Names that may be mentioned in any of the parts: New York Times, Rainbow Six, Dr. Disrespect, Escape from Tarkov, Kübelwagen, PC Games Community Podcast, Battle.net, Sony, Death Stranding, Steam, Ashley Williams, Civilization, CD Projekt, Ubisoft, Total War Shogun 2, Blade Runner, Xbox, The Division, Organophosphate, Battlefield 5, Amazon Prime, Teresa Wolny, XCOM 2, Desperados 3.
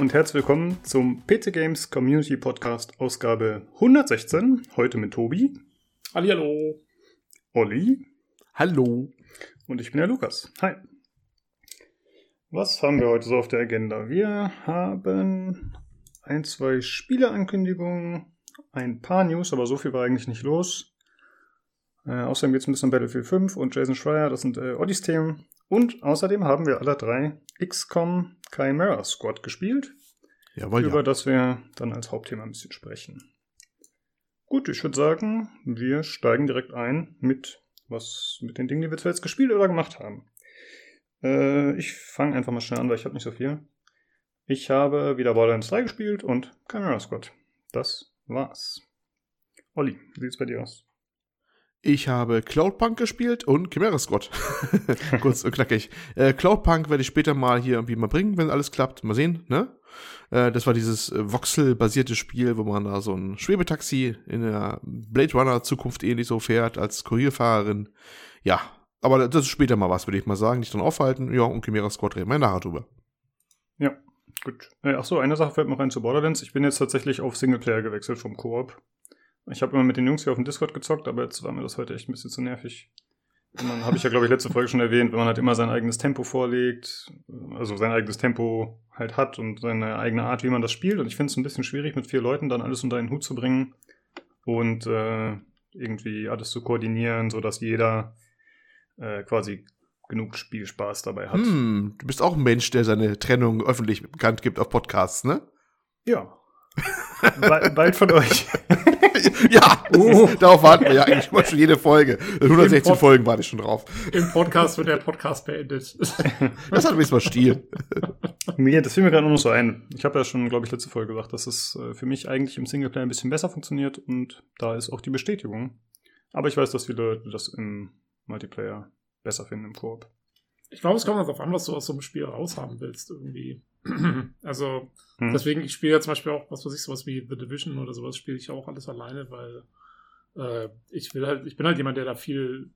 und herzlich willkommen zum PC Games Community Podcast Ausgabe 116. Heute mit Tobi. Hallihallo. Olli. Hallo. Und ich bin der Lukas. Hi. Was haben wir heute so auf der Agenda? Wir haben 1, 2 Spieleankündigungen, ein paar News, aber so viel war eigentlich nicht los. Außerdem geht es ein bisschen um Battlefield 5 und Jason Schreier, das sind Oddys Themen. Und außerdem haben wir alle drei XCOM Chimera Squad gespielt, jawohl, über das wir dann als Hauptthema ein bisschen sprechen. Gut, ich würde sagen, wir steigen direkt ein mit den Dingen, die wir zuletzt gespielt oder gemacht haben. Ich fange einfach mal schnell an, weil ich habe nicht so viel. Ich habe wieder Borderlands 3 gespielt und Chimera Squad. Das war's. Olli, wie sieht's bei dir aus? Ich habe Cloudpunk gespielt und Chimera Squad. Kurz und knackig. Cloudpunk werde ich später mal hier irgendwie mal bringen, wenn alles klappt. Mal sehen, ne? Das war dieses voxel-basierte Spiel, wo man da so ein Schwebetaxi in der Blade Runner Zukunft ähnlich so fährt als Kurierfahrerin. Ja, aber das ist später mal was, würde ich mal sagen. Nicht dran aufhalten. Ja, und Chimera Squad reden wir nachher drüber. Ja, gut. Achso, eine Sache fällt mir rein zu Borderlands. Ich bin jetzt tatsächlich auf Singleplayer gewechselt vom Koop. Ich habe immer mit den Jungs hier auf dem Discord gezockt, aber jetzt war mir das heute echt ein bisschen zu nervig. Habe ich ja, glaube ich, letzte Folge schon erwähnt, wenn man halt immer sein eigenes Tempo vorlegt, also sein eigenes Tempo halt hat und seine eigene Art, wie man das spielt. Und ich finde es ein bisschen schwierig, mit 4 Leuten dann alles unter einen Hut zu bringen und irgendwie alles zu koordinieren, sodass jeder quasi genug Spielspaß dabei hat. Du bist auch ein Mensch, der seine Trennung öffentlich bekannt gibt auf Podcasts, ne? Ja. Bald von euch. Ja, darauf warten wir ja eigentlich mal schon jede Folge. 116 Folgen warte ich schon drauf. Im Podcast wird der Podcast beendet. Das hat übrigens mal Stil. Das fiel mir gerade nur noch so ein. Ich habe ja schon, glaube ich, letzte Folge gesagt, dass es für mich eigentlich im Singleplayer ein bisschen besser funktioniert und da ist auch die Bestätigung. Aber ich weiß, dass viele Leute das im Multiplayer besser finden, im Koop. Ich glaube, es kommt darauf an, was du aus so einem Spiel raushaben willst, irgendwie. Also, deswegen, ich spiele ja zum Beispiel auch, was weiß ich, sowas wie The Division oder sowas, spiele ich auch alles alleine, weil ich bin halt jemand, der da viel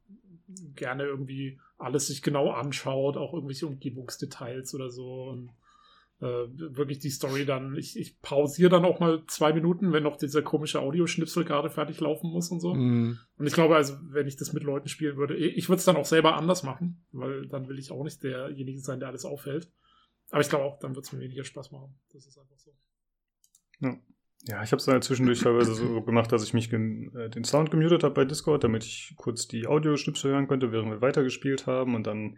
gerne irgendwie alles sich genau anschaut, auch irgendwelche Umgebungsdetails oder so und wirklich die Story dann, ich pausiere dann auch mal 2 Minuten, wenn noch dieser komische Audioschnipsel gerade fertig laufen muss und so. Mhm. Und ich glaube, also, wenn ich das mit Leuten spielen würde, ich würde es dann auch selber anders machen, weil dann will ich auch nicht derjenige sein, der alles auffällt. Aber ich glaube auch, dann wird es mir weniger Spaß machen. Das ist einfach so. Ja, ich habe es dann halt zwischendurch teilweise so gemacht, dass ich mich den Sound gemutet habe bei Discord, damit ich kurz die Audioschnipsel hören konnte, während wir weitergespielt haben. Und dann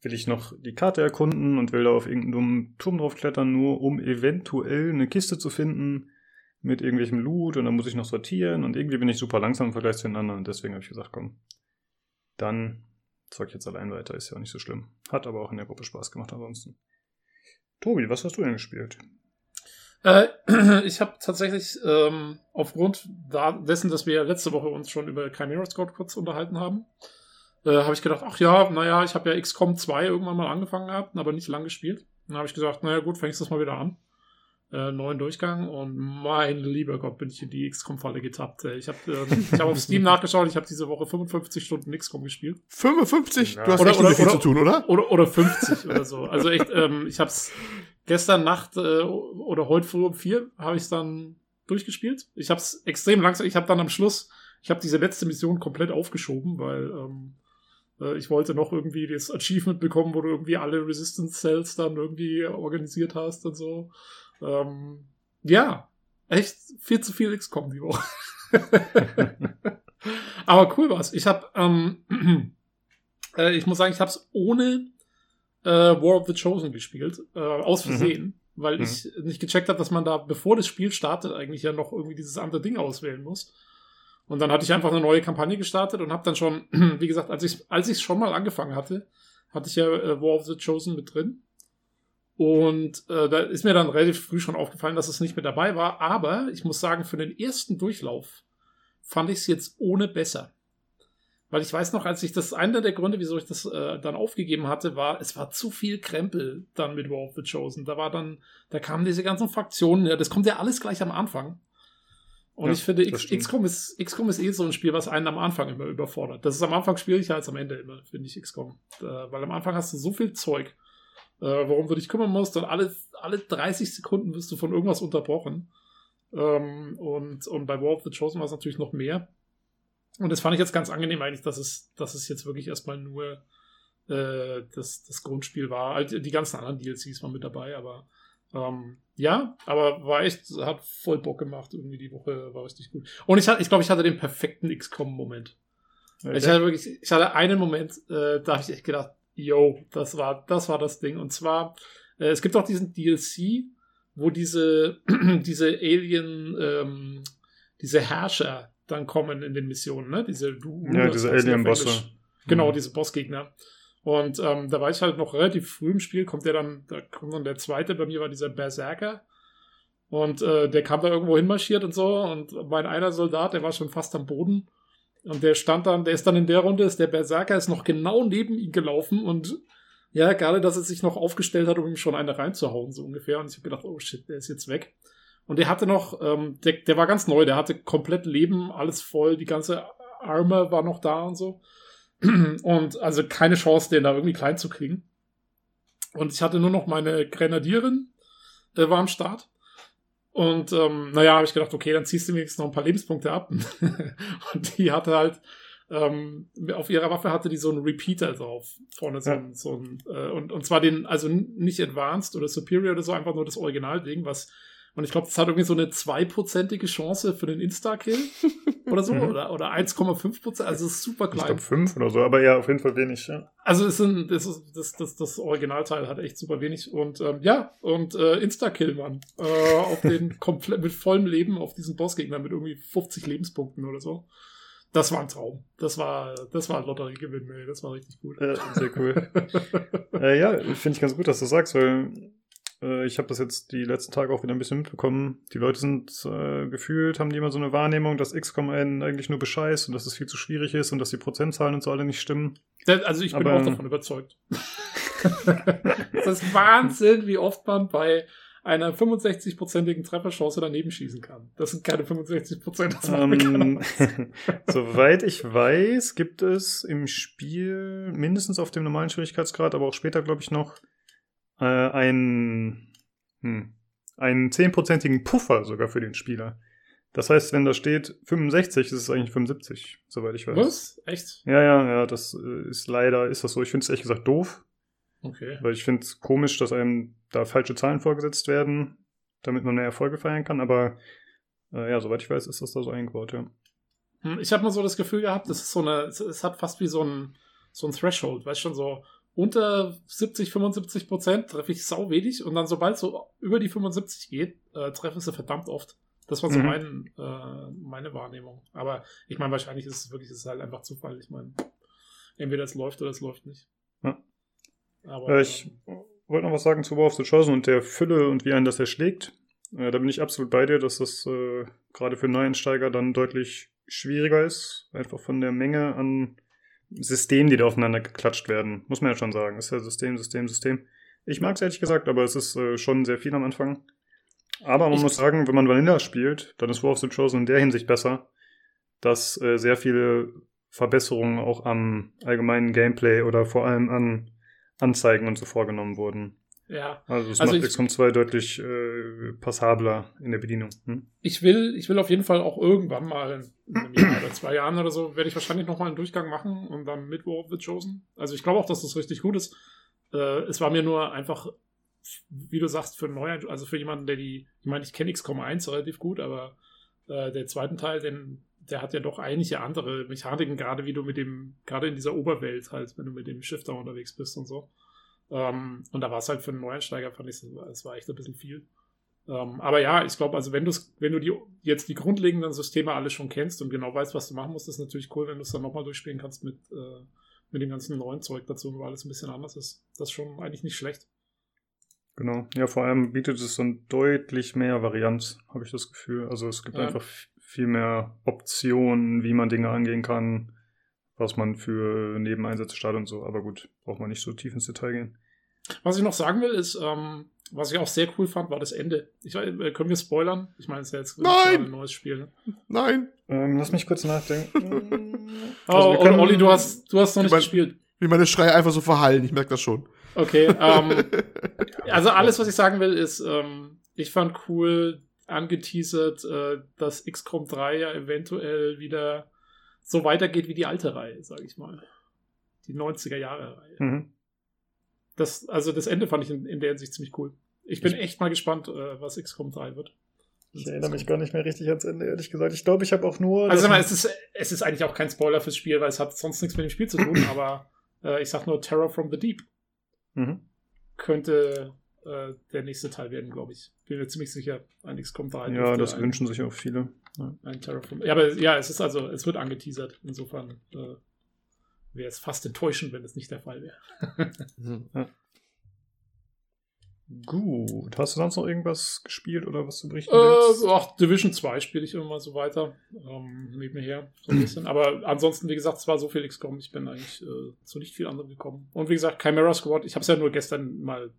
will ich noch die Karte erkunden und will da auf irgendeinen dummen Turm draufklettern, nur um eventuell eine Kiste zu finden mit irgendwelchem Loot. Und dann muss ich noch sortieren. Und irgendwie bin ich super langsam im Vergleich zu den anderen. Und deswegen habe ich gesagt, komm, dann zeug ich jetzt allein weiter. Ist ja auch nicht so schlimm. Hat aber auch in der Gruppe Spaß gemacht ansonsten. Tobi, was hast du denn gespielt? Ich habe tatsächlich aufgrund dessen, dass wir letzte Woche uns schon über Chimera Squad kurz unterhalten haben, habe ich gedacht, ich habe ja XCOM 2 irgendwann mal angefangen gehabt, aber nicht lang gespielt. Dann habe ich gesagt, fäng ich das mal wieder an. Neuen Durchgang und mein lieber Gott, bin ich in die XCOM-Falle getappt. Ich habe auf Steam nachgeschaut, ich habe diese Woche 55 Stunden XCOM gespielt. 55? Ja. Du hast echt viel zu tun, oder? Oder 50 oder so. Also echt, ich habe es gestern Nacht oder heute früh um 4 habe ich es dann durchgespielt. Ich habe es extrem langsam, ich habe dann am Schluss, ich habe diese letzte Mission komplett aufgeschoben, weil ich wollte noch irgendwie das Achievement bekommen, wo du irgendwie alle Resistance Cells dann irgendwie organisiert hast und so. Ja, echt viel zu viel XCOM die Woche. Aber cool war's. Ich habe, ich muss sagen, ich habe es ohne War of the Chosen gespielt, aus Versehen, weil ich nicht gecheckt habe, dass man da, bevor das Spiel startet, eigentlich ja noch irgendwie dieses andere Ding auswählen muss. Und dann hatte ich einfach eine neue Kampagne gestartet und habe dann schon, wie gesagt, als ich schon mal angefangen hatte, hatte ich ja War of the Chosen mit drin. Und da ist mir dann relativ früh schon aufgefallen, dass es nicht mit dabei war. Aber ich muss sagen, für den ersten Durchlauf fand ich es jetzt ohne besser. Weil ich weiß noch, einer der Gründe, wieso ich das dann aufgegeben hatte, war, es war zu viel Krempel dann mit War of the Chosen. Da kamen diese ganzen Fraktionen, ja, das kommt ja alles gleich am Anfang. Und ja, ich finde, XCOM ist eh so ein Spiel, was einen am Anfang immer überfordert. Das ist am Anfang schwieriger als am Ende immer, finde ich, XCOM. Weil am Anfang hast du so viel Zeug. worum du dich kümmern musst, und alle 30 Sekunden wirst du von irgendwas unterbrochen. Und bei War of the Chosen war es natürlich noch mehr. Und das fand ich jetzt ganz angenehm eigentlich, dass es jetzt wirklich erstmal nur das Grundspiel war. Also die ganzen anderen DLCs waren mit dabei, aber aber war echt, hat voll Bock gemacht irgendwie, die Woche war richtig gut. Und ich glaube, ich hatte den perfekten XCOM-Moment. Okay. Ich hatte einen Moment, da habe ich echt gedacht, yo, das war das Ding. Und zwar, es gibt auch diesen DLC, wo diese Alien, diese Herrscher dann kommen in den Missionen, ne? Diese Alien-Bosse. Genau, diese Bossgegner. Und da war ich halt noch relativ früh im Spiel, kommt dann der zweite, bei mir war dieser Berserker. Und der kam da irgendwo hinmarschiert und so, und mein einer Soldat, der war schon fast am Boden. Und der ist dann in der Runde, der Berserker ist noch genau neben ihm gelaufen, und ja, gerade, dass er sich noch aufgestellt hat, um ihm schon eine reinzuhauen, so ungefähr. Und ich habe gedacht, oh shit, der ist jetzt weg. Und der hatte noch, der war ganz neu, der hatte komplett Leben, alles voll, die ganze Armor war noch da und so. Und also keine Chance, den da irgendwie klein zu kriegen. Und ich hatte nur noch meine Grenadierin, war am Start. Und habe ich gedacht, okay, dann ziehst du mir jetzt noch ein paar Lebenspunkte ab. Und die hatte halt, auf ihrer Waffe hatte die so einen Repeater drauf. Vorne und zwar den, also nicht Advanced oder Superior oder so, einfach nur das Original-Ding, was, und ich glaube, das hat irgendwie so eine 2%ige Chance für den Insta-Kill oder so, oder 1,5%, also super klein. Ich glaube 5 oder so, aber ja, auf jeden Fall wenig, ja. Also das Originalteil hat echt super wenig, und Insta-Kill, Mann, auf den komplett mit vollem Leben auf diesen Bossgegner mit irgendwie 50 Lebenspunkten oder so. Das war ein Traum. Das war ein Lotteriegewinn, ey. Das war richtig gut. Sehr cool. Finde ich ganz gut, dass du das sagst, weil ich habe das jetzt die letzten Tage auch wieder ein bisschen mitbekommen. Die Leute sind gefühlt, haben die immer so eine Wahrnehmung, dass XCOM einen eigentlich nur bescheißt und dass es viel zu schwierig ist und dass die Prozentzahlen und so alle nicht stimmen. Also ich bin auch davon überzeugt. Das ist Wahnsinn, wie oft man bei einer 65%igen Trefferchance daneben schießen kann. Das sind keine 65%, das machen wir keine. Soweit ich weiß, gibt es im Spiel, mindestens auf dem normalen Schwierigkeitsgrad, aber auch später, glaube ich, noch einen 10%igen Puffer sogar für den Spieler. Das heißt, wenn da steht 65, ist es eigentlich 75, soweit ich weiß. Was? Echt? Ja, das ist das so. Ich finde es ehrlich gesagt doof. Okay. Weil ich finde es komisch, dass einem da falsche Zahlen vorgesetzt werden, damit man mehr Erfolge feiern kann, aber soweit ich weiß, ist das da so eingebaut, ja. Ich habe mal so das Gefühl gehabt, das ist es hat fast wie so ein Threshold, weißt schon, so unter 70, 75% treffe ich sau wenig, und dann sobald so über die 75 geht, treffen sie verdammt oft. Das war so meine Wahrnehmung. Aber ich meine, wahrscheinlich ist es wirklich, ist halt einfach Zufall. Ich meine, entweder es läuft oder es läuft nicht. Ja. Aber ich wollte noch was sagen zu War of the Chosen und der Fülle und wie einen das erschlägt. Da bin ich absolut bei dir, dass das gerade für Neueinsteiger dann deutlich schwieriger ist. Einfach von der Menge an Systemen, die da aufeinander geklatscht werden. Muss man ja schon sagen. Das ist ja System. Ich mag es ehrlich gesagt, aber es ist schon sehr viel am Anfang. Aber man muss sagen, wenn man Vanilla spielt, dann ist War of the Chosen in der Hinsicht besser, dass sehr viele Verbesserungen auch am allgemeinen Gameplay oder vor allem an Anzeigen und so vorgenommen wurden. Ja. Also es macht XCOM 2 deutlich passabler in der Bedienung. Hm? Ich will auf jeden Fall auch irgendwann mal in einem Jahr oder 2 Jahren oder so, werde ich wahrscheinlich nochmal einen Durchgang machen und dann mit War of the Chosen. Also ich glaube auch, dass das richtig gut ist. Es war mir nur einfach, wie du sagst, für jemanden, ich kenne XCOM 1 relativ gut, aber der zweiten Teil, der hat ja doch einige andere Mechaniken, gerade wie du gerade in dieser Oberwelt halt, wenn du mit dem Shifter unterwegs bist und so. Und da war es halt für einen Neueinsteiger, fand ich, es war echt ein bisschen viel. Aber ja, ich glaube, also wenn du jetzt die grundlegenden Systeme alle schon kennst und genau weißt, was du machen musst, ist natürlich cool, wenn du es dann nochmal durchspielen kannst mit dem ganzen neuen Zeug dazu, weil alles ein bisschen anders ist. Das ist schon eigentlich nicht schlecht. Genau. Ja, vor allem bietet es dann deutlich mehr Varianz, habe ich das Gefühl. Also es gibt einfach viel mehr Optionen, wie man Dinge angehen kann, was man für Nebeneinsätze startet und so. Aber gut, braucht man nicht so tief ins Detail gehen. Was ich noch sagen will, ist, was ich auch sehr cool fand, war das Ende. Können wir spoilern? Ich meine, es ist ja jetzt ein neues Spiel. Nein! Lass mich kurz nachdenken. Also, Olli, du hast noch nicht gespielt. Wie meine Schreie einfach so verhallen, ich merke das schon. Okay, also alles, was ich sagen will, ist, ich fand cool angeteasert, dass XCOM 3 ja eventuell wieder so weitergeht wie die alte Reihe, sag ich mal. Die 90er-Jahre-Reihe. Mhm. Das Ende fand ich in der Hinsicht ziemlich cool. Ich bin echt mal gespannt, was XCOM 3 wird. Ich erinnere mich gar nicht mehr richtig ans Ende, ehrlich gesagt. Ich glaube, ich habe auch nur... Also sag mal, es ist eigentlich auch kein Spoiler fürs Spiel, weil es hat sonst nichts mit dem Spiel zu tun, aber ich sag nur Terror from the Deep. Mhm. Könnte der nächste Teil werden, glaube ich. Bin mir ziemlich sicher, ein XCOM 3. Ja, das wünschen sich auch viele. Ein Terror from... Ja, aber ja, es wird angeteasert. Insofern wäre es fast enttäuschend, wenn es nicht der Fall wäre. Ja. Gut. Hast du sonst noch irgendwas gespielt oder was zu berichten willst? Division 2 spiele ich immer so weiter. Nebenher. So ein bisschen. Aber ansonsten, wie gesagt, es war so viel XCOM. Ich bin eigentlich zu nicht viel anderem gekommen. Und wie gesagt, Chimera Squad. Ich habe es ja nur gestern mal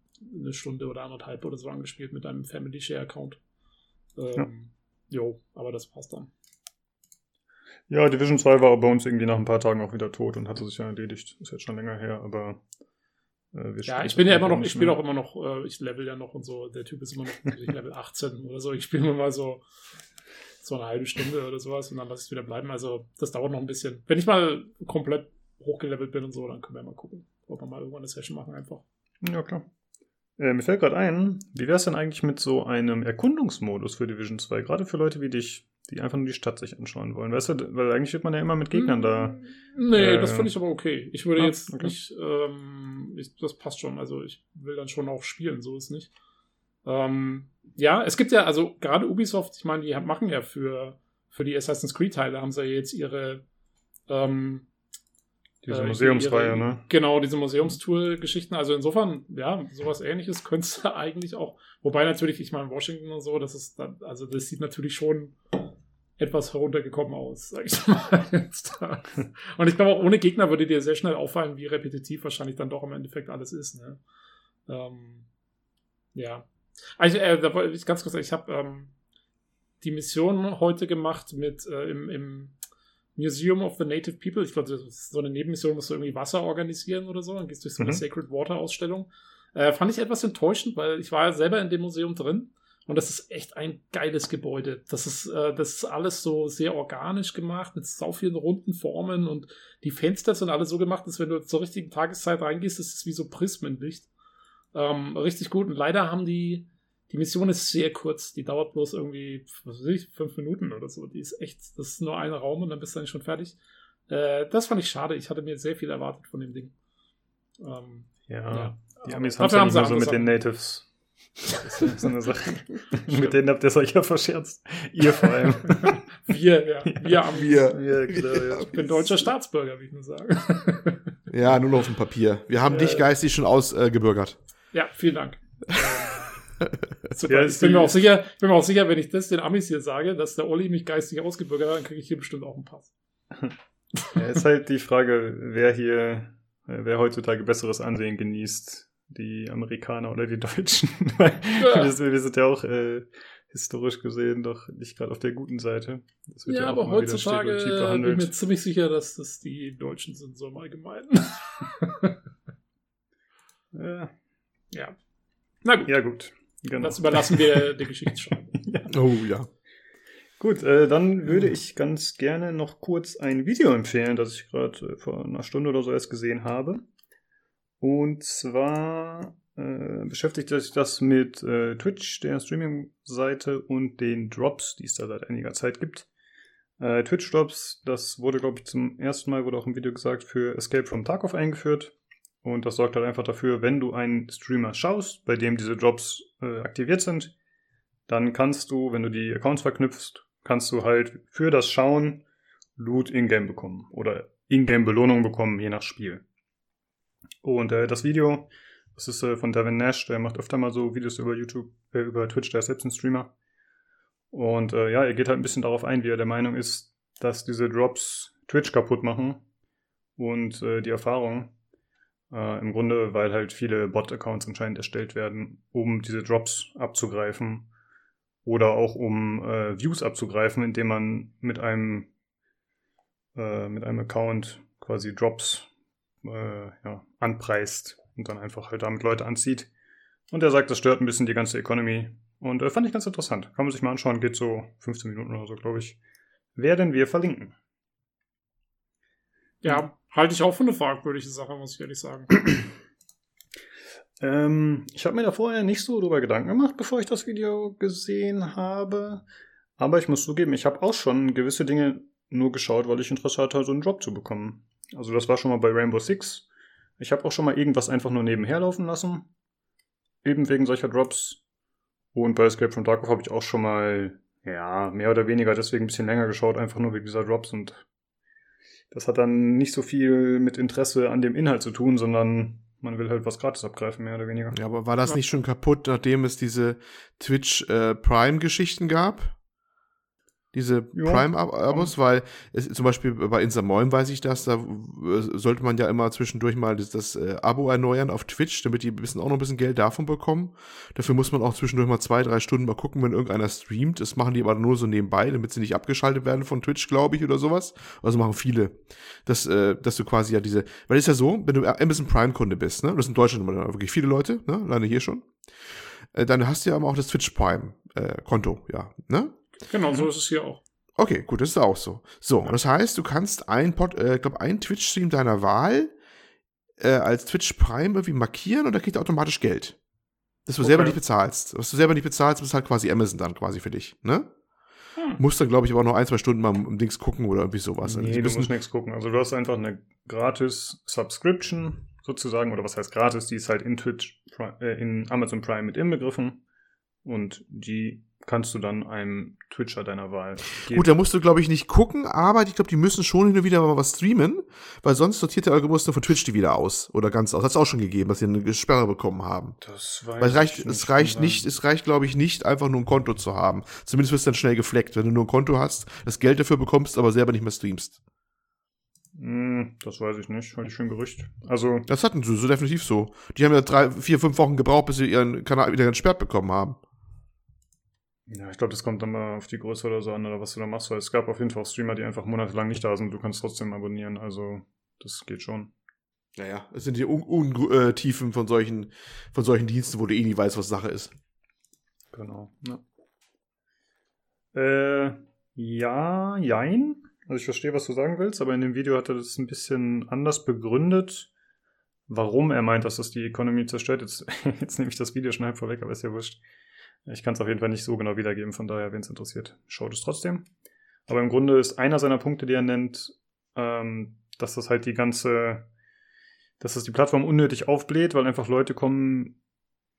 1 Stunde oder 1,5 oder so angespielt mit einem Family Share Account. Jo, aber das passt dann. Ja, Division 2 war bei uns irgendwie nach ein paar Tagen auch wieder tot und hatte sich ja erledigt. Ist jetzt schon länger her, aber... Ich spiele auch immer noch, ich level ja noch und so, der Typ ist immer noch Level 18 oder so, ich spiele mal so 1/2 Stunde oder sowas und dann lasse ich es wieder bleiben, also das dauert noch ein bisschen. Wenn ich mal komplett hochgelevelt bin und so, dann können wir mal gucken, ob wir mal irgendwann eine Session machen einfach. Ja, klar. Mir fällt gerade ein, wie wäre es denn eigentlich mit so einem Erkundungsmodus für Division 2, gerade für Leute wie dich, die einfach nur die Stadt sich anschauen wollen, weißt du, weil eigentlich wird man ja immer mit Gegnern da. Nee, das finde ich aber okay. Ich würde nicht, das passt schon, also ich will dann schon auch spielen, so ist nicht. Ja, es gibt ja, also gerade Ubisoft, ich meine, die machen ja für die Assassin's Creed-Teile, haben sie ja jetzt ihre diese Museumsreihe, ne? Genau, diese Museumstour-Geschichten, also insofern, ja, sowas Ähnliches könntest du eigentlich auch, wobei natürlich, ich meine, Washington und so, das ist dann, also das sieht natürlich schon etwas heruntergekommen aus, sag ich mal. Und ich glaube, auch ohne Gegner würde dir sehr schnell auffallen, wie repetitiv wahrscheinlich dann doch im Endeffekt alles ist. Ne? Ja. Da wollte ich ganz kurz sagen, ich habe die Mission heute gemacht mit im Museum of the Native People. Ich glaube, das ist so eine Nebenmission, musst du irgendwie Wasser organisieren oder so. Dann gehst du durch so eine Sacred Water Ausstellung. Fand ich etwas enttäuschend, weil ich war ja selber in dem Museum drin. Und das ist echt ein geiles Gebäude. Das ist alles so sehr organisch gemacht, mit sau vielen runden Formen und die Fenster sind alle so gemacht, dass wenn du zur richtigen Tageszeit reingehst, ist es wie so Prismenlicht. Richtig gut. Und leider haben die Mission ist sehr kurz. Die dauert bloß irgendwie, was weiß ich, 5 Minuten oder so. Die ist echt, das ist nur ein Raum und dann bist du eigentlich schon fertig. Das fand ich schade. Ich hatte mir sehr viel erwartet von dem Ding. Die Amis haben es ja nicht mehr so mit den Natives. Das ist so eine Sache. Mit denen habt ihr es euch ja verscherzt. Ihr vor allem. Wir, klar, ja. Ich bin deutscher Staatsbürger, wie ich nur sage. Ja, nur noch auf dem Papier. Wir haben dich geistig schon ausgebürgert. Ja, vielen Dank. Super. Ja, ich bin mir auch sicher, wenn ich das den Amis hier sage, dass der Olli mich geistig ausgebürgert hat, dann kriege ich hier bestimmt auch einen Pass. Ja, ist halt die Frage, wer heutzutage besseres Ansehen genießt. Die Amerikaner oder die Deutschen. Wir sind ja auch historisch gesehen doch nicht gerade auf der guten Seite. Das wird ja auch aber heutzutage bin ich mir ziemlich sicher, dass das die Deutschen sind, so im Allgemeinen. Ja. Na gut. Ja, gut. Genau. Das überlassen wir der Geschichtsschreibung. Oh ja. Gut, dann würde ich ganz gerne noch kurz ein Video empfehlen, das ich gerade vor 1 Stunde oder so erst gesehen habe. Und zwar beschäftigt sich das mit Twitch, der Streaming-Seite, und den Drops, die es da seit einiger Zeit gibt. Twitch-Drops, das wurde, glaube ich, zum ersten Mal, wurde auch im Video gesagt, für Escape from Tarkov eingeführt. Und das sorgt halt einfach dafür, wenn du einen Streamer schaust, bei dem diese Drops aktiviert sind, dann kannst du, wenn du die Accounts verknüpfst, kannst du halt für das Schauen Loot in-game bekommen oder in-game Belohnung bekommen, je nach Spiel. Und das Video, das ist von Devin Nash, der macht öfter mal so Videos über YouTube, über Twitch, der ist selbst ein Streamer. Und er geht halt ein bisschen darauf ein, wie er der Meinung ist, dass diese Drops Twitch kaputt machen und die Erfahrung. Im Grunde, weil halt viele Bot-Accounts anscheinend erstellt werden, um diese Drops abzugreifen oder auch um Views abzugreifen, indem man mit einem Account quasi Drops anpreist, und dann einfach halt damit Leute anzieht. Und er sagt, das stört ein bisschen die ganze Economy. Und fand ich ganz interessant. Kann man sich mal anschauen. Geht so 15 Minuten oder so, glaube ich. Werden wir verlinken. Ja, halte ich auch für eine fragwürdige Sache, muss ich ehrlich sagen. Ich habe mir da vorher nicht so drüber Gedanken gemacht, bevor ich das Video gesehen habe. Aber ich muss zugeben, ich habe auch schon gewisse Dinge nur geschaut, weil ich Interesse hatte, so einen Job zu bekommen. Also das war schon mal bei Rainbow Six. Ich habe auch schon mal irgendwas einfach nur nebenher laufen lassen. Eben wegen solcher Drops. Und bei Escape from Tarkov habe ich auch schon mal, ja, mehr oder weniger deswegen ein bisschen länger geschaut, einfach nur wegen dieser Drops. Und das hat dann nicht so viel mit Interesse an dem Inhalt zu tun, sondern man will halt was gratis abgreifen, mehr oder weniger. Ja, aber war das nicht schon kaputt, nachdem es diese Twitch-Prime-Geschichten gab? Diese Prime-Abos, weil es, zum Beispiel bei Inside Moin weiß ich das, da sollte man ja immer zwischendurch mal das Abo erneuern auf Twitch, damit die auch noch ein bisschen Geld davon bekommen. Dafür muss man auch zwischendurch mal 2-3 Stunden mal gucken, wenn irgendeiner streamt. Das machen die aber nur so nebenbei, damit sie nicht abgeschaltet werden von Twitch, glaube ich, oder sowas. Also machen viele. Dass du quasi ja diese, weil es ist ja so, wenn du Amazon Prime-Kunde bist, ne, das sind in Deutschland immer wirklich viele Leute, ne, alleine hier schon, dann hast du ja aber auch das Twitch Prime-Konto, ja, ne? Genau, so ist es hier auch. Okay, gut, das ist auch so. So, ja. Das heißt, du kannst einen Twitch-Stream deiner Wahl als Twitch Prime irgendwie markieren und da kriegt er automatisch Geld. Das du selber nicht bezahlst. Was du selber nicht bezahlst, ist halt quasi Amazon dann quasi für dich, ne? Musst dann, glaube ich, aber auch noch 1-2 Stunden mal im Dings gucken oder irgendwie sowas. Nee, also, du musst nichts gucken. Also du hast einfach eine gratis Subscription sozusagen, oder was heißt gratis, die ist halt in Twitch, in Amazon Prime mit inbegriffen und die kannst du dann einem Twitcher deiner Wahl geben. Gut, da musst du, glaube ich, nicht gucken, aber ich glaube, die müssen schon hin und wieder mal was streamen, weil sonst sortiert der Algorithmus von Twitch die wieder aus oder ganz aus. Hat es auch schon gegeben, dass sie eine Sperre bekommen haben. Das weiß weil es reicht, ich nicht. Es reicht, glaube ich, nicht, einfach nur ein Konto zu haben. Zumindest wirst du dann schnell gefleckt, wenn du nur ein Konto hast, das Geld dafür bekommst, aber selber nicht mehr streamst. Das weiß ich nicht, halte ich für ein Gerücht. Also das hatten sie, so definitiv so. Die haben ja 3, 4, 5 Wochen gebraucht, bis sie ihren Kanal wieder entsperrt bekommen haben. Ja, ich glaube, das kommt dann mal auf die Größe oder so an, oder was du da machst, weil es gab auf jeden Fall auch Streamer, die einfach monatelang nicht da sind, du kannst trotzdem abonnieren, also das geht schon. Naja, es sind die Untiefen von solchen Diensten, wo du eh nie weißt, was Sache ist. Genau, ja. Ja, jein. Also ich verstehe, was du sagen willst, aber in dem Video hat er das ein bisschen anders begründet, warum er meint, dass das die Economy zerstört. Jetzt nehme ich das Video schon halb vorweg, aber ist ja wurscht. Ich kann es auf jeden Fall nicht so genau wiedergeben, von daher, wen es interessiert, schaut es trotzdem. Aber im Grunde ist einer seiner Punkte, die er nennt, dass das halt dass das die Plattform unnötig aufbläht, weil einfach Leute kommen,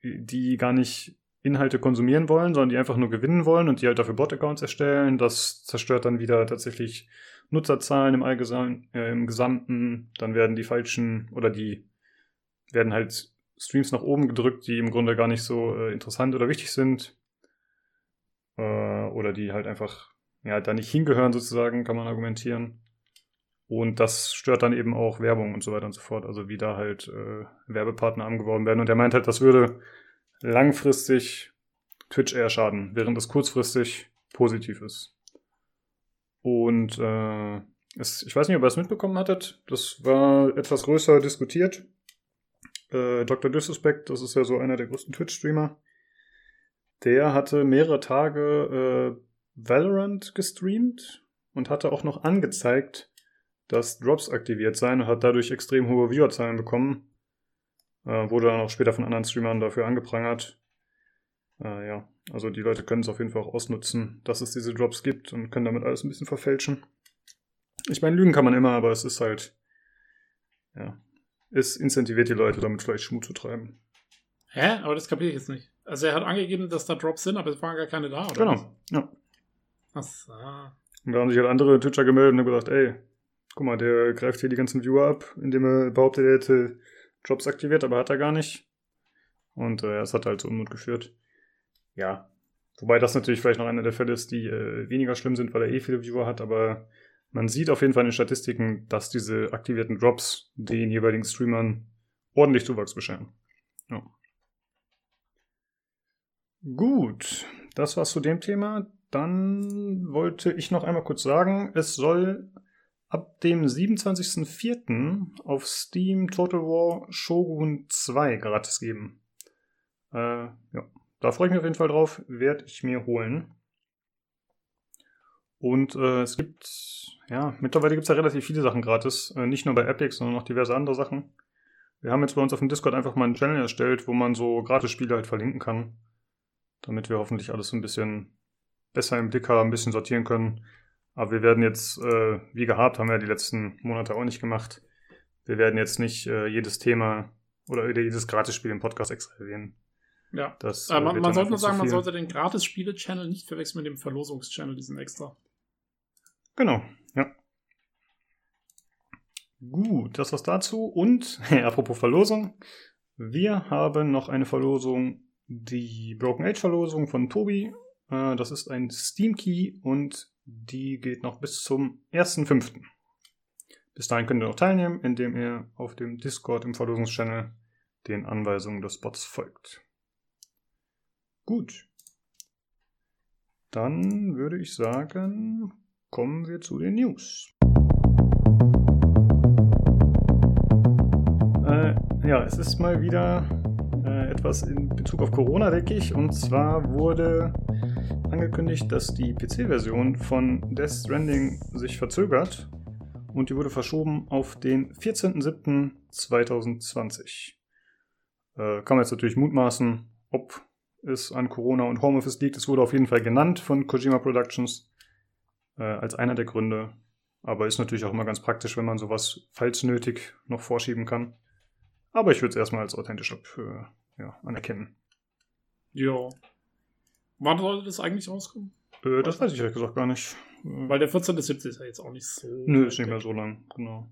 die gar nicht Inhalte konsumieren wollen, sondern die einfach nur gewinnen wollen und die halt dafür Bot-Accounts erstellen. Das zerstört dann wieder tatsächlich Nutzerzahlen im im Gesamten. Dann werden die falschen, oder die werden halt Streams nach oben gedrückt, die im Grunde gar nicht so interessant oder wichtig sind. Oder die halt einfach da nicht hingehören sozusagen, kann man argumentieren. Und das stört dann eben auch Werbung und so weiter und so fort. Also wie da halt Werbepartner angeworben werden. Und er meint halt, das würde langfristig Twitch eher schaden, während es kurzfristig positiv ist. Und ich weiß nicht, ob ihr es mitbekommen hattet. Das war etwas größer diskutiert. Dr. Disrespect, das ist ja so einer der größten Twitch-Streamer, der hatte mehrere Tage Valorant gestreamt und hatte auch noch angezeigt, dass Drops aktiviert seien und hat dadurch extrem hohe Viewerzahlen bekommen. Wurde dann auch später von anderen Streamern dafür angeprangert. Also die Leute können es auf jeden Fall auch ausnutzen, dass es diese Drops gibt und können damit alles ein bisschen verfälschen. Ich meine, lügen kann man immer, aber es ist halt, es incentiviert die Leute, damit vielleicht Schmut zu treiben. Hä? Aber das kapiere ich jetzt nicht. Also er hat angegeben, dass da Drops sind, aber es waren gar keine da, oder? Genau, ja. Achso. Und da haben sich halt andere Twitcher gemeldet und haben gesagt, ey, guck mal, der greift hier die ganzen Viewer ab, indem er behauptet, er hätte Drops aktiviert, aber hat er gar nicht. Und es hat halt zu Unmut geführt. Ja. Wobei das natürlich vielleicht noch einer der Fälle ist, die weniger schlimm sind, weil er eh viele Viewer hat, aber man sieht auf jeden Fall in den Statistiken, dass diese aktivierten Drops den jeweiligen Streamern ordentlich Zuwachs bescheren. Ja. Gut, das war's zu dem Thema. Dann wollte ich noch einmal kurz sagen, es soll ab dem 27.04. auf Steam Total War Shogun 2 gratis geben. Ja, da freue ich mich auf jeden Fall drauf, werde ich mir holen. Und es gibt, ja, mittlerweile gibt es ja relativ viele Sachen gratis, nicht nur bei Epic, sondern noch diverse andere Sachen. Wir haben jetzt bei uns auf dem Discord einfach mal einen Channel erstellt, wo man so Gratis-Spiele halt verlinken kann, damit wir hoffentlich alles ein bisschen besser im Blick haben, ein bisschen sortieren können. Aber wir werden jetzt, wie gehabt, haben wir die letzten Monate auch nicht gemacht, wir werden jetzt nicht jedes Thema oder jedes Gratis-Spiel im Podcast extra erwähnen. Ja, das, man sollte nur sagen, man sollte den Gratis-Spiele-Channel nicht verwechseln mit dem Verlosungs-Channel, diesen extra. Genau, ja. Gut, das war's dazu. Und, apropos Verlosung, wir haben noch eine Verlosung, die Broken Age Verlosung von Tobi. Das ist ein Steam Key und die geht noch bis zum 1.5. Bis dahin könnt ihr noch teilnehmen, indem ihr auf dem Discord im Verlosungschannel den Anweisungen des Bots folgt. Gut. Dann würde ich sagen, kommen wir zu den News. Ja, es ist mal wieder etwas in Bezug auf Corona, denke ich. Und zwar wurde angekündigt, dass die PC-Version von Death Stranding sich verzögert. Und die wurde verschoben auf den 14.07.2020. Kann man jetzt natürlich mutmaßen, ob es an Corona und Homeoffice liegt. Es wurde auf jeden Fall genannt von Kojima Productions als einer der Gründe. Aber ist natürlich auch immer ganz praktisch, wenn man sowas, falls nötig, noch vorschieben kann. Aber ich würde es erstmal als authentisch anerkennen. Ja. Wann sollte das eigentlich rauskommen? Das weiß ich ehrlich gesagt gar nicht. Weil der 14.07. ist ja jetzt auch nicht so... Nö, ist nicht mehr so lang, genau.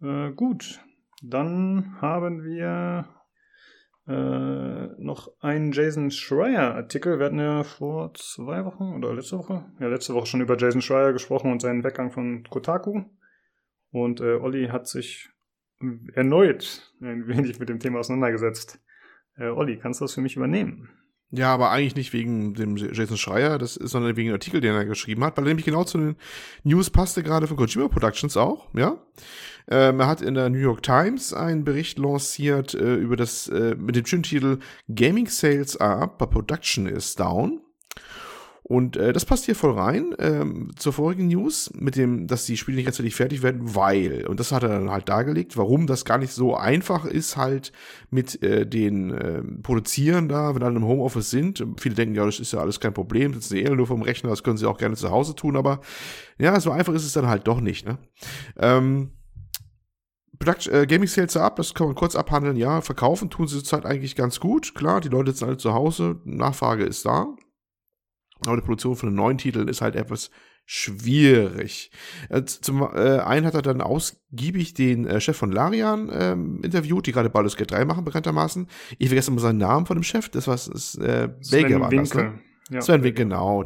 Ja. Gut, dann haben wir noch einen Jason Schreier-Artikel. Wir hatten ja vor 2 Wochen oder letzte Woche schon über Jason Schreier gesprochen und seinen Weggang von Kotaku. Und Olli hat sich erneut ein wenig mit dem Thema auseinandergesetzt. Olli, kannst du das für mich übernehmen? Ja, aber eigentlich nicht wegen dem Jason Schreier, das ist, sondern wegen dem Artikel, den er geschrieben hat, weil er nämlich genau zu den News passte, gerade von Kojima Productions auch, ja. Er hat in der New York Times einen Bericht lanciert über das, mit dem schönen Titel Gaming Sales are up, but production is down. Und das passt hier voll rein zur vorigen News, mit dem, dass die Spiele nicht rechtzeitig fertig werden, weil, und das hat er dann halt dargelegt, warum das gar nicht so einfach ist halt mit den Produzieren da, wenn alle im Homeoffice sind. Viele denken, ja, das ist ja alles kein Problem, sitzen sie eher nur vom Rechner, das können sie auch gerne zu Hause tun, aber ja, so einfach ist es dann halt doch nicht, ne? Gaming Sales ab, das kann man kurz abhandeln, ja, verkaufen tun sie zurzeit eigentlich ganz gut, klar, die Leute sind alle zu Hause, Nachfrage ist da. Aber die Produktion von einem neuen Titel ist halt etwas schwierig. Zum einen hat er dann ausgiebig den Chef von Larian interviewt, die gerade Baldur's Gate 3 machen, bekanntermaßen. Ich vergesse mal seinen Namen von dem Chef, das war Belgier war das, ne? Ja. Sven Vincke, genau.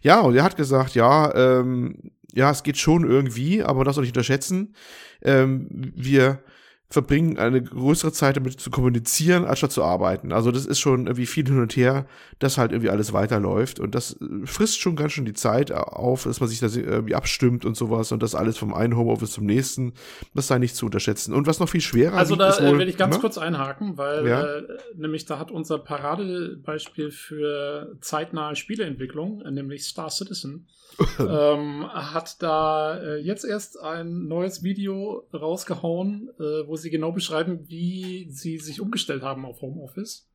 Ja, und er hat gesagt, es geht schon irgendwie, aber man darf es auch nicht unterschätzen. Wir verbringen eine größere Zeit damit zu kommunizieren, anstatt zu arbeiten. Also das ist schon irgendwie viel hin und her, dass halt irgendwie alles weiterläuft und das frisst schon ganz schön die Zeit auf, dass man sich da irgendwie abstimmt und sowas und das alles vom einen Homeoffice zum nächsten, das sei nicht zu unterschätzen. Und was noch viel schwerer ist... Also da will ich ganz kurz einhaken, weil nämlich da hat unser Paradebeispiel für zeitnahe Spieleentwicklung, nämlich Star Citizen, hat da jetzt erst ein neues Video rausgehauen, wo sie genau beschreiben, wie sie sich umgestellt haben auf Homeoffice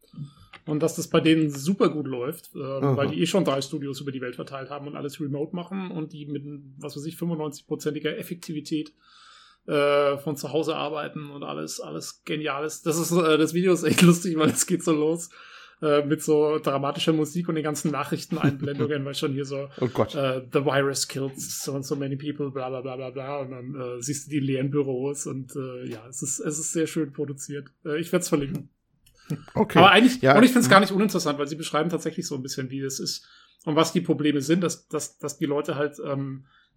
und dass das bei denen super gut läuft, weil die eh schon 3 Studios über die Welt verteilt haben und alles remote machen und die mit, was weiß ich, 95%iger Effektivität von zu Hause arbeiten und alles Geniales. Das Video ist echt lustig, weil es geht so los mit so dramatischer Musik und den ganzen Nachrichteneinblendungen, weil schon hier so the virus killed so many people, bla bla bla bla bla, und dann siehst du die leeren Büros und es ist sehr schön produziert. Ich werde es verlinken. Okay. Aber eigentlich, und ich finde es gar nicht uninteressant, weil sie beschreiben tatsächlich so ein bisschen, wie es ist und was die Probleme sind, dass die Leute halt,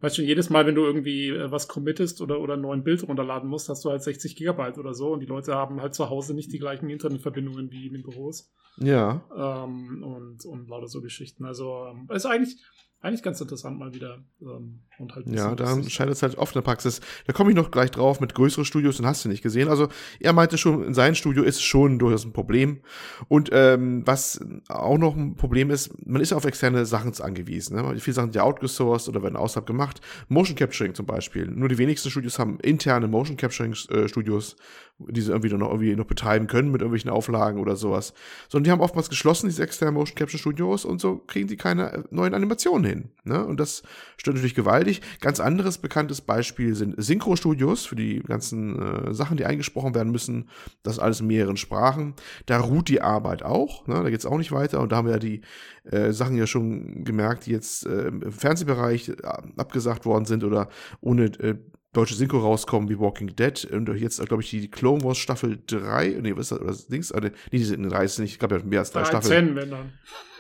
weißt du, jedes Mal, wenn du irgendwie was committest oder ein neues Bild runterladen musst, hast du halt 60 Gigabyte oder so und die Leute haben halt zu Hause nicht die gleichen Internetverbindungen wie in den Büros. Ja. Und lauter so Geschichten. Also, ist eigentlich, eigentlich ganz interessant mal wieder. Und halt ja, da scheint es halt oft in der Praxis. Da komme ich noch gleich drauf mit größeren Studios und hast du nicht gesehen. Also er meinte schon, in seinem Studio ist schon durchaus ein Problem. Und was auch noch ein Problem ist, man ist ja auf externe Sachen angewiesen. Ne? Viele Sachen sind ja outgesourced oder werden außerhalb gemacht. Motion Capturing zum Beispiel. Nur die wenigsten Studios haben interne Motion Capturing Studios, die sie irgendwie noch betreiben können mit irgendwelchen Auflagen oder sowas. Sondern die haben oftmals geschlossen, diese externen Motion Capture Studios, und so kriegen sie keine neuen Animationen hin. Ne? Und das stört natürlich gewaltig. Ganz anderes bekanntes Beispiel sind Synchro-Studios für die ganzen Sachen, die eingesprochen werden müssen. Das alles in mehreren Sprachen. Da ruht die Arbeit auch. Ne? Da geht es auch nicht weiter. Und da haben wir ja die Sachen ja schon gemerkt, die jetzt im Fernsehbereich abgesagt worden sind oder ohne deutsche Synchro rauskommen, wie Walking Dead. Und jetzt, glaube ich, die Clone Wars Staffel 3. Nee, was ist das? Oder das Dings? Nee, die sind in 3, ich glaube, ja, mehr als 3 Staffeln. 10, wenn dann.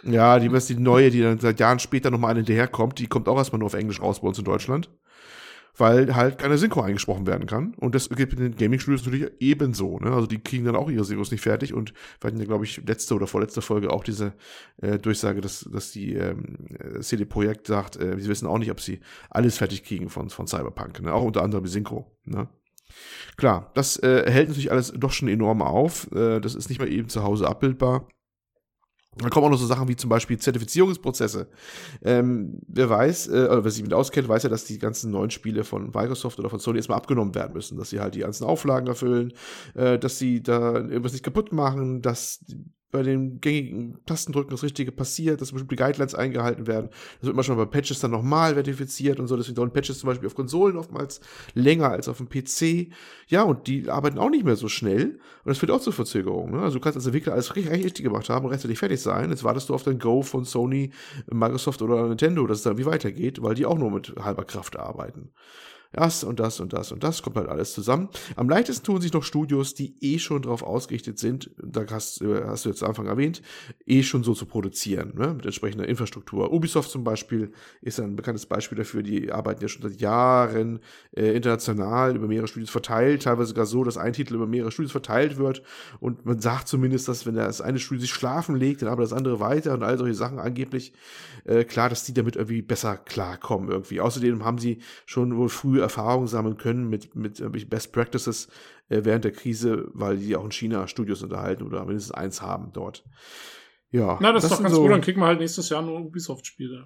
Ja, die neue, die dann seit Jahren später nochmal eine hinterherkommt, die kommt auch erstmal nur auf Englisch raus bei uns in Deutschland. Weil halt keine Synchro eingesprochen werden kann. Und das gibt in den Gaming-Studios natürlich ebenso. Ne? Also die kriegen dann auch ihre Synchros nicht fertig. Und wir hatten ja, glaube ich, letzte oder vorletzte Folge auch diese Durchsage, dass die CD Projekt sagt, sie wissen auch nicht, ob sie alles fertig kriegen von Cyberpunk. Ne? Auch unter anderem die Synchro. Ne? Klar, das hält natürlich alles doch schon enorm auf. Das ist nicht mal eben zu Hause abbildbar. Da kommen auch noch so Sachen wie zum Beispiel Zertifizierungsprozesse. Wer sich mit auskennt, weiß ja, dass die ganzen neuen Spiele von Microsoft oder von Sony erstmal abgenommen werden müssen, dass sie halt die ganzen Auflagen erfüllen, dass sie da irgendwas nicht kaputt machen, dass bei den gängigen Tastendrücken das Richtige passiert, dass bestimmte Guidelines eingehalten werden. Das wird manchmal bei Patches dann nochmal verifiziert und so. Deswegen dauern Patches zum Beispiel auf Konsolen oftmals länger als auf dem PC. Ja, und die arbeiten auch nicht mehr so schnell. Und das führt auch zu Verzögerungen. Ne? Also du kannst als Entwickler alles richtig gemacht haben und rechtzeitig fertig sein. Jetzt wartest du auf dein Go von Sony, Microsoft oder Nintendo, dass es dann wie weitergeht, weil die auch nur mit halber Kraft arbeiten. Das und das und das und das kommt halt alles zusammen. Am leichtesten tun sich noch Studios, die schon drauf ausgerichtet sind, da hast du jetzt am Anfang erwähnt, schon so zu produzieren, ne? Mit entsprechender Infrastruktur. Ubisoft zum Beispiel ist ein bekanntes Beispiel dafür, die arbeiten ja schon seit Jahren international über mehrere Studios verteilt, teilweise sogar so, dass ein Titel über mehrere Studios verteilt wird und man sagt zumindest, dass wenn das eine Studio sich schlafen legt, dann arbeitet das andere weiter und all solche Sachen angeblich. Klar, dass die damit irgendwie besser klarkommen irgendwie. Außerdem haben sie schon wohl früh Erfahrung sammeln können mit Best Practices während der Krise, weil die auch in China Studios unterhalten oder mindestens eins haben dort. Ja. Na, das ist doch ganz gut, dann kriegen wir halt nächstes Jahr nur Ubisoft-Spiele.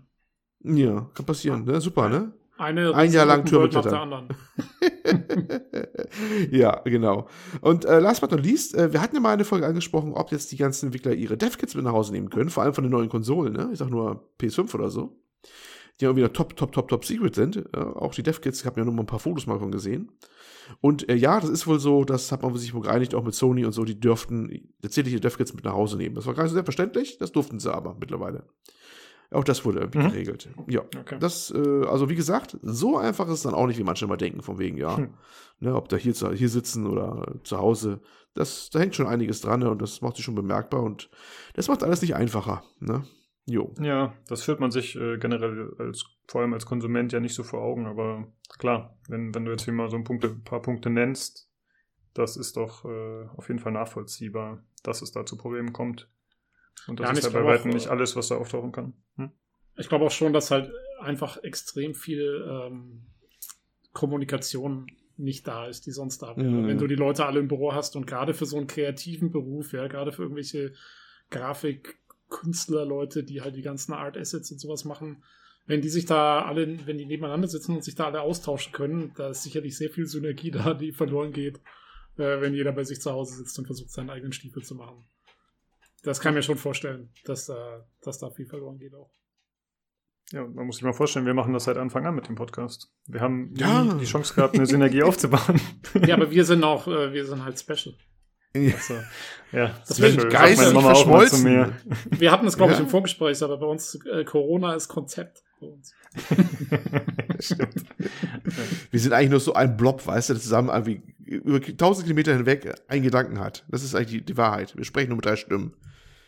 Ja, kann passieren, ne? Super, ne? Ein Jahr lang Türme klettern. Ja, genau. Und last but not least, wir hatten ja mal eine Folge angesprochen, ob jetzt die ganzen Entwickler ihre Dev-Kits mit nach Hause nehmen können, vor allem von den neuen Konsolen, ne? Ich sag nur PS5 oder so. Die auch wieder top secret sind. Auch die Dev-Kits, ich habe ja nur mal ein paar Fotos mal von gesehen. Und ja, das ist wohl so, das hat man sich wohl geeinigt, auch mit Sony und so, die dürften tatsächlich die Dev-Kits mit nach Hause nehmen. Das war gar nicht so selbstverständlich, das durften sie aber mittlerweile. Auch das wurde irgendwie geregelt. Ja, okay. Das, also wie gesagt, so einfach ist es dann auch nicht, wie manche immer denken, von wegen, ja, ne, ob da hier sitzen oder zu Hause, da hängt schon einiges dran, ne, und das macht sich schon bemerkbar und das macht alles nicht einfacher, ne? Jo. Ja, das führt man sich generell vor allem als Konsument ja nicht so vor Augen, aber klar, wenn du jetzt hier mal so ein paar Punkte nennst, das ist doch auf jeden Fall nachvollziehbar, dass es da zu Problemen kommt. Und das ist ja bei weitem nicht alles, was da auftauchen kann. Ich glaube auch schon, dass halt einfach extrem viel Kommunikation nicht da ist, die sonst da wäre. Wenn du die Leute alle im Büro hast und gerade für so einen kreativen Beruf, ja, gerade für irgendwelche Grafikkünstler, Leute, die halt die ganzen Art Assets und sowas machen, wenn die nebeneinander sitzen und sich da alle austauschen können, da ist sicherlich sehr viel Synergie da, die verloren geht, wenn jeder bei sich zu Hause sitzt und versucht, seinen eigenen Stiefel zu machen. Das kann ich mir schon vorstellen, dass da viel verloren geht auch. Ja, man muss sich mal vorstellen, wir machen das seit Anfang an mit dem Podcast. Wir haben die Chance gehabt, eine Synergie aufzubauen. Ja, aber wir sind halt special. Also, ja, das wird geistig verschmolzen. Wir hatten es, glaube ich, im Vorgespräch, aber bei uns Corona ist Konzept. Bei uns. Stimmt. Wir sind eigentlich nur so ein Blob, weißt du, der zusammen irgendwie über 1000 Kilometer hinweg einen Gedanken hat. Das ist eigentlich die Wahrheit. Wir sprechen nur mit 3 Stimmen.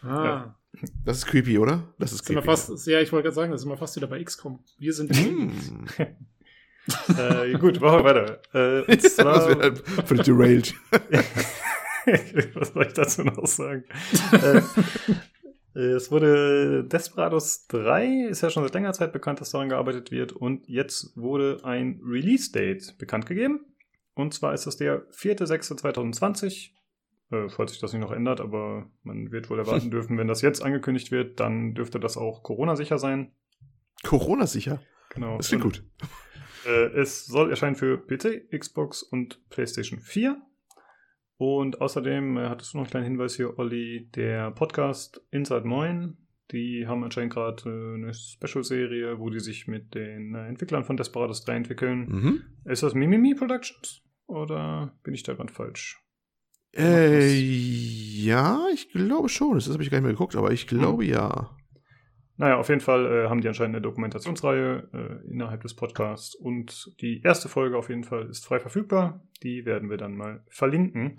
Ja. Das ist creepy, oder? Das ist creepy. Ich wollte gerade sagen, das ist immer fast wieder bei XCOM. Wir sind gut, machen wir weiter. Und zwar völlig derailed. Was soll ich dazu noch sagen? Es wurde Desperados 3, ist ja schon seit längerer Zeit bekannt, dass daran gearbeitet wird. Und jetzt wurde ein Release-Date bekannt gegeben. Und zwar ist das der 4.6.2020. Falls sich das nicht noch ändert, aber man wird wohl erwarten dürfen, wenn das jetzt angekündigt wird, dann dürfte das auch Corona-sicher sein. Corona-sicher? Genau. Das klingt gut. Es soll erscheinen für PC, Xbox und PlayStation 4. Und außerdem hattest du noch einen kleinen Hinweis hier, Olli, der Podcast Inside Moin, die haben anscheinend gerade eine Special-Serie, wo die sich mit den Entwicklern von Desperados 3 entwickeln. Mhm. Ist das Mimimi Productions? Oder bin ich da ganz falsch? Ja, ich glaube schon. Das habe ich gar nicht mehr geguckt, aber ich glaube ja. Naja, auf jeden Fall haben die anscheinend eine Dokumentationsreihe innerhalb des Podcasts und die erste Folge auf jeden Fall ist frei verfügbar. Die werden wir dann mal verlinken.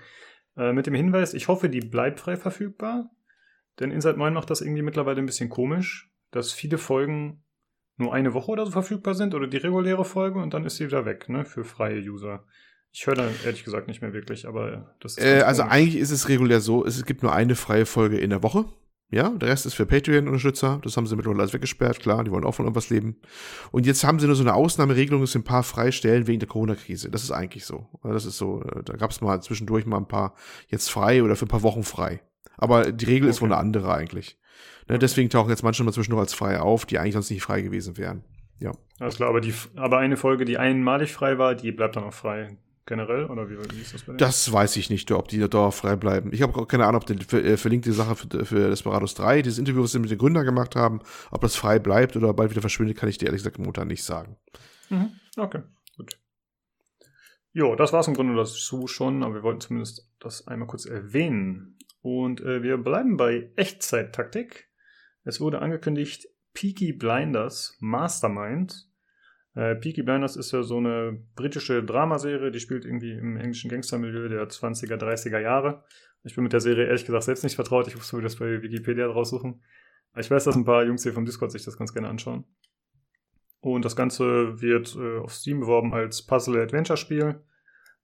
Mit dem Hinweis, ich hoffe, die bleibt frei verfügbar, denn Inside Moin macht das irgendwie mittlerweile ein bisschen komisch, dass viele Folgen nur eine Woche oder so verfügbar sind oder die reguläre Folge und dann ist sie wieder weg, ne, für freie User. Ich höre da ehrlich gesagt nicht mehr wirklich, aber das ist also komisch. Eigentlich ist es regulär so, es gibt nur eine freie Folge in der Woche. Ja, der Rest ist für Patreon-Unterstützer. Das haben sie mittlerweile alles weggesperrt. Klar, die wollen auch von irgendwas leben. Und jetzt haben sie nur so eine Ausnahmeregelung, es sind ein paar Freistellen wegen der Corona-Krise. Das ist eigentlich so. Das ist so, da gab es mal zwischendurch mal ein paar jetzt frei oder für ein paar Wochen frei. Aber die Regel ist wohl eine andere eigentlich. Ne, deswegen tauchen jetzt manche mal zwischendurch als frei auf, die eigentlich sonst nicht frei gewesen wären. Ja. Alles klar, aber eine Folge, die einmalig frei war, die bleibt dann auch frei. Generell? Oder wie ist das bei denen? Das weiß ich nicht, ob die da Dauer frei bleiben. Ich habe auch keine Ahnung, ob die verlinkte Sache für Desperados 3, dieses Interview, was sie mit den Gründern gemacht haben, ob das frei bleibt oder bald wieder verschwindet, kann ich dir ehrlich gesagt momentan nicht sagen. Mhm. Okay, gut. Jo, das war es im Grunde dazu schon, aber wir wollten zumindest das einmal kurz erwähnen. Und wir bleiben bei Echtzeit-Taktik. Es wurde angekündigt, Peaky Blinders Mastermind. Peaky Blinders ist ja so eine britische Dramaserie, die spielt irgendwie im englischen Gangstermilieu der 20er, 30er Jahre. Ich bin mit der Serie ehrlich gesagt selbst nicht vertraut, ich muss mir das bei Wikipedia raussuchen. Ich weiß, dass ein paar Jungs hier vom Discord sich das ganz gerne anschauen. Und das Ganze wird auf Steam beworben als Puzzle-Adventure-Spiel.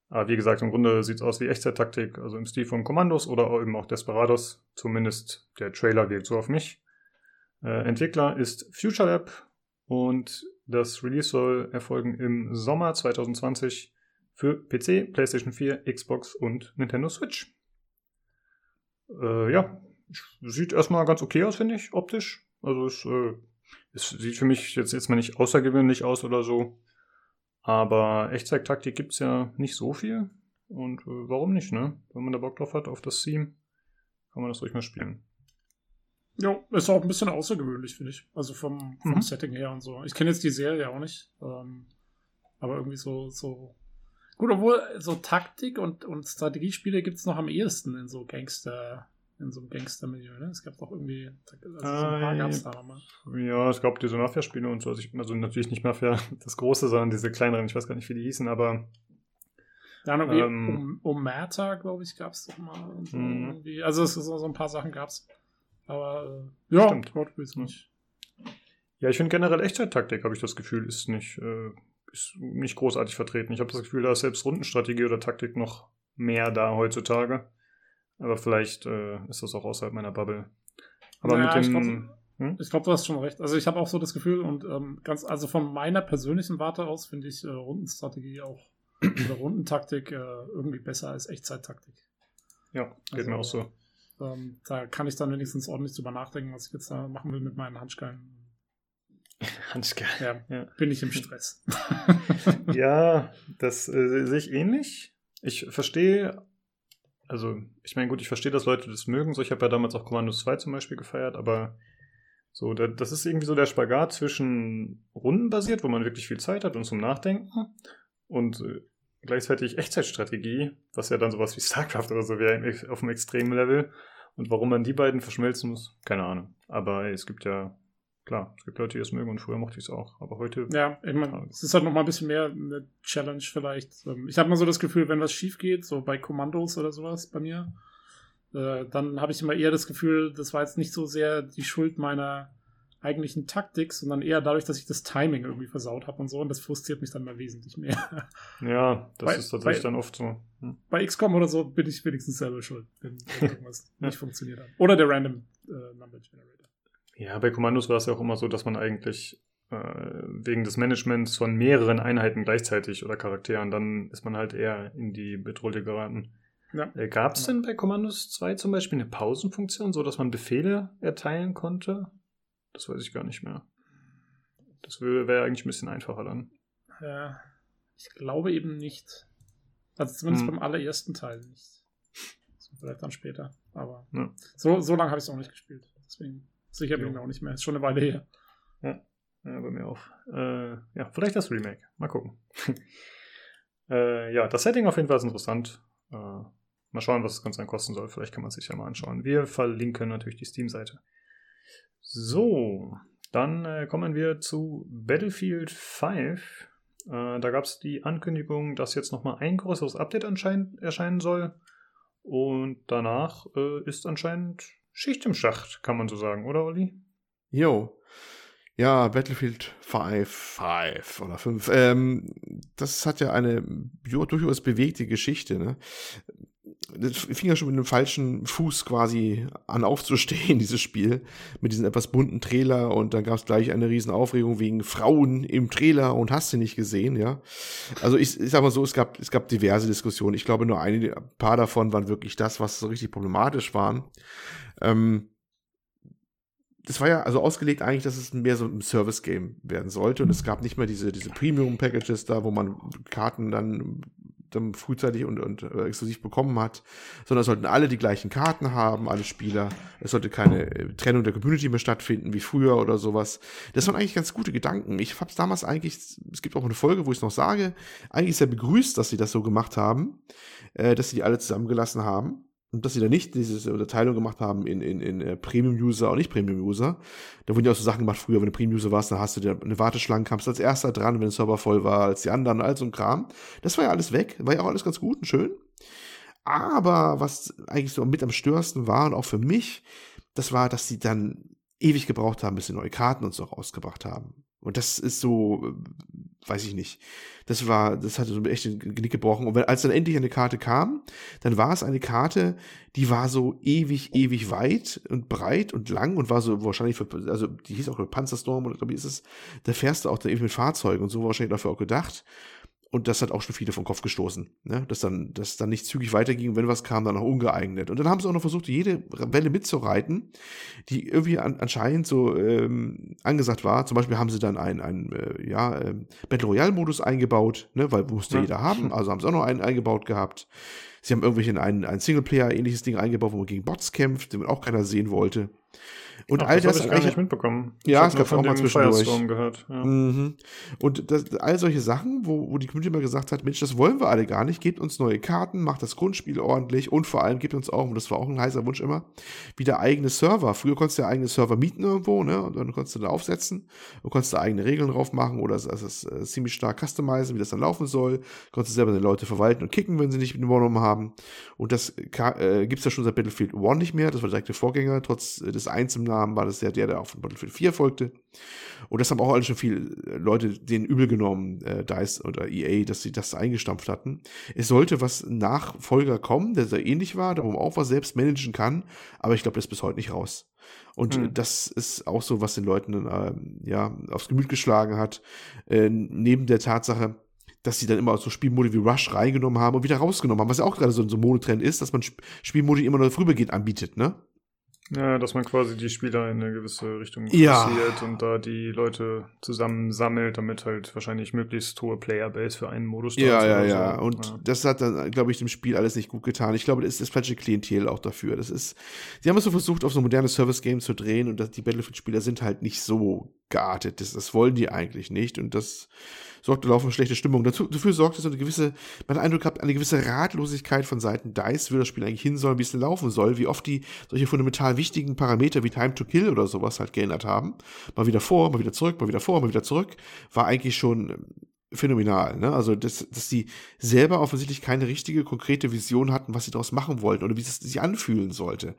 Aber wie gesagt, im Grunde sieht es aus wie Echtzeit-Taktik, also im Stil von Commandos oder auch eben auch Desperados. Zumindest der Trailer wirkt so auf mich. Entwickler ist FutureLab und das Release soll erfolgen im Sommer 2020 für PC, PlayStation 4, Xbox und Nintendo Switch. Ja, sieht erstmal ganz okay aus, finde ich, optisch. Also es sieht für mich jetzt mal nicht außergewöhnlich aus oder so. Aber Echtzeit-Taktik gibt es ja nicht so viel. Und warum nicht, ne? Wenn man da Bock drauf hat auf das Theme, kann man das ruhig mal spielen. Ja, ist auch ein bisschen außergewöhnlich, finde ich. Also vom Setting her und so. Ich kenne jetzt die Serie auch nicht. Aber irgendwie so. Gut, obwohl so Taktik und Strategiespiele gibt es noch am ehesten in so Gangstermilieu, ne? Es gab doch irgendwie so ein paar Gangster. Ja, es gab diese Mafia-Spiele und so. Also natürlich nicht Mafia, das Große, sondern diese kleineren. Ich weiß gar nicht, wie die hießen, aber dann irgendwie Omerta, glaube ich, gab es doch mal. Und so irgendwie. Also so ein paar Sachen gab es. Aber ja, stimmt. Nicht. Ja, ich finde generell Echtzeit-Taktik, habe ich das Gefühl, ist nicht großartig vertreten. Ich habe das Gefühl, da ist selbst Rundenstrategie oder Taktik noch mehr da heutzutage. Aber vielleicht ist das auch außerhalb meiner Bubble. Aber naja, mit dem... Ich glaube, du hast schon recht. Also ich habe auch so das Gefühl und also von meiner persönlichen Warte aus finde ich Rundenstrategie auch oder Rundentaktik irgendwie besser als Echtzeit-Taktik. Ja, geht also, mir auch so. Da kann ich dann wenigstens ordentlich drüber nachdenken, was ich jetzt da machen will mit meinen Handschellen. Handschellen. Ja, bin ich im Stress. Ja, das sehe ich ähnlich. Ich verstehe, dass Leute das mögen. So, ich habe ja damals auch Commandos 2 zum Beispiel gefeiert, aber so, das ist irgendwie so der Spagat zwischen rundenbasiert, wo man wirklich viel Zeit hat und zum Nachdenken und gleichzeitig Echtzeitstrategie, was ja dann sowas wie StarCraft oder so wäre auf einem extremen Level. Und warum man die beiden verschmelzen muss, keine Ahnung. Aber es gibt Leute, die es mögen und früher mochte ich es auch. Aber heute... Ja, ich meine, es ist halt nochmal ein bisschen mehr eine Challenge vielleicht. Ich habe mal so das Gefühl, wenn was schief geht, so bei Commandos oder sowas bei mir, dann habe ich immer eher das Gefühl, das war jetzt nicht so sehr die Schuld meiner eigentlichen Taktik, sondern eher dadurch, dass ich das Timing irgendwie versaut habe und so, und das frustriert mich dann mal wesentlich mehr. Ja, das ist tatsächlich dann oft so. Bei XCOM oder so bin ich wenigstens selber schuld, wenn irgendwas nicht funktioniert hat. Oder der Random Number Generator. Ja, bei Commandos war es ja auch immer so, dass man eigentlich wegen des Managements von mehreren Einheiten gleichzeitig oder Charakteren, dann ist man halt eher in die Bedrohung geraten. Ja. Gab es denn bei Commandos 2 zum Beispiel eine Pausenfunktion, sodass man Befehle erteilen konnte? Das weiß ich gar nicht mehr. Das wäre eigentlich ein bisschen einfacher dann. Ja, ich glaube eben nicht. Also zumindest beim allerersten Teil nicht. So, vielleicht dann später. Aber ja. so lange habe ich es auch nicht gespielt. Deswegen sicher bin ich auch nicht mehr. Ist schon eine Weile her. Ja, bei mir auch. Ja, vielleicht das Remake. Mal gucken. Ja, das Setting auf jeden Fall ist interessant. Mal schauen, was das Ganze dann kosten soll. Vielleicht kann man es sich ja mal anschauen. Wir verlinken natürlich die Steam-Seite. So, dann kommen wir zu Battlefield 5. Da gab es die Ankündigung, dass jetzt nochmal ein größeres Update anscheinend erscheinen soll. Und danach ist anscheinend Schicht im Schacht, kann man so sagen, oder Olli? Jo. Ja, Battlefield 5 oder 5. Das hat ja eine durchaus bewegte Geschichte, ne? Das fing ja schon mit einem falschen Fuß quasi an aufzustehen, dieses Spiel, mit diesem etwas bunten Trailer, und dann gab es gleich eine riesen Aufregung wegen Frauen im Trailer und hast du nicht gesehen, ja. Also ich sag mal so, es gab diverse Diskussionen. Ich glaube, nur ein paar davon waren wirklich das, was so richtig problematisch waren. Das war ja also ausgelegt eigentlich, dass es mehr so ein Service-Game werden sollte, und es gab nicht mehr diese Premium-Packages da, wo man Karten dann frühzeitig und exklusiv bekommen hat, sondern es sollten alle die gleichen Karten haben, alle Spieler. Es sollte keine Trennung der Community mehr stattfinden, wie früher oder sowas. Das waren eigentlich ganz gute Gedanken. Ich hab's damals eigentlich, es gibt auch eine Folge, wo ich es noch sage, eigentlich sehr begrüßt, dass sie das so gemacht haben, dass sie die alle zusammengelassen haben und dass sie da nicht diese Unterteilung gemacht haben in Premium-User und Nicht-Premium-User. Da wurden ja auch so Sachen gemacht früher, wenn du Premium-User warst, dann hast du eine Warteschlange, kamst als erster dran, wenn der Server voll war, als die anderen, all so ein Kram. Das war ja alles weg, war ja auch alles ganz gut und schön. Aber was eigentlich so mit am störendsten war, und auch für mich, das war, dass sie dann ewig gebraucht haben, bis sie neue Karten und so rausgebracht haben. Und das ist so, weiß ich nicht. Das hatte so echt den Genick gebrochen. Und als dann endlich eine Karte kam, dann war es eine Karte, die war so ewig weit und breit und lang und war so wahrscheinlich also die hieß auch Panzerstorm oder glaube ich ist es, da fährst du auch dann eben mit Fahrzeugen und so, war wahrscheinlich dafür auch gedacht. Und das hat auch schon viele vom Kopf gestoßen, ne? Dass dann nicht zügig weiterging, wenn was kam, dann auch ungeeignet. Und dann haben sie auch noch versucht, jede Welle mitzureiten, die irgendwie anscheinend so angesagt war. Zum Beispiel haben sie dann einen Battle-Royale-Modus eingebaut, ne? Weil musste jeder haben. Also haben sie auch noch einen eingebaut gehabt. Sie haben irgendwelchen ein Singleplayer-ähnliches Ding eingebaut, wo man gegen Bots kämpft, den auch keiner sehen wollte. Und all das habe ich gar nicht mitbekommen. Ja, es gab auch mal zwischendurch. Gehört, ja. Mhm. Und all solche Sachen, wo die Community mal gesagt hat, Mensch, das wollen wir alle gar nicht, gebt uns neue Karten, macht das Grundspiel ordentlich und vor allem gebt uns auch, und das war auch ein heißer Wunsch immer, wieder eigene Server. Früher konntest du ja eigene Server mieten irgendwo, ne, und dann konntest du da aufsetzen und konntest da eigene Regeln drauf machen oder es ziemlich stark customizen, wie das dann laufen soll. Konntest du selber deine Leute verwalten und kicken, wenn sie nicht übernommen haben. Und das gibt's ja schon seit Battlefield 1 nicht mehr, das war direkt der Vorgänger, trotz des Eins im Namen war das der auch von Battlefield 4 folgte. Und das haben auch alle schon viele Leute denen übel genommen, DICE oder EA, dass sie das eingestampft hatten. Es sollte was Nachfolger kommen, der sehr ähnlich war, darum auch was selbst managen kann, aber ich glaube, das ist bis heute nicht raus. Und das ist auch so, was den Leuten aufs Gemüt geschlagen hat, neben der Tatsache, dass sie dann immer so Spielmodi wie Rush reingenommen haben und wieder rausgenommen haben, was ja auch gerade so ein Modetrend ist, dass man Spielmodi immer noch vorübergehend anbietet, ne? Ja, dass man quasi die Spieler in eine gewisse Richtung fokussiert und da die Leute zusammensammelt, damit halt wahrscheinlich möglichst hohe Playerbase für einen Modus da ist. Ja. Und das hat dann, glaube ich, dem Spiel alles nicht gut getan. Ich glaube, das ist das falsche Klientel auch dafür. Sie haben es so versucht, auf so ein modernes Service-Game zu drehen, und die Battlefield-Spieler sind halt nicht so geartet. Das wollen die eigentlich nicht, und das sorgte laufend für schlechte Stimmung. Dafür sorgte so man hat Eindruck gehabt, eine gewisse Ratlosigkeit von Seiten DICE, wie das Spiel eigentlich hin soll, wie es denn laufen soll, wie oft die solche fundamental wichtigen Parameter wie Time to Kill oder sowas halt geändert haben. Mal wieder vor, mal wieder zurück, mal wieder vor, mal wieder zurück. War eigentlich schon phänomenal, ne? Also, dass sie selber offensichtlich keine richtige, konkrete Vision hatten, was sie daraus machen wollten oder wie es sich anfühlen sollte.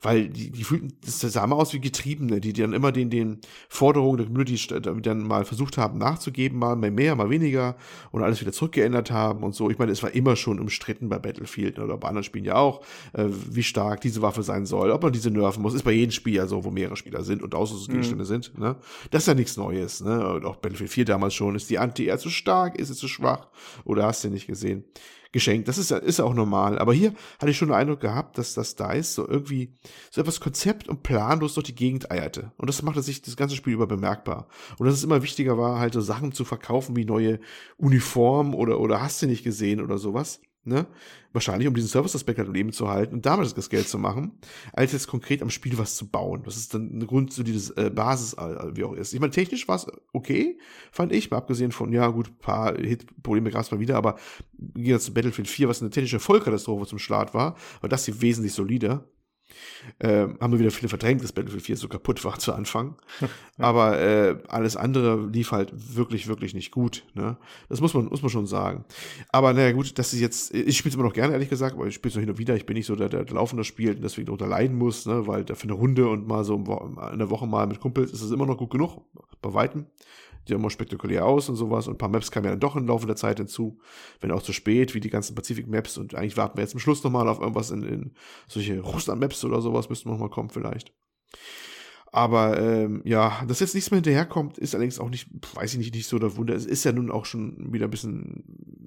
weil die fühlten, das sah mal aus wie Getriebene, die dann immer den Forderungen der Community dann mal versucht haben nachzugeben, mal mehr, mal weniger und alles wieder zurückgeändert haben und so. Ich meine, es war immer schon umstritten bei Battlefield oder bei anderen Spielen ja auch, wie stark diese Waffe sein soll, ob man diese nerven muss, ist bei jedem Spiel ja so, wo mehrere Spieler sind und Ausrüstungsgegenstände sind, ne? Das ist ja nichts Neues, ne? Und auch Battlefield 4 damals schon, ist die Anti-Air zu stark, ist sie zu schwach oder hast du nicht gesehen? Geschenkt. Das ist auch normal. Aber hier hatte ich schon den Eindruck gehabt, dass das DICE so irgendwie so etwas konzept- und planlos durch die Gegend eierte. Und das machte sich das ganze Spiel über bemerkbar. Und dass es immer wichtiger war, halt so Sachen zu verkaufen wie neue Uniformen oder hast du nicht gesehen oder sowas. Ne? Wahrscheinlich, um diesen Service-Aspekt halt im Leben zu halten und damit das Geld zu machen, als jetzt konkret am Spiel was zu bauen. Das ist dann eine grundsolide Basis, wie auch ist. Ich meine, technisch war es okay, fand ich, mal abgesehen von, ja gut, ein paar Hit-Probleme gab es mal wieder, aber im Gegensatz zu Battlefield 4, was eine technische Vollkatastrophe zum Start war das hier wesentlich solider. Haben wir wieder viele verdrängt, dass Battlefield 4 so kaputt war zu Anfang. Aber alles andere lief halt wirklich, wirklich nicht gut. Ne? Das muss man schon sagen. Aber naja, gut, dass ich spiele es immer noch gerne, ehrlich gesagt, aber ich spiele es noch hin und wieder. Ich bin nicht so der Laufende spielt und deswegen darunter leiden muss, ne? Weil für eine Runde und mal so in der Woche mal mit Kumpels ist es immer noch gut genug, bei Weitem. Sieht immer spektakulär aus und sowas. Und ein paar Maps kamen ja dann doch im Laufe der Zeit hinzu, wenn auch zu spät, wie die ganzen Pazifik-Maps. Und eigentlich warten wir jetzt am Schluss nochmal auf irgendwas in solche Russland-Maps oder sowas, müssten wir nochmal kommen vielleicht. Aber ja, dass jetzt nichts mehr hinterherkommt, ist allerdings auch nicht, weiß ich nicht, nicht so der Wunder. Es ist ja nun auch schon wieder ein bisschen,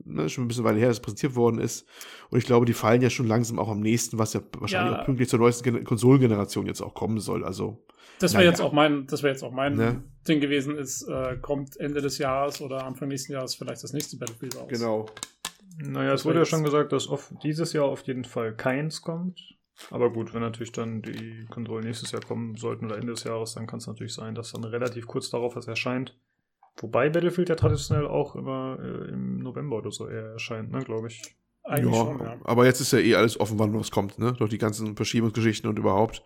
ne, schon ein bisschen weiter her, dass es präsentiert worden ist. Und ich glaube, die fallen ja schon langsam auch am nächsten, was ja wahrscheinlich auch pünktlich zur neuesten Konsolengeneration jetzt auch kommen soll. Also das wäre jetzt auch mein ne? Ding gewesen, ist, kommt Ende des Jahres oder Anfang nächsten Jahres vielleicht das nächste Battlefield raus. Genau. Naja, es wurde ja schon gesagt, dass dieses Jahr auf jeden Fall keins kommt. Aber gut, wenn natürlich dann die Konsolen nächstes Jahr kommen sollten oder Ende des Jahres, dann kann es natürlich sein, dass dann relativ kurz darauf was erscheint. Wobei Battlefield ja traditionell auch immer im November oder so eher erscheint, ne, glaube ich. Eigentlich ja, schon, ja. Aber jetzt ist ja eh alles offen, wann was kommt, ne? Durch die ganzen Verschiebungsgeschichten und überhaupt.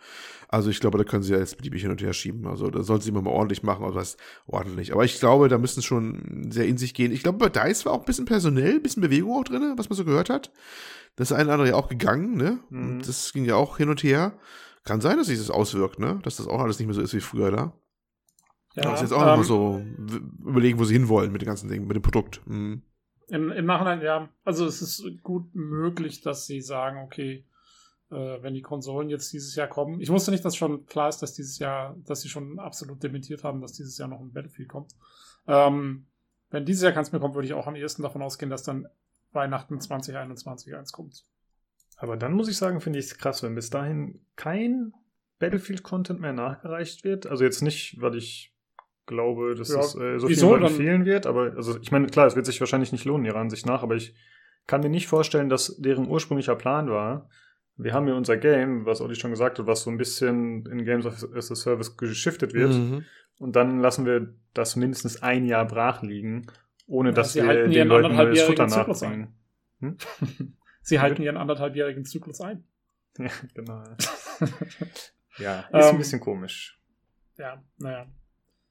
Also ich glaube, da können sie ja jetzt beliebig hin und her schieben. Also da sollten sie immer mal ordentlich machen, also das heißt ordentlich. Aber ich glaube, da müssen sie schon sehr in sich gehen. Ich glaube, bei DICE war auch ein bisschen personell, ein bisschen Bewegung auch drin, was man so gehört hat. Das ist ein oder andere ja auch gegangen, ne? Mhm. Und das ging ja auch hin und her. Kann sein, dass sich das auswirkt, ne? Dass das auch alles nicht mehr so ist wie früher da. Ja. Muss jetzt auch nochmal so überlegen, wo sie hinwollen mit den ganzen Dingen, mit dem Produkt. Mhm. Im Nachhinein, ja. Also es ist gut möglich, dass sie sagen, okay, wenn die Konsolen jetzt dieses Jahr kommen. Ich wusste nicht, dass schon klar ist, dass dieses Jahr, dass sie schon absolut dementiert haben, dass dieses Jahr noch ein Battlefield kommt. Wenn dieses Jahr keins mehr kommt, würde ich auch am ehesten davon ausgehen, dass dann Weihnachten 2021 eins kommt. Aber dann muss ich sagen, finde ich es krass, wenn bis dahin kein Battlefield-Content mehr nachgereicht wird. Also jetzt nicht, weil ich glaube, dass es so vielen Leuten fehlen wird, aber also ich meine, klar, es wird sich wahrscheinlich nicht lohnen, ihrer Ansicht nach, aber ich kann mir nicht vorstellen, dass deren ursprünglicher Plan war, wir haben hier unser Game, was Olli schon gesagt hat, was so ein bisschen in Games as a Service geschiftet wird, und dann lassen wir das mindestens ein Jahr brach liegen, ohne dass wir den Leuten neues Futter nachbringen. Sie halten ihren anderthalbjährigen Zyklus ein. Ja, genau. Ja, ist ein bisschen komisch. Ja, naja.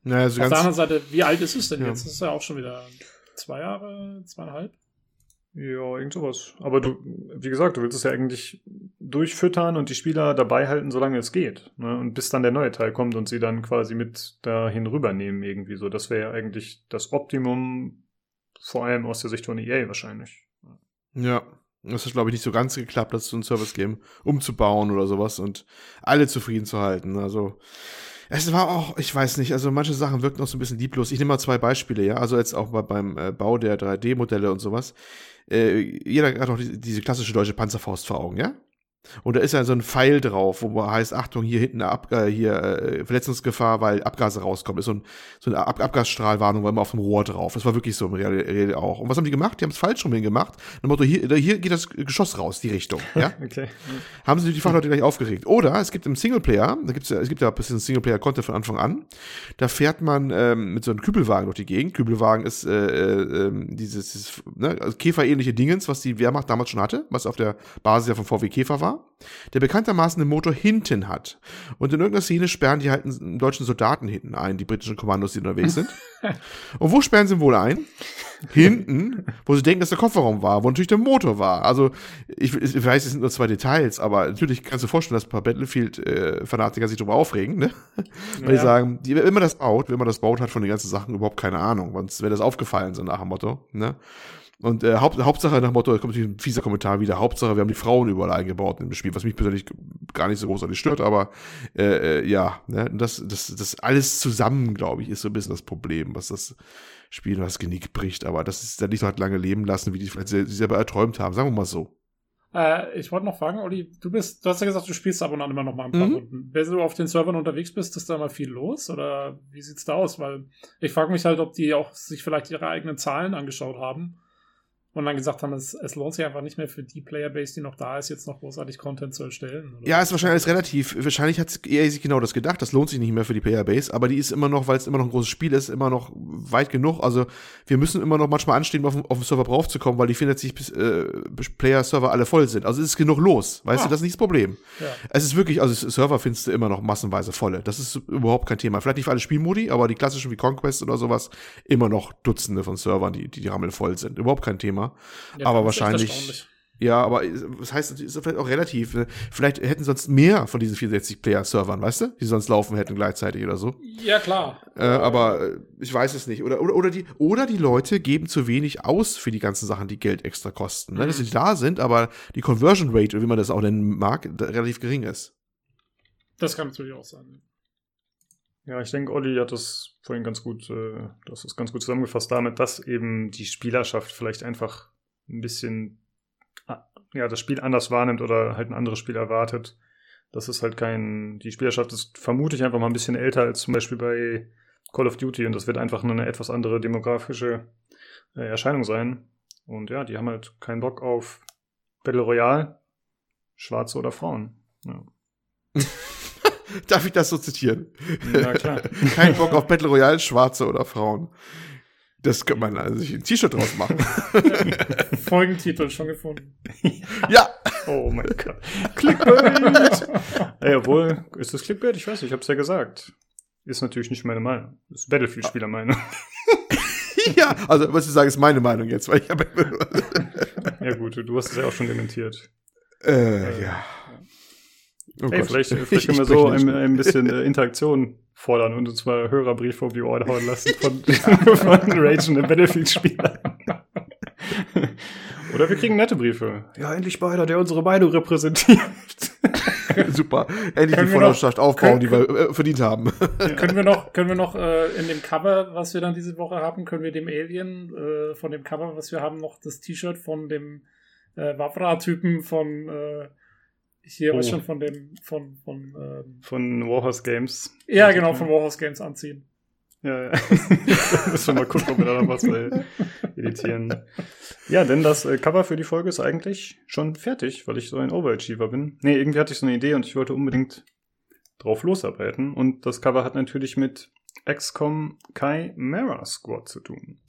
So auf der anderen Seite, wie alt ist es denn jetzt? Das ist ja auch schon wieder 2 Jahre, 2,5. Ja, irgend sowas. Aber du, wie gesagt, du willst es ja eigentlich durchfüttern und die Spieler dabei halten, solange es geht. Ne? Und bis dann der neue Teil kommt und sie dann quasi mit dahin rübernehmen irgendwie so. Das wäre ja eigentlich das Optimum, vor allem aus der Sicht von EA wahrscheinlich. Ja. Das hat, glaube ich, nicht so ganz geklappt, das so ein Service-Game umzubauen oder sowas und alle zufrieden zu halten. Also es war auch, ich weiß nicht, also manche Sachen wirkten auch so ein bisschen lieblos. Ich nehme mal 2 Beispiele, ja, also jetzt auch mal beim Bau der 3D-Modelle und sowas. Jeder hat auch diese klassische deutsche Panzerfaust vor Augen, ja? Und da ist ja so ein Pfeil drauf, wo man heißt, Achtung, hier hinten eine Verletzungsgefahr, weil Abgase rauskommen. Ist so eine Abgasstrahlwarnung, war immer auf dem Rohr drauf. Das war wirklich so im Real auch. Und was haben die gemacht? Die haben es falsch rum hingemacht. Nach dem Motto, hier geht das Geschoss raus, die Richtung. Ja? Okay. Haben sich die Fachleute gleich aufgeregt. Oder es gibt im Singleplayer, es gibt ja ein bisschen Singleplayer-Content von Anfang an, da fährt man mit so einem Kübelwagen durch die Gegend. Kübelwagen ist dieses ne, also Käfer-ähnliche Dingens, was die Wehrmacht damals schon hatte, was auf der Basis ja von VW Käfer war. Fahrer, der bekanntermaßen den Motor hinten hat. Und in irgendeiner Szene sperren die halt einen deutschen Soldaten hinten ein, die britischen Kommandos, die unterwegs sind. Und wo sperren sie ihn wohl ein? Hinten, wo sie denken, dass der Kofferraum war, wo natürlich der Motor war. Also, ich weiß, es sind nur zwei Details, aber natürlich kannst du vorstellen, dass ein paar Battlefield-Fanatiker sich darüber aufregen, ne? Weil die sagen, wer immer das baut, hat von den ganzen Sachen überhaupt keine Ahnung. Sonst wäre das aufgefallen, so nach dem Motto, ne? Und Hauptsache, nach dem Motto, da kommt ein fieser Kommentar wieder, Hauptsache, wir haben die Frauen überall eingebaut in dem Spiel, was mich persönlich gar nicht so großartig stört, aber ja, ne? das alles zusammen, glaube ich, ist so ein bisschen das Problem, was das Spiel was Genick bricht, aber das ist dann nicht so halt lange leben lassen, wie die vielleicht sie selber erträumt haben, sagen wir mal so. Ich wollte noch fragen, Olli, du hast ja gesagt, du spielst ab und an immer noch mal ein paar Runden. Wenn du auf den Servern unterwegs bist, ist da mal viel los? Oder wie sieht's da aus? Weil ich frage mich halt, ob die auch sich vielleicht ihre eigenen Zahlen angeschaut haben und dann gesagt haben, es lohnt sich einfach nicht mehr für die Playerbase, die noch da ist, jetzt noch großartig Content zu erstellen. Oder? Ja, ist wahrscheinlich alles relativ. Wahrscheinlich hat EA sich genau das gedacht, das lohnt sich nicht mehr für die Playerbase, aber die ist immer noch, weil es immer noch ein großes Spiel ist, immer noch weit genug. Also wir müssen immer noch manchmal anstehen, auf dem Server draufzukommen, weil die 470 Player-Server alle voll sind. Also es ist genug los, weißt du, das ist nicht das Problem. Ja. Es ist wirklich, also Server findest du immer noch massenweise volle. Das ist überhaupt kein Thema. Vielleicht nicht für alle Spielmodi, aber die klassischen wie Conquest oder sowas, immer noch Dutzende von Servern, die rammelvoll sind. Überhaupt kein Thema. Ja, aber wahrscheinlich. Ja, aber das heißt, es ist vielleicht auch relativ. Ne? Vielleicht hätten sonst mehr von diesen 64-Player-Servern, weißt du? Die sonst laufen hätten gleichzeitig oder so. Ja, klar. Aber ich weiß es nicht. Oder die Leute geben zu wenig aus für die ganzen Sachen, die Geld extra kosten. Ne? Dass sie da sind, aber die Conversion Rate, wie man das auch nennen mag, relativ gering ist. Das kann natürlich auch sein. Ja, ich denke, Olli hat das vorhin ganz gut zusammengefasst damit, dass eben die Spielerschaft vielleicht einfach ein bisschen das Spiel anders wahrnimmt oder halt ein anderes Spiel erwartet. Das ist halt die Spielerschaft ist vermutlich einfach mal ein bisschen älter als zum Beispiel bei Call of Duty und das wird einfach eine etwas andere demografische Erscheinung sein. Und ja, die haben halt keinen Bock auf Battle Royale, Schwarze oder Frauen. Ja. Darf ich das so zitieren? Na klar. Kein Bock auf Battle Royale, Schwarze oder Frauen. Das könnte man also sich ein T-Shirt draus machen. Folgentitel schon gefunden. Ja. Oh mein Gott. Clickbait. Obwohl, ist das Clickbait? Ich weiß nicht, ich hab's ja gesagt. Ist natürlich nicht meine Meinung. Ist Battlefield-Spieler-Meinung. Ja, also was ich sagen, ist meine Meinung jetzt, weil ich habe. Ja gut, du hast es ja auch schon dementiert. Ja. Oh hey, vielleicht können wir so ein bisschen Interaktion fordern und uns mal Hörerbrief vor die Ohren hauen lassen von ragenden Battlefield-Spielern. Oder wir kriegen nette Briefe. Ja, endlich mal einer, der unsere Meinung repräsentiert. Super. Endlich die Followerschaft aufbauen, die wir verdient haben. Können wir noch in dem Cover, was wir dann diese Woche haben, können wir dem Alien von dem Cover, was wir haben, noch das T-Shirt von dem Wavra-Typen von von Warhorse Games. Ja, genau, von Warhorse Games anziehen. Ja. Müssen wir mal gucken, ob wir da noch was editieren. Ja, denn das Cover für die Folge ist eigentlich schon fertig, weil ich so ein Overachiever bin. Nee, irgendwie hatte ich so eine Idee und ich wollte unbedingt drauf losarbeiten. Und das Cover hat natürlich mit XCOM Chimera Squad zu tun.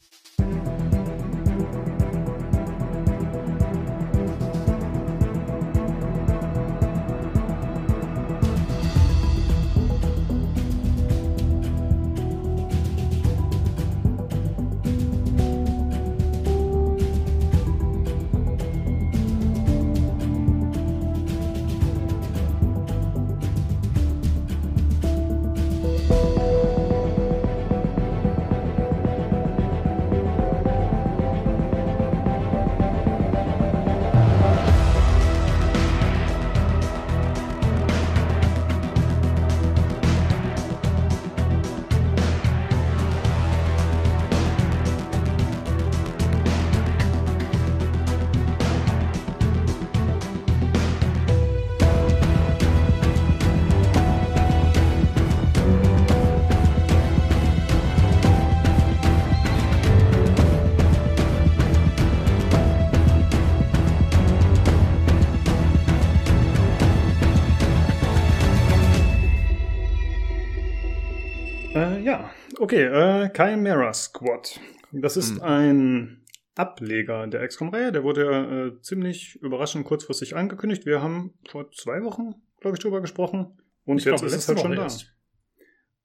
Okay, Chimera Squad. Das ist ein Ableger der XCOM-Reihe. Der wurde ja ziemlich überraschend kurzfristig angekündigt. Wir haben vor 2 Wochen, glaube ich, drüber gesprochen. Und ich jetzt glaub, ist es halt schon da.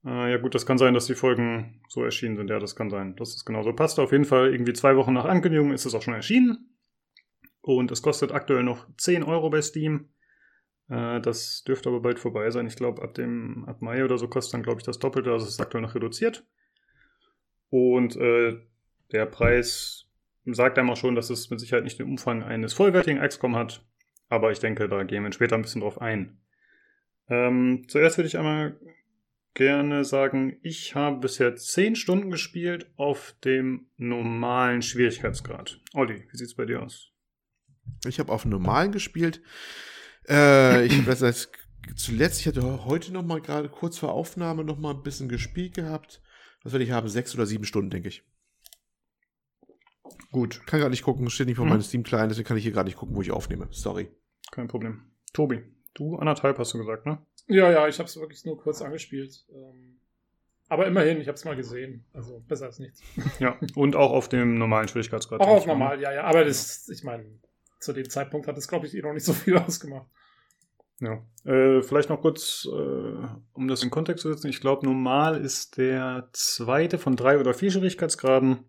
Ja gut, das kann sein, dass die Folgen so erschienen sind. Ja, das kann sein, dass es genauso passt. Auf jeden Fall irgendwie 2 Wochen nach Ankündigung ist es auch schon erschienen. Und es kostet aktuell noch 10 Euro bei Steam. Das dürfte aber bald vorbei sein. Ich glaube, ab Mai oder so kostet dann, glaube ich, das Doppelte. Also es ist aktuell noch reduziert. Und der Preis sagt einem auch schon, dass es mit Sicherheit nicht den Umfang eines vollwertigen XCOM hat. Aber ich denke, da gehen wir später ein bisschen drauf ein. Zuerst würde ich einmal gerne sagen, ich habe bisher 10 Stunden gespielt auf dem normalen Schwierigkeitsgrad. Olli, wie sieht's bei dir aus? Ich habe auf dem normalen gespielt. Ich hatte heute noch mal gerade kurz vor Aufnahme noch mal ein bisschen gespielt gehabt. Was werde ich haben? 6 oder 7 Stunden, denke ich. Gut. Kann gerade nicht gucken, steht nicht vor meinem Steam-Client, deswegen kann ich hier gerade nicht gucken, wo ich aufnehme. Sorry. Kein Problem. Tobi, du 1,5 hast du gesagt, ne? Ja, ich habe es wirklich nur kurz angespielt. Aber immerhin, ich habe es mal gesehen. Also besser als nichts. Ja, und auch auf dem normalen Schwierigkeitsgrad. Auch auf normal, ja. Aber das, ich meine, zu dem Zeitpunkt hat es, glaube ich, noch nicht so viel ausgemacht. Ja, vielleicht noch kurz, um das in Kontext zu setzen. Ich glaube, normal ist der 2. von 3 oder 4 Schwierigkeitsgraden.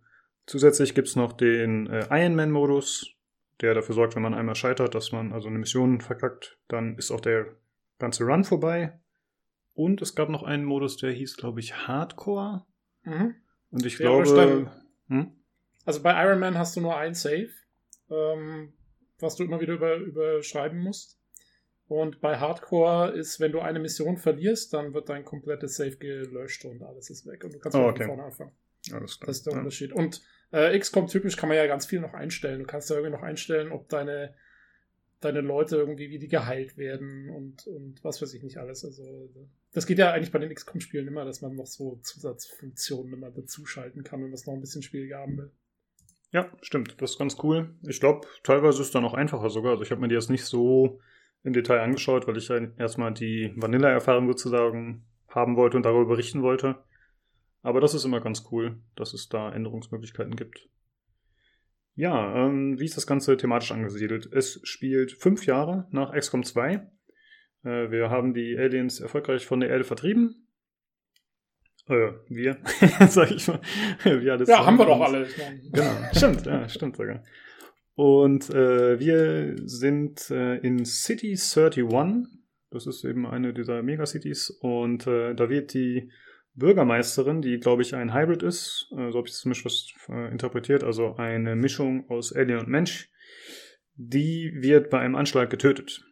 Zusätzlich gibt es noch den Ironman-Modus, der dafür sorgt, wenn man einmal scheitert, dass man also eine Mission verkackt, dann ist auch der ganze Run vorbei. Und es gab noch einen Modus, der hieß, glaube ich, Hardcore. Mhm. Und ich glaube... Also bei Ironman hast du nur ein Save, was du immer wieder überschreiben musst. Und bei Hardcore ist, wenn du eine Mission verlierst, dann wird dein komplettes Save gelöscht und alles ist weg. Und du kannst von vorne anfangen. Alles klar. Das ist der Unterschied. Und XCOM-typisch kann man ja ganz viel noch einstellen. Du kannst ja irgendwie noch einstellen, ob deine Leute irgendwie, wie die geheilt werden und was weiß ich nicht alles. Also das geht ja eigentlich bei den XCOM-Spielen immer, dass man noch so Zusatzfunktionen immer dazuschalten kann, wenn man es noch ein bisschen schwieriger haben will. Ja, stimmt. Das ist ganz cool. Ich glaube, teilweise ist es dann auch einfacher sogar. Also ich habe mir die jetzt nicht so im Detail angeschaut, weil ich ja erstmal die Vanilla-Erfahrung sozusagen haben wollte und darüber berichten wollte. Aber das ist immer ganz cool, dass es da Änderungsmöglichkeiten gibt. Ja, wie ist das Ganze thematisch angesiedelt? Es spielt 5 Jahre nach XCOM 2. Wir haben die Aliens erfolgreich von der Erde vertrieben. Wir, sag ich mal. Wir alle haben wir doch alle. Genau, stimmt, ja, stimmt sogar. Und wir sind in City 31. Das ist eben eine dieser Megacities. Und da wird die Bürgermeisterin, die, glaube ich, ein Hybrid ist, so habe ich das zumindest interpretiert, also eine Mischung aus Alien und Mensch, die wird bei einem Anschlag getötet.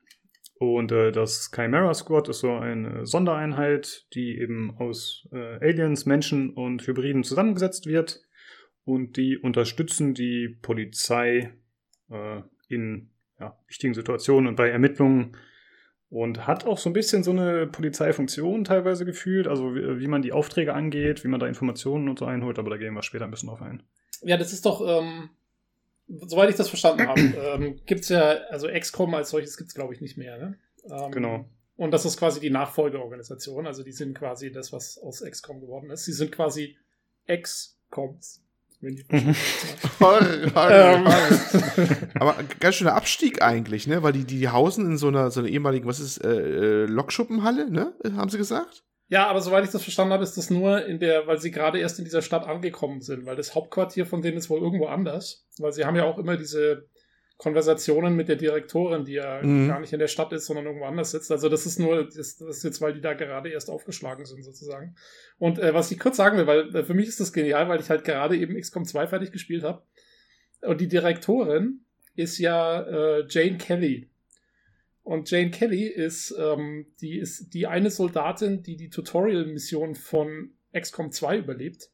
Und das Chimera Squad ist so eine Sondereinheit, die eben aus Aliens, Menschen und Hybriden zusammengesetzt wird. Und die unterstützen die Polizei in wichtigen Situationen und bei Ermittlungen und hat auch so ein bisschen so eine Polizeifunktion teilweise gefühlt, also wie man die Aufträge angeht, wie man da Informationen und so einholt, aber da gehen wir später ein bisschen drauf ein. Ja, das ist doch, soweit ich das verstanden habe, gibt's ja, also XCOM als solches gibt's, glaube ich, nicht mehr, ne? Genau. Und das ist quasi die Nachfolgeorganisation, also die sind quasi das, was aus XCOM geworden ist. Sie sind quasi XCOMs. Aber ganz schöner Abstieg eigentlich, ne? Weil die hausen in so einer ehemaligen, was ist, Lokschuppenhalle, ne? Haben sie gesagt? Ja, aber soweit ich das verstanden habe, ist das nur weil sie gerade erst in dieser Stadt angekommen sind, weil das Hauptquartier von denen ist wohl irgendwo anders, weil sie haben ja auch immer diese Konversationen mit der Direktorin, die ja gar nicht in der Stadt ist, sondern irgendwo anders sitzt. Also das ist nur, das ist jetzt, weil die da gerade erst aufgeschlagen sind sozusagen. Und was ich kurz sagen will, weil für mich ist das genial, weil ich halt gerade eben XCOM 2 fertig gespielt habe. Und die Direktorin ist ja Jane Kelly. Und Jane Kelly ist die eine Soldatin, die die Tutorial-Mission von XCOM 2 überlebt.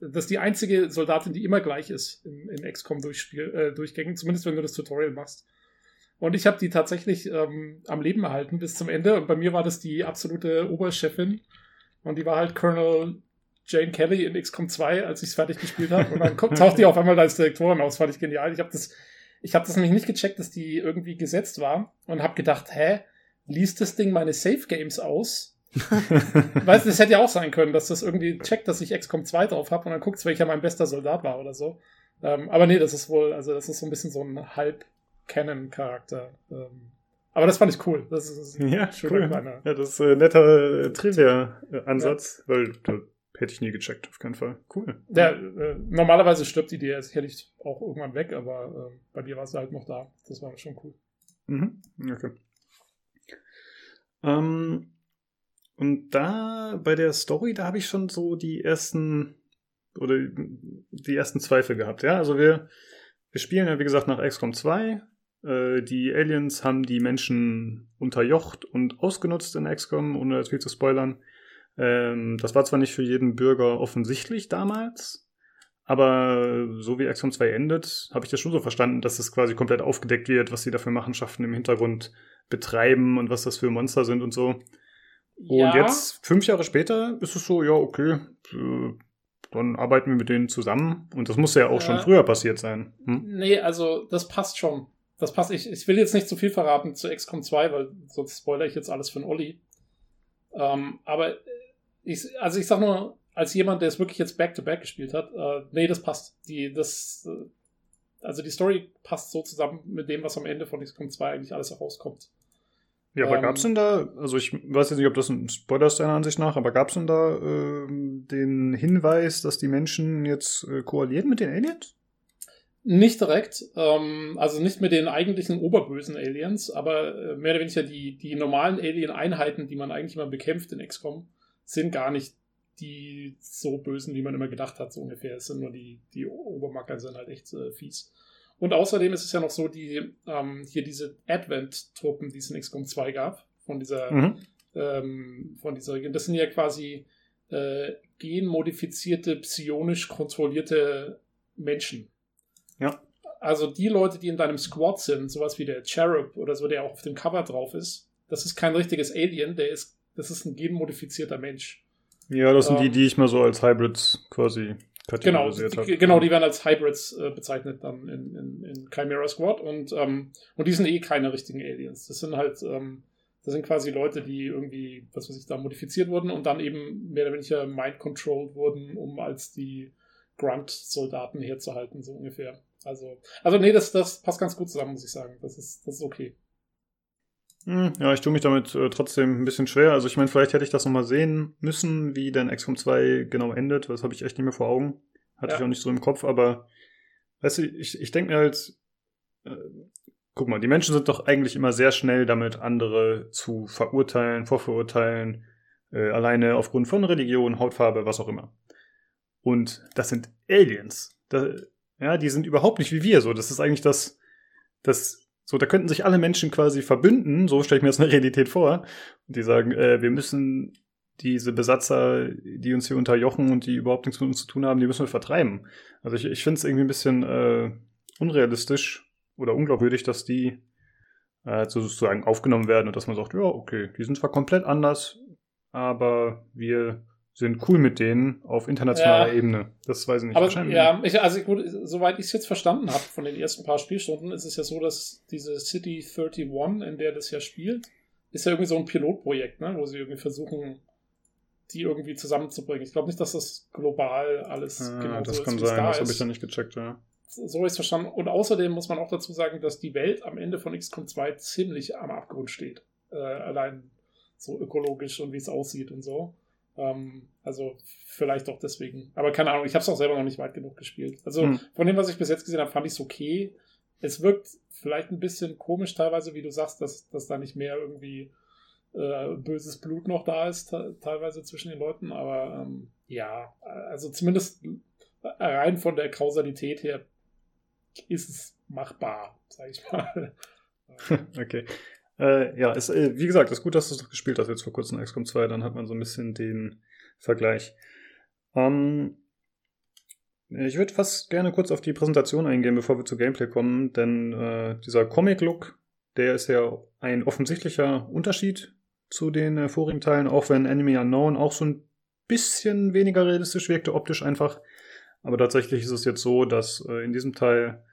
Das ist die einzige Soldatin, die immer gleich ist in XCOM-Durchgängen, zumindest wenn du das Tutorial machst. Und ich habe die tatsächlich am Leben erhalten bis zum Ende. Und bei mir war das die absolute Oberchefin. Und die war halt Colonel Jane Kelly in XCOM 2, als ich es fertig gespielt habe. Und dann taucht die auf einmal als Direktorin aus. Fand ich genial. Ich hab das nämlich nicht gecheckt, dass die irgendwie gesetzt war. Und habe gedacht, liest das Ding meine Safe-Games aus? Weißt du, das hätte ja auch sein können, dass das irgendwie checkt, dass ich XCOM 2 drauf habe und dann guckt es, welcher mein bester Soldat war oder so. Aber nee, das ist wohl, also das ist so ein bisschen so ein Halb-Canon-Charakter. Aber das fand ich cool. Das ist ein schöner kleiner. Ja, das ist ein netter Trivia-Ansatz, weil hätte ich nie gecheckt, auf keinen Fall. Cool. Ja, normalerweise stirbt die Idee sicherlich auch irgendwann weg, aber bei mir war es halt noch da. Das war schon cool. Mhm, okay. Und da, bei der Story, da habe ich schon so die ersten Zweifel gehabt, ja. Also wir spielen ja, wie gesagt, nach XCOM 2. Die Aliens haben die Menschen unterjocht und ausgenutzt in XCOM, ohne jetzt viel zu spoilern. Das war zwar nicht für jeden Bürger offensichtlich damals, aber so wie XCOM 2 endet, habe ich das schon so verstanden, dass das quasi komplett aufgedeckt wird, was sie da für Machenschaften im Hintergrund betreiben und was das für Monster sind und so. Ja. Und jetzt, 5 Jahre später, ist es so, ja, okay, dann arbeiten wir mit denen zusammen. Und das muss ja auch schon früher passiert sein. Hm? Nee, also das passt schon. Das passt. Ich will jetzt nicht zu viel verraten zu XCOM 2, weil sonst spoilere ich jetzt alles für den Olli. Aber ich sag nur, als jemand, der es wirklich jetzt back-to-back gespielt hat, nee, das passt. Die Story passt so zusammen mit dem, was am Ende von XCOM 2 eigentlich alles herauskommt. Ja, aber gab's denn da, also ich weiß jetzt nicht, ob das ein Spoiler ist deiner Ansicht nach, aber gab's denn da den Hinweis, dass die Menschen jetzt koalieren mit den Aliens? Nicht direkt, also nicht mit den eigentlichen oberbösen Aliens, aber mehr oder weniger die normalen Alien-Einheiten, die man eigentlich immer bekämpft in XCOM, sind gar nicht die so bösen, wie man immer gedacht hat, so ungefähr. Es sind nur die Obermacker, sind halt echt fies. Und außerdem ist es ja noch so, hier diese Advent-Truppen, die es in XCOM 2 gab, das sind ja quasi genmodifizierte, psionisch kontrollierte Menschen. Ja. Also die Leute, die in deinem Squad sind, sowas wie der Cherub oder so, der auch auf dem Cover drauf ist, das ist kein richtiges Alien, das ist ein genmodifizierter Mensch. Ja, das sind die ich mal so als Hybrids quasi kategorisiert habe. Genau, die werden als Hybrids bezeichnet dann in Chimera Squad und die sind eh keine richtigen Aliens. Das sind halt, das sind quasi Leute, die irgendwie, was weiß ich, da modifiziert wurden und dann eben mehr oder weniger mind-controlled wurden, um als die Grunt-Soldaten herzuhalten, so ungefähr. Also nee, das passt ganz gut zusammen, muss ich sagen. Das ist okay. Ja, ich tue mich damit trotzdem ein bisschen schwer. Also ich meine, vielleicht hätte ich das nochmal sehen müssen, wie denn XCOM 2 genau endet. Das habe ich echt nicht mehr vor Augen. Hatte ich auch nicht so im Kopf, aber weißt du, ich denke mir halt, guck mal, die Menschen sind doch eigentlich immer sehr schnell damit, andere zu verurteilen, vorverurteilen, alleine aufgrund von Religion, Hautfarbe, was auch immer. Und das sind Aliens. Die sind überhaupt nicht wie wir. So, das ist eigentlich da könnten sich alle Menschen quasi verbünden, so stelle ich mir jetzt eine Realität vor, und die sagen, wir müssen diese Besatzer, die uns hier unterjochen und die überhaupt nichts mit uns zu tun haben, die müssen wir vertreiben. Also ich finde es irgendwie ein bisschen unrealistisch oder unglaubwürdig, dass die sozusagen aufgenommen werden und dass man sagt, ja, okay, die sind zwar komplett anders, aber wir sind cool mit denen auf internationaler Ebene. Das weiß ich nicht. Aber ja, gut, soweit ich es jetzt verstanden habe von den ersten paar Spielstunden, ist es ja so, dass diese City 31, in der das ja spielt, ist ja irgendwie so ein Pilotprojekt, ne, wo sie irgendwie versuchen, die irgendwie zusammenzubringen. Ich glaube nicht, dass das global alles genau das so kann ist, sein. Das habe ich ja nicht gecheckt, ja. So habe ich es verstanden. Und außerdem muss man auch dazu sagen, dass die Welt am Ende von XCOM 2 ziemlich am Abgrund steht. Allein so ökologisch und wie es aussieht und so. Also vielleicht auch deswegen. Aber keine Ahnung, ich habe es auch selber noch nicht weit genug gespielt. Also von dem, was ich bis jetzt gesehen habe, fand ich es okay. Es wirkt vielleicht ein bisschen komisch teilweise, wie du sagst, dass da nicht mehr irgendwie böses Blut noch da ist, teilweise zwischen den Leuten. Aber also zumindest rein von der Kausalität her ist es machbar, sage ich mal. Okay. Wie gesagt, ist gut, dass du es noch gespielt hast jetzt vor kurzem XCOM 2, dann hat man so ein bisschen den Vergleich. Ich würde fast gerne kurz auf die Präsentation eingehen, bevor wir zu Gameplay kommen, denn dieser Comic-Look, der ist ja ein offensichtlicher Unterschied zu den vorigen Teilen, auch wenn Enemy Unknown auch so ein bisschen weniger realistisch wirkte, optisch einfach. Aber tatsächlich ist es jetzt so, dass in diesem Teil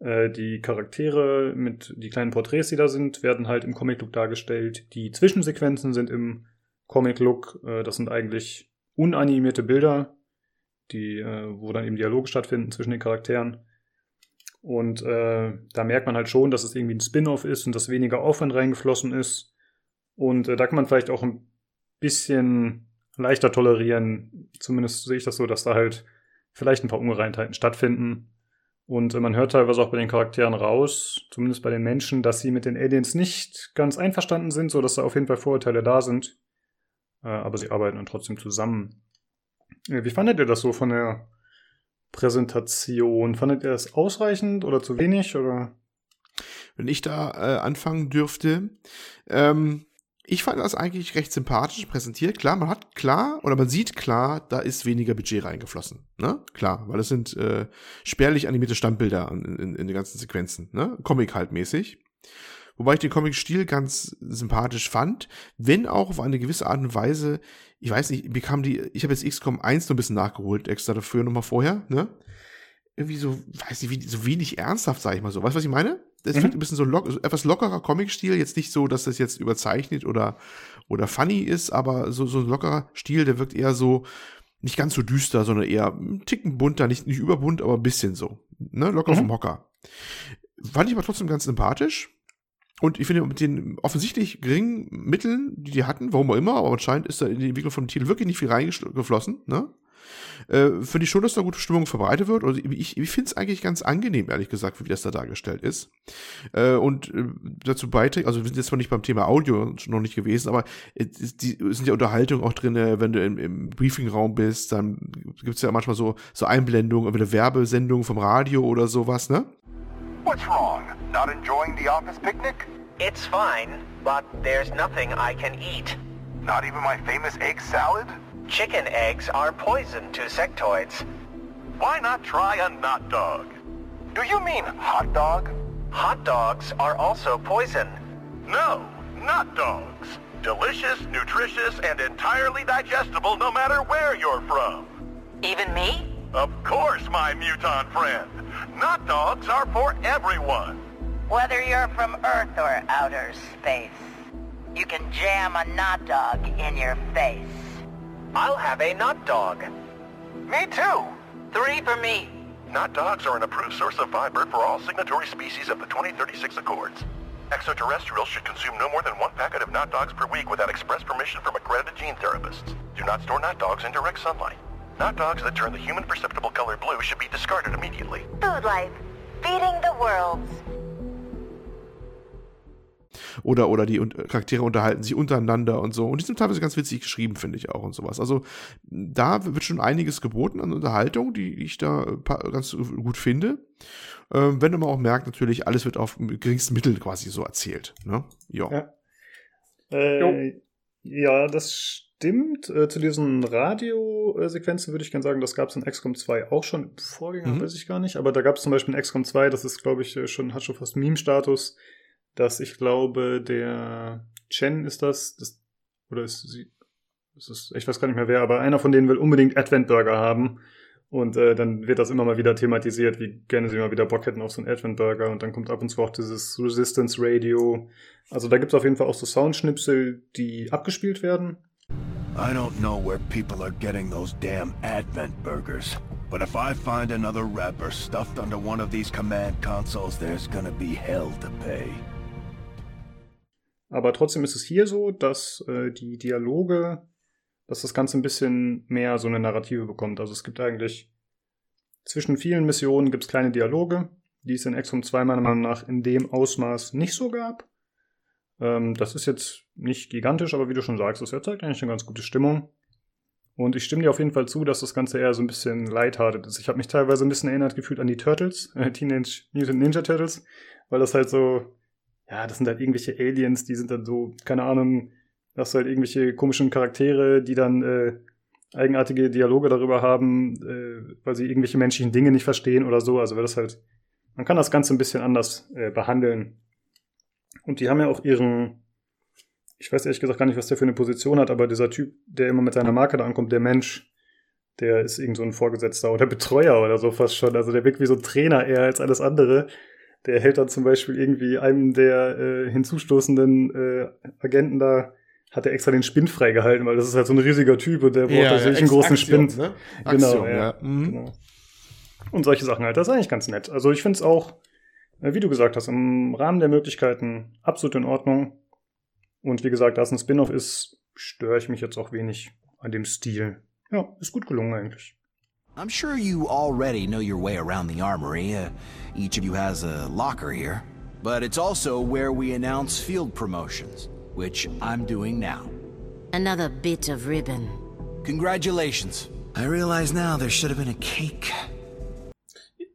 die Charaktere mit die kleinen Porträts, die da sind, werden halt im Comic-Look dargestellt. Die Zwischensequenzen sind im Comic-Look. Das sind eigentlich unanimierte Bilder, wo dann eben Dialoge stattfinden zwischen den Charakteren. Und da merkt man halt schon, dass es irgendwie ein Spin-off ist und dass weniger Aufwand reingeflossen ist. Und da kann man vielleicht auch ein bisschen leichter tolerieren. Zumindest sehe ich das so, dass da halt vielleicht ein paar Ungereimtheiten stattfinden. Und man hört teilweise auch bei den Charakteren raus, zumindest bei den Menschen, dass sie mit den Aliens nicht ganz einverstanden sind, sodass da auf jeden Fall Vorurteile da sind. Aber sie arbeiten dann trotzdem zusammen. Wie fandet ihr das so von der Präsentation? Fandet ihr das ausreichend oder zu wenig? Oder? Wenn ich da anfangen dürfte, ich fand das eigentlich recht sympathisch präsentiert. Klar, man hat klar, oder man sieht klar, da ist weniger Budget reingeflossen. Ne? Klar, weil es sind spärlich animierte Standbilder in den ganzen Sequenzen. Ne? Comic halt mäßig. Wobei ich den Comic-Stil ganz sympathisch fand, wenn auch auf eine gewisse Art und Weise, ich weiß nicht, ich habe jetzt XCOM 1 noch ein bisschen nachgeholt, extra dafür nochmal vorher, ne? Irgendwie so, weiß nicht, so wenig ernsthaft, sag ich mal so. Weißt du, was ich meine? Das wird ein bisschen so etwas lockerer Comic-Stil, jetzt nicht so, dass das jetzt überzeichnet oder funny ist, aber so ein lockerer Stil, der wirkt eher so, nicht ganz so düster, sondern eher einen Ticken bunter, nicht überbunt, aber ein bisschen so, ne? Locker vom Hocker. Fand ich aber trotzdem ganz sympathisch. Und ich finde, mit den offensichtlich geringen Mitteln, die hatten, warum auch immer, aber anscheinend ist da in die Entwicklung von dem Titel wirklich nicht viel reingeflossen, ne? Finde ich schon, dass da gute Stimmung verbreitet wird. Also ich finde es eigentlich ganz angenehm, ehrlich gesagt, wie das da dargestellt ist. Und dazu beiträgt, also wir sind jetzt zwar nicht beim Thema Audio noch nicht gewesen, aber sind ja Unterhaltungen auch drin, wenn du im Briefingraum bist, dann gibt es ja manchmal so Einblendungen, entweder Werbesendungen vom Radio oder sowas, ne? What's wrong? Not enjoying the office picnic? It's fine, but there's nothing I can eat. Not even my famous egg salad? Chicken eggs are poison to sectoids. Why not try a hot dog? Do you mean hot dog? Hot dogs are also poison. No, not dogs. Delicious, nutritious, and entirely digestible no matter where you're from. Even me? Of course, my mutant friend. Not dogs are for everyone. Whether you're from Earth or outer space, you can jam a Not Dog in your face. I'll have a Not Dog. Me too. 3 for me. Not Dogs are an approved source of fiber for all signatory species of the 2036 Accords. Extraterrestrials should consume no more than 1 packet of Not Dogs per week without express permission from accredited gene therapists. Do not store Not Dogs in direct sunlight. Not Dogs that turn the human perceptible color blue should be discarded immediately. Food Life. Feeding the worlds. Oder die Charaktere unterhalten sich untereinander und so. Und die sind teilweise ganz witzig geschrieben, finde ich auch und sowas. Also da wird schon einiges geboten an Unterhaltung, die ich da ganz gut finde. Wenn man auch merkt, natürlich, alles wird auf geringsten Mitteln quasi so erzählt. Ne? Ja. Ja, das stimmt. Zu diesen Radiosequenzen würde ich gerne sagen, das gab es in XCOM 2 auch schon. Im Vorgänger weiß ich gar nicht. Aber da gab es zum Beispiel in XCOM 2, das ist, glaube ich, hat schon fast Meme-Status, dass ich glaube, der Chen ist das oder ist sie, ich weiß gar nicht mehr wer, aber einer von denen will unbedingt Advent-Burger haben und dann wird das immer mal wieder thematisiert, wie gerne sie mal wieder Bock hätten auf so einen Advent-Burger und dann kommt ab und zu auch dieses Resistance-Radio. Also da gibt es auf jeden Fall auch so Soundschnipsel, die abgespielt werden. I don't know where people are getting those damn Advent-Burgers. But if I find another wrapper stuffed under one of these command consoles, there's gonna be hell to pay. Aber trotzdem ist es hier so, dass die Dialoge, dass das Ganze ein bisschen mehr so eine Narrative bekommt. Also es gibt eigentlich zwischen vielen Missionen gibt's kleine Dialoge, die es in XCOM 2 meiner Meinung nach in dem Ausmaß nicht so gab. Das ist jetzt nicht gigantisch, aber wie du schon sagst, es erzeugt eigentlich eine ganz gute Stimmung. Und ich stimme dir auf jeden Fall zu, dass das Ganze eher so ein bisschen lighthearted ist. Ich habe mich teilweise ein bisschen erinnert gefühlt an die Turtles, Teenage Mutant Ninja Turtles, weil das halt so... Ja, das sind halt irgendwelche Aliens, die sind dann so, keine Ahnung, dass halt irgendwelche komischen Charaktere, die dann eigenartige Dialoge darüber haben, weil sie irgendwelche menschlichen Dinge nicht verstehen oder so. Also weil das halt, man kann das Ganze ein bisschen anders behandeln. Und die haben ja auch ihren, ich weiß ehrlich gesagt gar nicht, was der für eine Position hat, aber dieser Typ, der immer mit seiner Marke da ankommt, der Mensch, der ist irgend so ein Vorgesetzter oder Betreuer oder so fast schon. Also der wirkt wie so ein Trainer eher als alles andere. Der hält dann zum Beispiel irgendwie einem der hinzustoßenden Agenten da, hat er extra den Spind freigehalten, weil das ist halt so ein riesiger Typ und der braucht natürlich einen großen Spind. Ne? Aktion, genau. Und solche Sachen halt, das ist eigentlich ganz nett. Also ich finde es auch, wie du gesagt hast, im Rahmen der Möglichkeiten absolut in Ordnung. Und wie gesagt, da es ein Spin-off ist, störe ich mich jetzt auch wenig an dem Stil. Ja, ist gut gelungen eigentlich. I'm sure you already know your way around the armory. Each of you has a locker here. But it's also where we announce field promotions, which I'm doing now. Another bit of ribbon. Congratulations. I realize now there should have been a cake.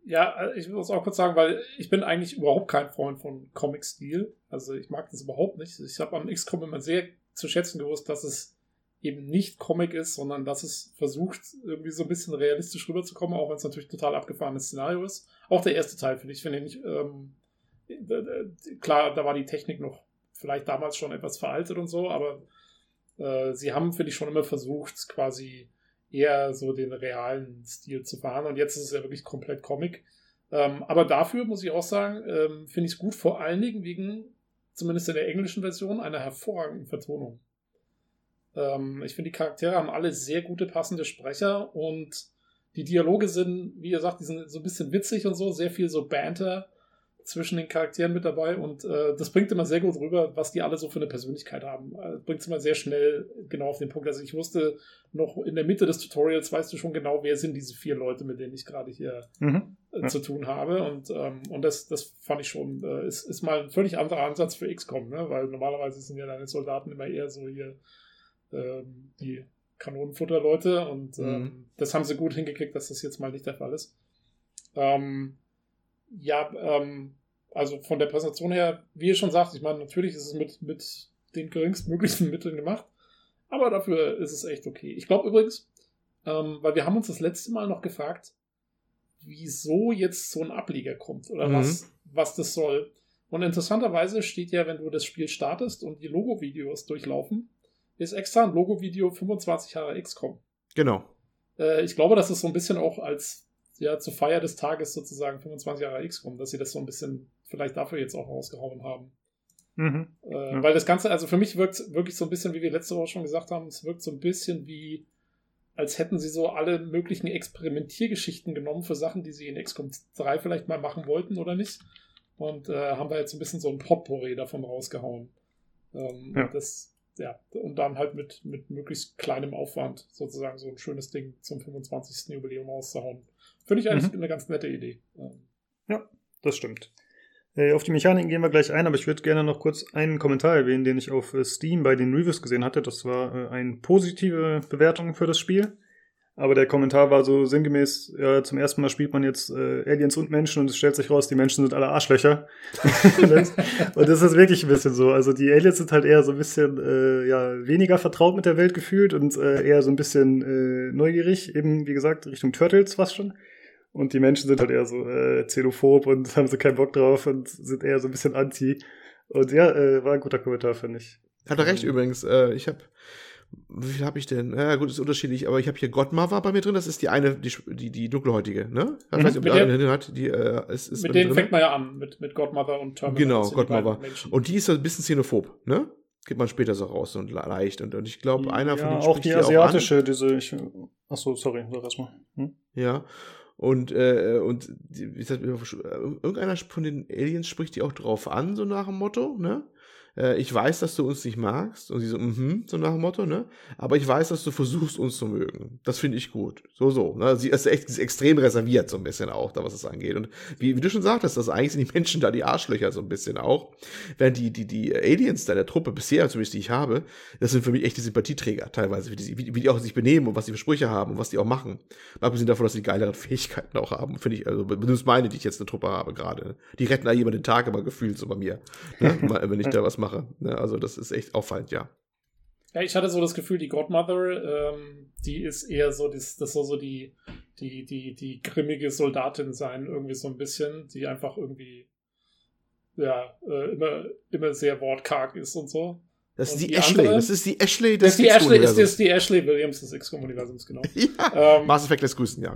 Ja, ich muss auch kurz sagen, weil ich bin eigentlich überhaupt kein Freund von Comic-Stil. Also ich mag das überhaupt nicht. Ich habe am XCOM immer sehr zu schätzen gewusst, dass es eben nicht Comic ist, sondern dass es versucht, irgendwie so ein bisschen realistisch rüberzukommen, auch wenn es natürlich total abgefahrenes Szenario ist. Auch der erste Teil, finde ich, klar, da war die Technik noch vielleicht damals schon etwas veraltet und so, aber sie haben, finde ich, schon immer versucht, quasi eher so den realen Stil zu fahren, und jetzt ist es ja wirklich komplett Comic. Aber dafür, muss ich auch sagen, finde ich es gut, vor allen Dingen wegen, zumindest in der englischen Version, einer hervorragenden Vertonung. Ich finde, die Charaktere haben alle sehr gute, passende Sprecher, und die Dialoge sind, wie ihr sagt, die sind so ein bisschen witzig und so, sehr viel so Banter zwischen den Charakteren mit dabei, und das bringt immer sehr gut rüber, was die alle so für eine Persönlichkeit haben. Bringt es immer sehr schnell genau auf den Punkt. Also ich wusste noch in der Mitte des Tutorials, weißt du schon genau, wer sind diese 4 Leute, mit denen ich gerade hier zu tun habe, und das fand ich schon, ist mal ein völlig anderer Ansatz für XCOM, ne? Weil normalerweise sind ja deine Soldaten immer eher so hier die Kanonenfutterleute, und das haben sie gut hingekriegt, dass das jetzt mal nicht der Fall ist. Also von der Präsentation her, wie ihr schon sagt, ich meine, natürlich ist es mit den geringstmöglichen Mitteln gemacht, aber dafür ist es echt okay. Ich glaube übrigens, weil wir haben uns das letzte Mal noch gefragt, wieso jetzt so ein Ableger kommt oder was das soll. Und interessanterweise steht ja, wenn du das Spiel startest und die Logo-Videos durchlaufen, ist extra ein Logo-Video 25 Jahre XCOM. Genau. Ich glaube, das ist so ein bisschen auch als zur Feier des Tages sozusagen 25 Jahre XCOM, dass sie das so ein bisschen vielleicht dafür jetzt auch rausgehauen haben. Weil das Ganze, also für mich wirkt wirklich so ein bisschen, wie wir letzte Woche schon gesagt haben, es wirkt so ein bisschen wie, als hätten sie so alle möglichen Experimentiergeschichten genommen für Sachen, die sie in XCOM 3 vielleicht mal machen wollten oder nicht, und haben da jetzt so ein bisschen so ein Potpourri davon rausgehauen. Und dann halt mit möglichst kleinem Aufwand sozusagen so ein schönes Ding zum 25. Jubiläum rauszuhauen. Finde ich eigentlich eine ganz nette Idee. Ja, das stimmt. Auf die Mechaniken gehen wir gleich ein, aber ich würde gerne noch kurz einen Kommentar erwähnen, den ich auf Steam bei den Reviews gesehen hatte. Das war eine positive Bewertung für das Spiel. Aber der Kommentar war so sinngemäß, zum ersten Mal spielt man jetzt Aliens und Menschen, und es stellt sich raus, die Menschen sind alle Arschlöcher. Und das ist wirklich ein bisschen so. Also die Aliens sind halt eher so ein bisschen weniger vertraut mit der Welt gefühlt und eher so ein bisschen neugierig, eben wie gesagt Richtung Turtles fast schon. Und die Menschen sind halt eher so xenophob und haben so keinen Bock drauf und sind eher so ein bisschen anti. Und ja, war ein guter Kommentar, finde ich. Hat er recht übrigens. Wie viel habe ich denn? Ja gut, ist unterschiedlich, aber ich habe hier Godmother bei mir drin, das ist die eine, die dunkelhäutige, ne? Ich weiß nicht, ob die eine drin hat. Ist mit denen fängt man ja an, mit Godmother und Terminator. Genau, Godmother. Und die ist so ein bisschen xenophob, ne? Gibt man später so raus und leicht. Und ich glaube, einer von denen spricht die auch asiatische, an. Achso, sorry, sag erst mal. Ja, und irgendeiner von den Aliens spricht die auch drauf an, so nach dem Motto, ne? Ich weiß, dass du uns nicht magst. Und sie so, so nach dem Motto, ne? Aber ich weiß, dass du versuchst, uns zu mögen. Das finde ich gut. So, ne? Sie ist echt extrem reserviert, so ein bisschen auch, da was es angeht. Und wie du schon sagtest, dass eigentlich sind die Menschen da die Arschlöcher, so ein bisschen auch. Während die Aliens da, der Truppe bisher, zumindest die ich habe, das sind für mich echte Sympathieträger, teilweise, wie die auch sich benehmen und was die für Sprüche haben und was die auch machen. Mal abgesehen davon, dass die geileren Fähigkeiten auch haben, finde ich, also, zumindest meine, die ich jetzt eine Truppe habe gerade. Die retten da jemanden den Tag, aber gefühlt so bei mir, ne? Wenn ich da was mache. Also das ist echt auffallend, ja. Ja, ich hatte so das Gefühl, die Godmother, die ist eher so, das soll so die grimmige Soldatin sein, irgendwie so ein bisschen, die einfach irgendwie immer sehr wortkarg ist und so. Das ist die Ashley Williams des XCOM-Universums, genau. Ja, Mass Effect lässt grüßen, ja.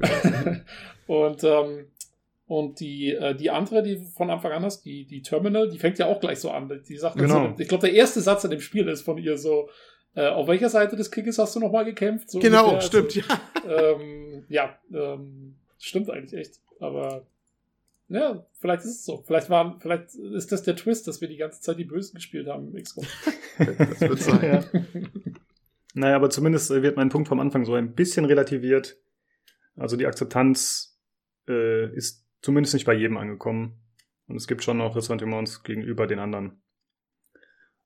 Und die andere, die von Anfang an hast, die Terminal, die fängt ja auch gleich so an. Die sagt, genau. Ich glaube, der erste Satz in dem Spiel ist von ihr so, auf welcher Seite des Krieges hast du nochmal gekämpft? So genau, ungefähr. Stimmt, also, ja. Stimmt eigentlich echt. Aber ja, vielleicht ist es so. Vielleicht ist das der Twist, dass wir die ganze Zeit die Bösen gespielt haben im XCOM. Das wird sein. Ja. Naja, aber zumindest wird mein Punkt vom Anfang so ein bisschen relativiert. Also die Akzeptanz ist zumindest nicht bei jedem angekommen. Und es gibt schon noch Ressentiments gegenüber den anderen.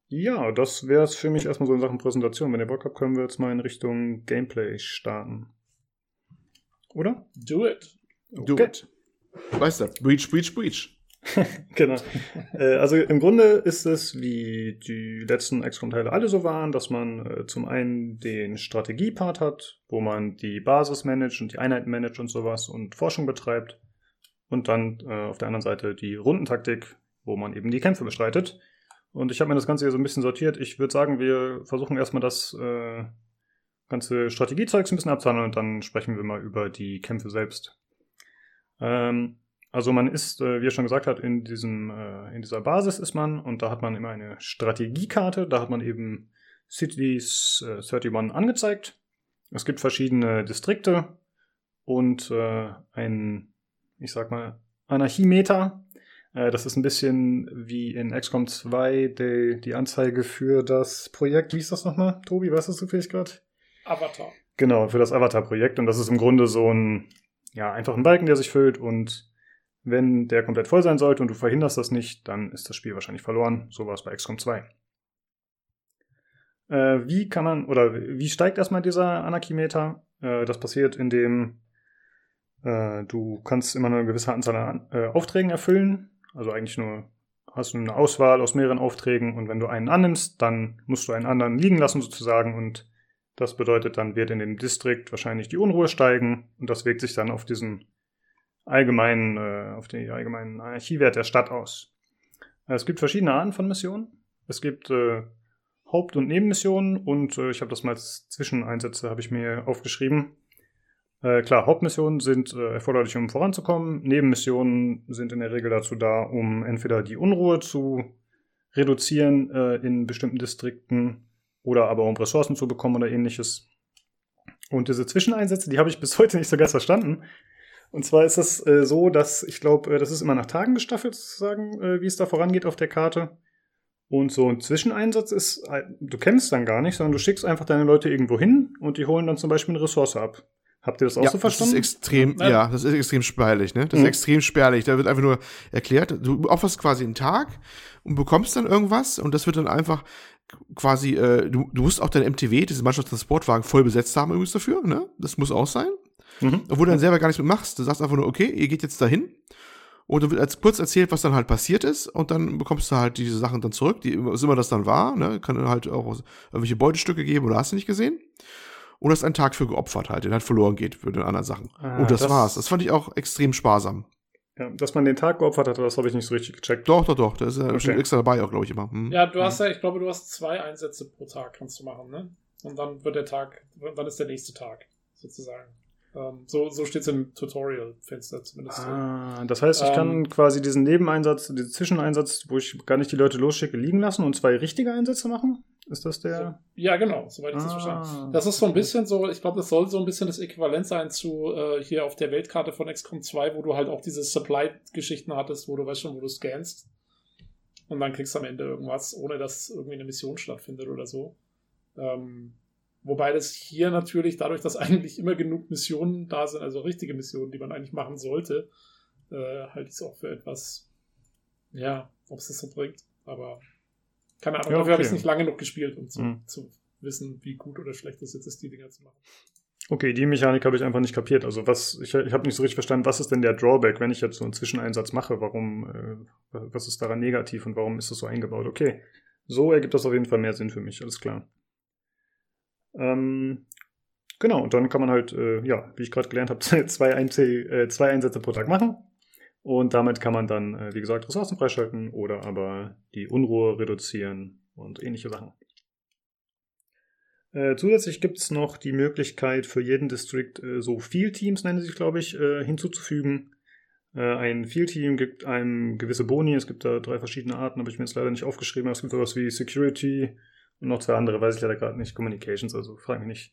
Ja, das wäre es für mich erstmal so in Sachen Präsentation. Wenn ihr Bock habt, können wir jetzt mal in Richtung Gameplay starten. Oder? Do it. Okay. Do it. Weißt du, Breach, Breach, Breach. Genau. Also im Grunde ist es, wie die letzten XCOM-Teile alle so waren, dass man zum einen den Strategie-Part hat, wo man die Basis managt und die Einheiten managt und sowas und Forschung betreibt. Und dann auf der anderen Seite die Rundentaktik, wo man eben die Kämpfe bestreitet. Und ich habe mir das Ganze hier so ein bisschen sortiert. Ich würde sagen, wir versuchen erstmal das ganze Strategiezeugs ein bisschen abzuhandeln und dann sprechen wir mal über die Kämpfe selbst. Also man ist, wie er schon gesagt hat, in dieser Basis ist man und da hat man immer eine Strategiekarte. Da hat man eben Cities 31 angezeigt. Es gibt verschiedene Distrikte und einen, ich sag mal, Anarchiemeter. Das ist ein bisschen wie in XCOM 2 die Anzeige für das Projekt. Wie ist das nochmal, Tobi? Weißt du zufällig gerade? Avatar. Genau, für das Avatar-Projekt. Und das ist im Grunde so ein, ja, einfach ein Balken, der sich füllt. Und wenn der komplett voll sein sollte und du verhinderst das nicht, dann ist das Spiel wahrscheinlich verloren. So war es bei XCOM 2. Wie steigt erstmal dieser Anarchiemeter? Das passiert, indem du kannst immer eine gewisse Anzahl an Aufträgen erfüllen. Also eigentlich nur, hast du eine Auswahl aus mehreren Aufträgen und wenn du einen annimmst, dann musst du einen anderen liegen lassen sozusagen und das bedeutet, dann wird in dem Distrikt wahrscheinlich die Unruhe steigen und das wirkt sich dann auf diesen allgemeinen, auf den allgemeinen Anarchiewert der Stadt aus. Es gibt verschiedene Arten von Missionen. Es gibt Haupt- und Nebenmissionen und ich habe das mal als Zwischeneinsätze habe ich mir aufgeschrieben. Klar, Hauptmissionen sind erforderlich, um voranzukommen. Nebenmissionen sind in der Regel dazu da, um entweder die Unruhe zu reduzieren in bestimmten Distrikten oder aber um Ressourcen zu bekommen oder ähnliches. Und diese Zwischeneinsätze, die habe ich bis heute nicht so ganz verstanden. Und zwar ist das so, dass ich glaube, das ist immer nach Tagen gestaffelt, sozusagen, wie es da vorangeht auf der Karte. Und so ein Zwischeneinsatz ist, du kämpfst dann gar nicht, sondern du schickst einfach deine Leute irgendwo hin und die holen dann zum Beispiel eine Ressource ab. Habt ihr das auch so verstanden? Das ist extrem spärlich, ne? Das ist extrem spärlich. Da wird einfach nur erklärt, du opferst quasi einen Tag und bekommst dann irgendwas und das wird dann einfach quasi, du musst auch dein MTW, diesen Mannschaftstransportwagen, voll besetzt haben übrigens dafür, ne? Das muss auch sein. Mhm. Obwohl du dann selber gar nichts mitmachst. Du sagst einfach nur, okay, ihr geht jetzt dahin und dann wird kurz erzählt, was dann halt passiert ist und dann bekommst du halt diese Sachen dann zurück, die, was immer das dann war, ne? Kann halt auch irgendwelche Beutestücke geben oder hast du nicht gesehen. Oder ist ein Tag für geopfert halt, der halt verloren geht für den anderen Sachen. Und das war's. Das fand ich auch extrem sparsam. Ja, dass man den Tag geopfert hatte, das habe ich nicht so richtig gecheckt. Doch. Da ist ja schon extra dabei auch, glaube ich, immer. Hm. Ja, du hast ja, ich glaube, du hast 2 Einsätze pro Tag, kannst du machen, ne? Und dann wird der Tag, dann ist der nächste Tag, sozusagen. So steht's im Tutorial-Fenster zumindest. Das heißt, ich kann quasi diesen Nebeneinsatz, diesen Zwischeneinsatz, wo ich gar nicht die Leute losschicke, liegen lassen und 2 richtige Einsätze machen? Ist das der? Ja, genau, soweit ich das verstanden habe. Das ist so ein bisschen so, ich glaube, das soll so ein bisschen das Äquivalent sein zu hier auf der Weltkarte von XCOM 2, wo du halt auch diese Supply-Geschichten hattest, wo du, weißt schon, wo du scannst und dann kriegst du am Ende irgendwas, ohne dass irgendwie eine Mission stattfindet oder so. Wobei das hier natürlich, dadurch, dass eigentlich immer genug Missionen da sind, also richtige Missionen, die man eigentlich machen sollte, halte ich es auch für etwas, ja, ob es das so bringt, aber keine Ahnung, dafür habe ich es nicht lange genug gespielt, um zu wissen, wie gut oder schlecht es jetzt ist, die Dinger zu machen. Okay, die Mechanik habe ich einfach nicht kapiert. Also ich habe nicht so richtig verstanden, was ist denn der Drawback, wenn ich jetzt so einen Zwischeneinsatz mache? Warum, was ist daran negativ und warum ist das so eingebaut? Okay, so ergibt das auf jeden Fall mehr Sinn für mich, alles klar. Genau, und dann kann man halt, wie ich gerade gelernt habe, 2 Einsätze pro Tag machen. Und damit kann man dann, wie gesagt, Ressourcen freischalten oder aber die Unruhe reduzieren und ähnliche Sachen. Zusätzlich gibt es noch die Möglichkeit für jeden District so Field Teams, nennen sie sich, glaube ich, hinzuzufügen. Ein Field Team gibt einem gewisse Boni. Es gibt da 3 verschiedene Arten, habe ich mir jetzt leider nicht aufgeschrieben. Es gibt sowas wie Security und noch 2 andere, weiß ich leider gerade nicht. Communications, also frag mich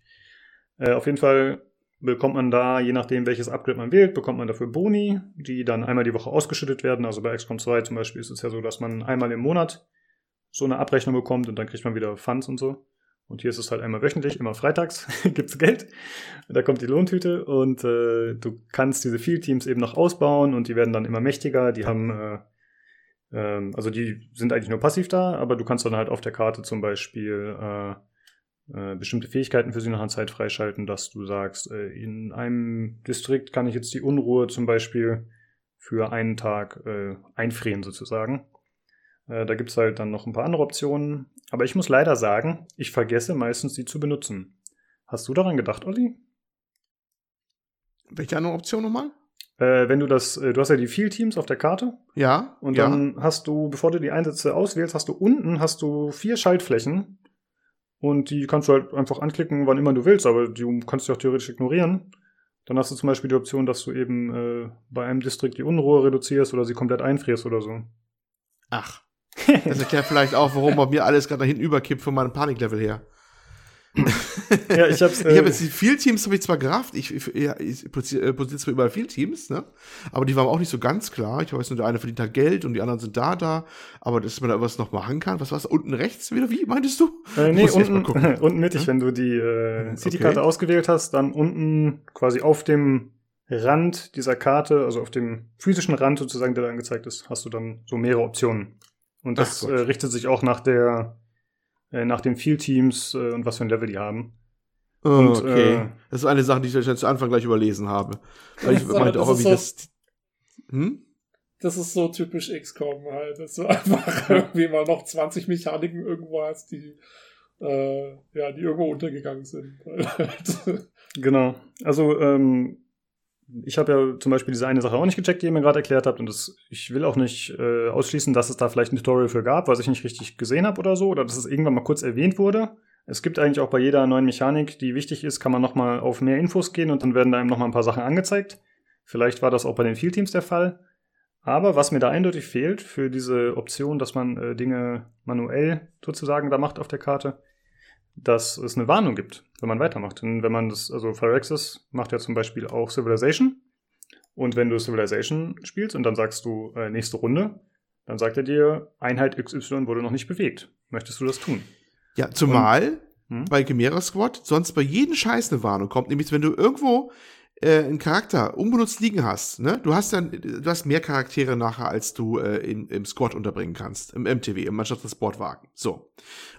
nicht. Auf jeden Fall bekommt man da, je nachdem welches Upgrade man wählt, bekommt man dafür Boni, die dann einmal die Woche ausgeschüttet werden. Also bei XCOM 2 zum Beispiel ist es ja so, dass man einmal im Monat so eine Abrechnung bekommt und dann kriegt man wieder Funds und so. Und hier ist es halt einmal wöchentlich, immer freitags gibt's Geld. Da kommt die Lohntüte und du kannst diese Field Teams eben noch ausbauen und die werden dann immer mächtiger. Die haben, also die sind eigentlich nur passiv da, aber du kannst dann halt auf der Karte zum Beispiel bestimmte Fähigkeiten für sie nach einer Zeit freischalten, dass du sagst, in einem Distrikt kann ich jetzt die Unruhe zum Beispiel für einen Tag einfrieren sozusagen. Da gibt's halt dann noch ein paar andere Optionen. Aber ich muss leider sagen, ich vergesse meistens, die zu benutzen. Hast du daran gedacht, Olli? Welche andere Option nochmal? Wenn du das, du hast ja die Field Teams auf der Karte. Ja. Und dann hast du, bevor du die Einsätze auswählst, hast du unten, hast du 4 Schaltflächen. Und die kannst du halt einfach anklicken, wann immer du willst, aber die kannst du auch theoretisch ignorieren. Dann hast du zum Beispiel die Option, dass du eben bei einem Distrikt die Unruhe reduzierst oder sie komplett einfrierst oder so. Ach. Das erklärt vielleicht auch, warum bei mir alles gerade nach hinten überkippt von meinem Paniklevel her. Ja, ich hab jetzt die Field Teams habe ich zwar gerafft, ich positioniere zwar überall Field Teams, ne? Aber die waren auch nicht so ganz klar. Ich weiß nur, der eine verdient halt Geld und die anderen sind da. Aber dass man da irgendwas noch machen kann. Was war's? Unten rechts wieder? Wie meintest du? Nee, unten mittig. Wenn du die City-Karte ausgewählt hast, dann unten quasi auf dem Rand dieser Karte, also auf dem physischen Rand sozusagen, der da angezeigt ist, hast du dann so mehrere Optionen. Und das richtet sich auch nach den Field Teams und was für ein Level die haben. Oh, und, okay. Das ist eine Sache, die ich euch zu Anfang gleich überlesen habe. Weil ich meinte auch irgendwie das. Das ist so typisch XCOM halt, dass du einfach irgendwie mal noch 20 Mechaniken irgendwo hast, die irgendwo untergegangen sind. Genau. Also, ich habe ja zum Beispiel diese eine Sache auch nicht gecheckt, die ihr mir gerade erklärt habt. Und ich will auch nicht ausschließen, dass es da vielleicht ein Tutorial für gab, was ich nicht richtig gesehen habe oder so. Oder dass es irgendwann mal kurz erwähnt wurde. Es gibt eigentlich auch bei jeder neuen Mechanik, die wichtig ist, kann man nochmal auf mehr Infos gehen. Und dann werden da eben nochmal ein paar Sachen angezeigt. Vielleicht war das auch bei den Field Teams der Fall. Aber was mir da eindeutig fehlt für diese Option, dass man Dinge manuell sozusagen da macht auf der Karte, dass es eine Warnung gibt, wenn man weitermacht. Und wenn man das, also Firaxis macht ja zum Beispiel auch Civilization. Und wenn du Civilization spielst und dann sagst du nächste Runde, dann sagt er dir, Einheit XY wurde noch nicht bewegt. Möchtest du das tun? Ja, zumal bei Chimera Squad sonst bei jedem Scheiß eine Warnung kommt. Nämlich, wenn du irgendwo einen Charakter unbenutzt liegen hast, ne? Du hast mehr Charaktere nachher, als du im Squad unterbringen kannst, im MTW, im Mannschaftstransportwagen. So.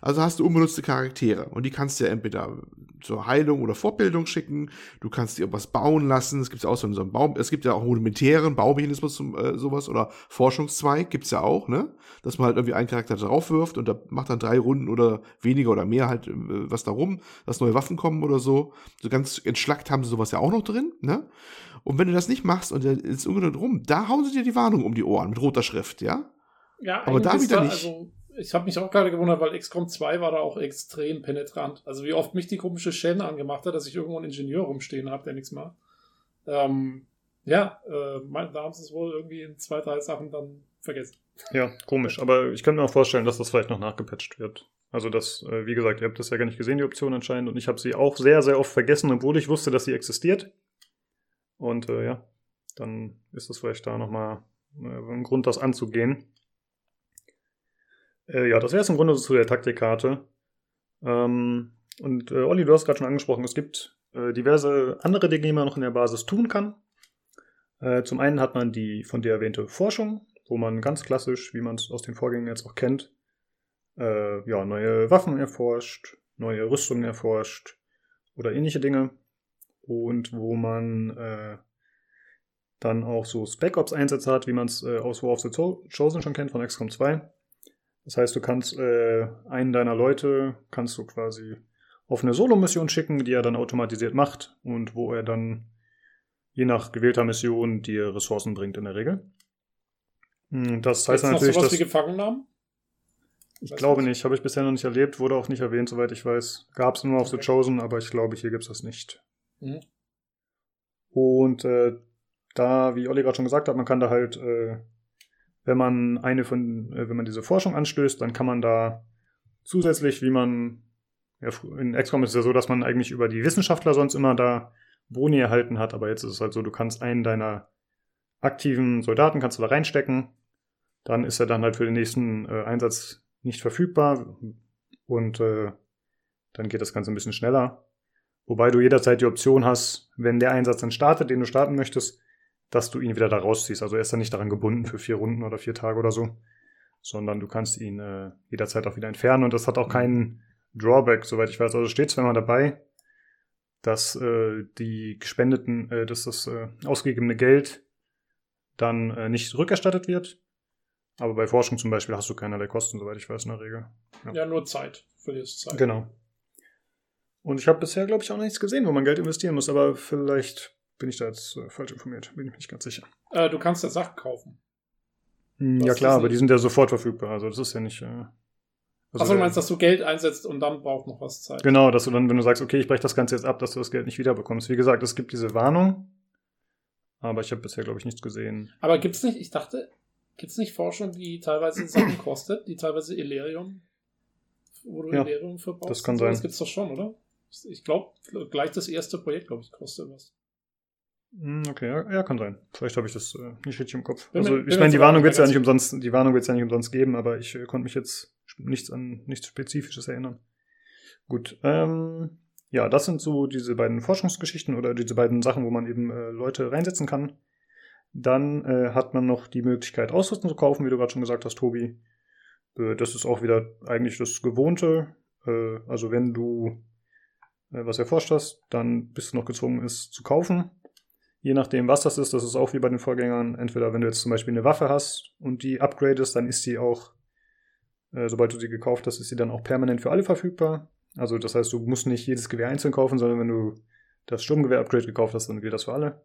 Also hast du unbenutzte Charaktere und die kannst du ja entweder zur Heilung oder Fortbildung schicken, du kannst dir irgendwas bauen lassen, es gibt ja auch so einen Baum, es gibt ja auch rudimentären Baumechanismus zum sowas oder Forschungszweig gibt's ja auch, ne? Dass man halt irgendwie einen Charakter drauf wirft und da macht dann 3 Runden oder weniger oder mehr halt was da rum, dass neue Waffen kommen oder so. So ganz entschlackt haben sie sowas ja auch noch drin. Ne? Und wenn du das nicht machst und jetzt ungenutzt rum, da hauen sie dir die Warnung um die Ohren mit roter Schrift, ja? Ja, aber da wieder nicht. Also, ich habe mich auch gerade gewundert, weil XCOM 2 war da auch extrem penetrant. Also wie oft mich die komische Shen angemacht hat, dass ich irgendwo einen Ingenieur rumstehen habe, der nichts macht. Da haben sie es wohl irgendwie in 2, 3 Sachen dann vergessen. Ja, komisch. Aber ich könnte mir auch vorstellen, dass das vielleicht noch nachgepatcht wird. Also das, wie gesagt, ihr habt das ja gar nicht gesehen, die Option anscheinend. Und ich habe sie auch sehr, sehr oft vergessen, obwohl ich wusste, dass sie existiert. Und dann ist das vielleicht da nochmal ein Grund, das anzugehen. Das wäre es im Grunde so zu der Taktikkarte. Olli, du hast gerade schon angesprochen, es gibt diverse andere Dinge, die man noch in der Basis tun kann. Zum einen hat man die von dir erwähnte Forschung, wo man ganz klassisch, wie man es aus den Vorgängen jetzt auch kennt, neue Waffen erforscht, neue Rüstungen erforscht oder ähnliche Dinge. Und wo man dann auch so Spec-Ops-Einsätze hat, wie man es aus War of the Chosen schon kennt, von XCOM 2. Das heißt, du kannst einen deiner Leute, kannst du quasi auf eine Solo-Mission schicken, die er dann automatisiert macht und wo er dann je nach gewählter Mission dir Ressourcen bringt in der Regel. Das heißt natürlich, dass... Ist noch sowas wie Gefangennahmen? Ich glaube nicht, habe ich bisher noch nicht erlebt, wurde auch nicht erwähnt, soweit ich weiß. Gab es nur auf The Chosen, aber ich glaube, hier gibt es das nicht. Mhm. Und da, wie Olli gerade schon gesagt hat, man kann da halt, wenn man diese Forschung anstößt, dann kann man da zusätzlich, wie man in XCOM ist es ja so, dass man eigentlich über die Wissenschaftler sonst immer da Boni erhalten hat, aber jetzt ist es halt so, du kannst einen deiner aktiven Soldaten kannst du da reinstecken, dann ist er dann halt für den nächsten Einsatz nicht verfügbar und dann geht das Ganze ein bisschen schneller. Wobei du jederzeit die Option hast, wenn der Einsatz dann startet, den du starten möchtest, dass du ihn wieder da rausziehst. Also er ist dann nicht daran gebunden für 4 Runden oder 4 Tage oder so, sondern du kannst ihn jederzeit auch wieder entfernen und das hat auch keinen Drawback, soweit ich weiß. Also steht zwar immer dabei, dass das ausgegebene Geld dann nicht rückerstattet wird. Aber bei Forschung zum Beispiel hast du keinerlei Kosten, soweit ich weiß, in der Regel. Ja, nur Zeit. Verlierst Zeit. Genau. Und ich habe bisher, glaube ich, auch nichts gesehen, wo man Geld investieren muss. Aber vielleicht bin ich da jetzt falsch informiert. Bin ich mir nicht ganz sicher. Du kannst ja Sachen kaufen. Ja klar, aber die sind ja sofort verfügbar. Also das ist ja nicht... Also du meinst, dass du Geld einsetzt und dann braucht noch was Zeit. Genau, dass du dann, wenn du sagst, okay, ich breche das Ganze jetzt ab, dass du das Geld nicht wiederbekommst. Wie gesagt, es gibt diese Warnung, aber ich habe bisher, glaube ich, nichts gesehen. Aber gibt's nicht Forschung, die teilweise Sachen kostet, die teilweise Illyrium, wo du Illyrium verbrauchst? Das kann sein. Das gibt's doch schon, oder? Ich glaube, gleich das erste Projekt, glaube ich, kostet was. Okay, ja, kann sein. Vielleicht habe ich das nicht richtig im Kopf. Die Warnung wird es ja nicht umsonst geben, aber ich konnte mich jetzt nichts an nichts Spezifisches erinnern. Gut, ja, das sind so diese beiden Forschungsgeschichten oder diese beiden Sachen, wo man eben Leute reinsetzen kann. Dann hat man noch die Möglichkeit, Ausrüstung zu kaufen, wie du gerade schon gesagt hast, Tobi. Das ist auch wieder eigentlich das Gewohnte. Also wenn du was erforscht hast, dann bist du noch gezwungen, es zu kaufen. Je nachdem, was das ist auch wie bei den Vorgängern. Entweder wenn du jetzt zum Beispiel eine Waffe hast und die upgradest, dann ist die auch, sobald du sie gekauft hast, ist sie dann auch permanent für alle verfügbar. Also das heißt, du musst nicht jedes Gewehr einzeln kaufen, sondern wenn du das Sturmgewehr-Upgrade gekauft hast, dann gilt das für alle.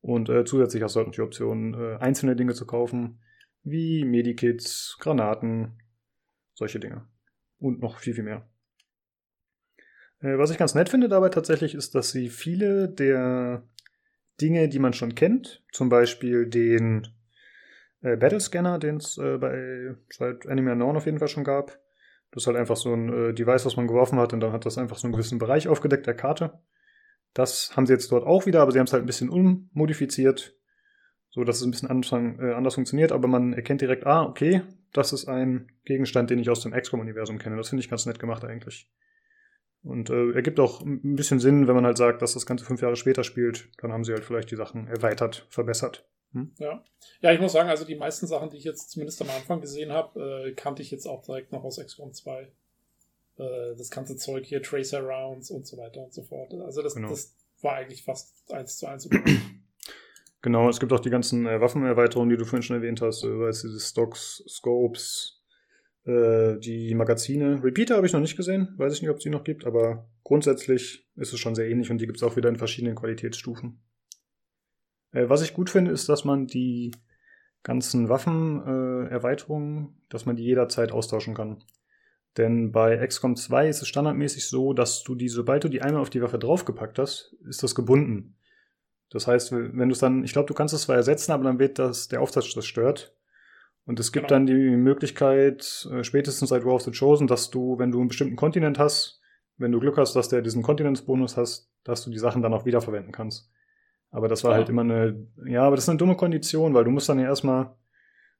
Und zusätzlich hast du halt noch die Option, einzelne Dinge zu kaufen, wie Medikits, Granaten, solche Dinge. Und noch viel, viel mehr. Was ich ganz nett finde dabei tatsächlich ist, dass sie viele der Dinge, die man schon kennt, zum Beispiel den Battlescanner, den es seit Anime auf jeden Fall schon gab. Das ist halt einfach so ein Device, was man geworfen hat und dann hat das einfach so einen gewissen Bereich aufgedeckt, der Karte. Das haben sie jetzt dort auch wieder, aber sie haben es halt ein bisschen ummodifiziert, so dass es ein bisschen anders funktioniert, aber man erkennt direkt, okay, das ist ein Gegenstand, den ich aus dem XCOM-Universum kenne. Das finde ich ganz nett gemacht eigentlich. Und ergibt auch ein bisschen Sinn, wenn man halt sagt, dass das Ganze 5 Jahre später spielt, dann haben sie halt vielleicht die Sachen erweitert, verbessert. Ja, ich muss sagen, also die meisten Sachen, die ich jetzt zumindest am Anfang gesehen habe, kannte ich jetzt auch direkt noch aus XCOM 2. Das ganze Zeug hier, Tracer Rounds und so weiter und so fort. Also das war eigentlich fast 1:1. Genau, es gibt auch die ganzen Waffenerweiterungen, die du vorhin schon erwähnt hast, weißt du, diese Stocks, Scopes, die Magazine. Repeater habe ich noch nicht gesehen. Weiß ich nicht, ob es die noch gibt, aber grundsätzlich ist es schon sehr ähnlich und die gibt es auch wieder in verschiedenen Qualitätsstufen. Was ich gut finde, ist, dass man die ganzen Waffenerweiterungen, dass man die jederzeit austauschen kann. Denn bei XCOM 2 ist es standardmäßig so, dass du die, sobald du die einmal auf die Waffe draufgepackt hast, ist das gebunden. Das heißt, wenn du es dann, ich glaube, du kannst es zwar ersetzen, aber dann wird der Aufsatz zerstört. Und es gibt dann die Möglichkeit, spätestens seit War of the Chosen, dass du, wenn du einen bestimmten Kontinent hast, wenn du Glück hast, dass der diesen Kontinentsbonus hast, dass du die Sachen dann auch wiederverwenden kannst. Aber das war halt immer aber das ist eine dumme Kondition, weil du musst dann ja erstmal,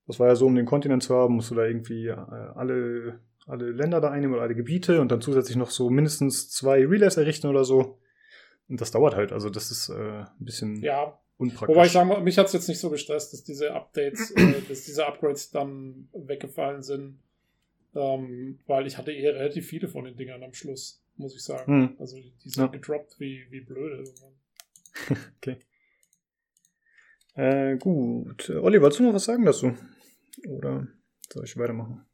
das war ja so, um den Kontinent zu haben, musst du da irgendwie alle Länder da einnehmen oder alle Gebiete und dann zusätzlich noch so mindestens 2 Relays errichten oder so. Und das dauert halt, also das ist ein bisschen... Ja. Unpraktisch. Wobei ich sagen muss, mich hat es jetzt nicht so gestresst, dass diese Updates, dass diese Upgrades dann weggefallen sind, weil ich hatte eher relativ viele von den Dingern am Schluss, muss ich sagen. Also die sind gedroppt wie blöde. Okay. Gut. Olli, wolltest du noch was sagen dazu? Oder soll ich weitermachen?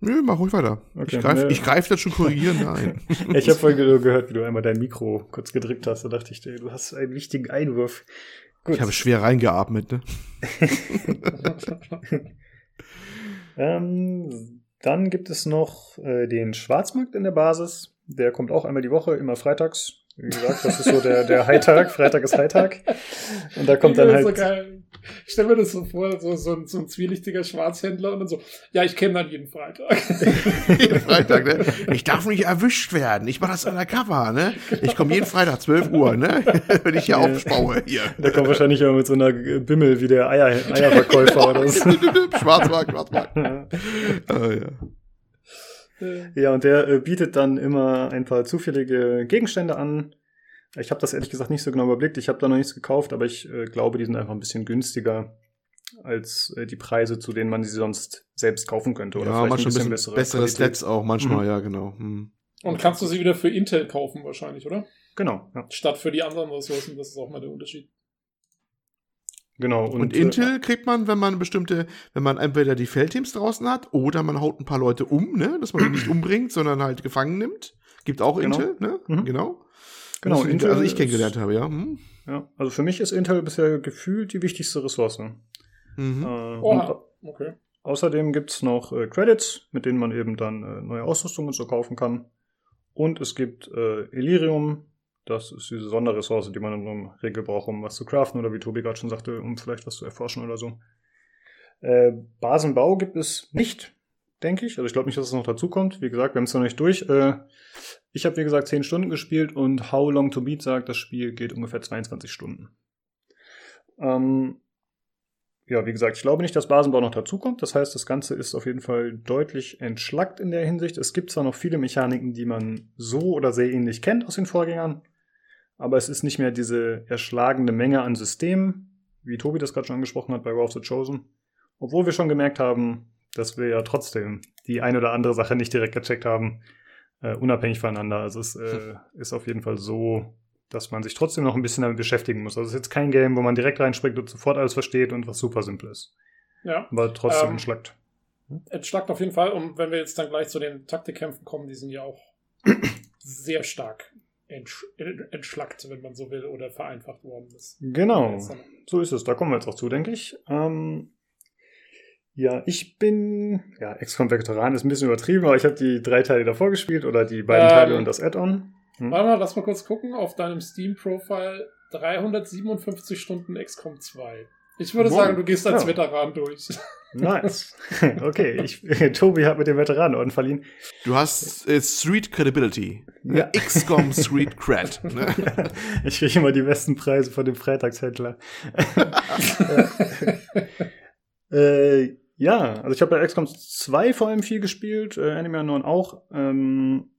Nö, mach ruhig weiter. Okay, ich greif das schon korrigieren ein. Ich habe vorhin gehört, wie du einmal dein Mikro kurz gedrückt hast. Da dachte ich, du hast einen wichtigen Einwurf. Gut. Ich habe schwer reingeatmet, ne? Dann gibt es noch den Schwarzmarkt in der Basis. Der kommt auch einmal die Woche, immer freitags. Wie gesagt, das ist so der Hightag. Freitag ist Hightag. Und da kommt dann halt Ich stelle mir das so vor, so ein zwielichtiger Schwarzhändler und dann so, ja, ich käme dann jeden Freitag. Jeden Freitag, ne? Ich darf nicht erwischt werden. Ich mache das undercover, ne? Ich komme jeden Freitag 12 Uhr, ne? Wenn ich hier aufspaue. Hier. Da kommt wahrscheinlich immer mit so einer Bimmel wie der Eierverkäufer oder so. Schwarzmarkt. Oh, ja. Ja, und der bietet dann immer ein paar zufällige Gegenstände an. Ich habe das ehrlich gesagt nicht so genau überblickt. Ich habe da noch nichts gekauft, aber ich glaube, die sind einfach ein bisschen günstiger als die Preise, zu denen man sie sonst selbst kaufen könnte. Oder ja, vielleicht manchmal ein bisschen bessere Stats auch manchmal, ja, genau. Mhm. Und kannst du sie wieder für Intel kaufen wahrscheinlich, oder? Genau. Ja. Statt für die anderen Ressourcen, das ist auch mal der Unterschied. Genau. Und Intel kriegt man, wenn man entweder die Feldteams draußen hat oder man haut ein paar Leute um, ne, dass man die nicht umbringt, sondern halt gefangen nimmt. Gibt auch Intel, ne? Mhm. Genau. Intel, also ich kennengelernt habe, ja. Mhm. Ja. Also für mich ist Intel bisher gefühlt die wichtigste Ressource. Mhm. Okay. Außerdem gibt's noch Credits, mit denen man eben dann neue Ausrüstung und so kaufen kann. Und es gibt Illyrium. Das ist diese Sonderressource, die man in der Regel braucht, um was zu craften oder wie Tobi gerade schon sagte, um vielleicht was zu erforschen oder so. Basenbau gibt es nicht, denke ich. Also ich glaube nicht, dass es noch dazu kommt. Wie gesagt, wir haben es noch nicht durch. Ich habe, wie gesagt, 10 Stunden gespielt und How Long to Beat sagt, das Spiel geht ungefähr 22 Stunden. Ja, wie gesagt, ich glaube nicht, dass Basenbau noch dazukommt. Das heißt, das Ganze ist auf jeden Fall deutlich entschlackt in der Hinsicht. Es gibt zwar noch viele Mechaniken, die man so oder sehr ähnlich kennt aus den Vorgängern, aber es ist nicht mehr diese erschlagende Menge an Systemen, wie Tobi das gerade schon angesprochen hat bei War of the Chosen. Obwohl wir schon gemerkt haben, dass wir ja trotzdem die eine oder andere Sache nicht direkt gecheckt haben, unabhängig voneinander. Also es ist auf jeden Fall so, dass man sich trotzdem noch ein bisschen damit beschäftigen muss. Also es ist jetzt kein Game, wo man direkt reinspringt und sofort alles versteht und was super simpel ist. Ja. Aber trotzdem entschlackt. Entschlackt auf jeden Fall. Und wenn wir jetzt dann gleich zu den Taktikkämpfen kommen, die sind ja auch sehr stark entschlackt, wenn man so will, oder vereinfacht worden ist. Genau, so ist es. Da kommen wir jetzt auch zu, denke ich. Ja, XCOM Veteran ist ein bisschen übertrieben, aber ich habe die 3 Teile davor gespielt oder die beiden Teile und das Add-on. Warte mal, lass mal kurz gucken. Auf deinem Steam-Profile 357 Stunden XCOM 2. Ich würde sagen, du gehst als Veteran durch. Nice. Okay, Tobi hat mit dem Veteranenorden verliehen. Du hast Street Credibility. Ja. XCOM Street Cred. Ne? Ja, ich kriege immer die besten Preise von dem Freitagshändler. Ja, also ich habe bei XCOM 2 vor allem viel gespielt, Enemy Unknown auch.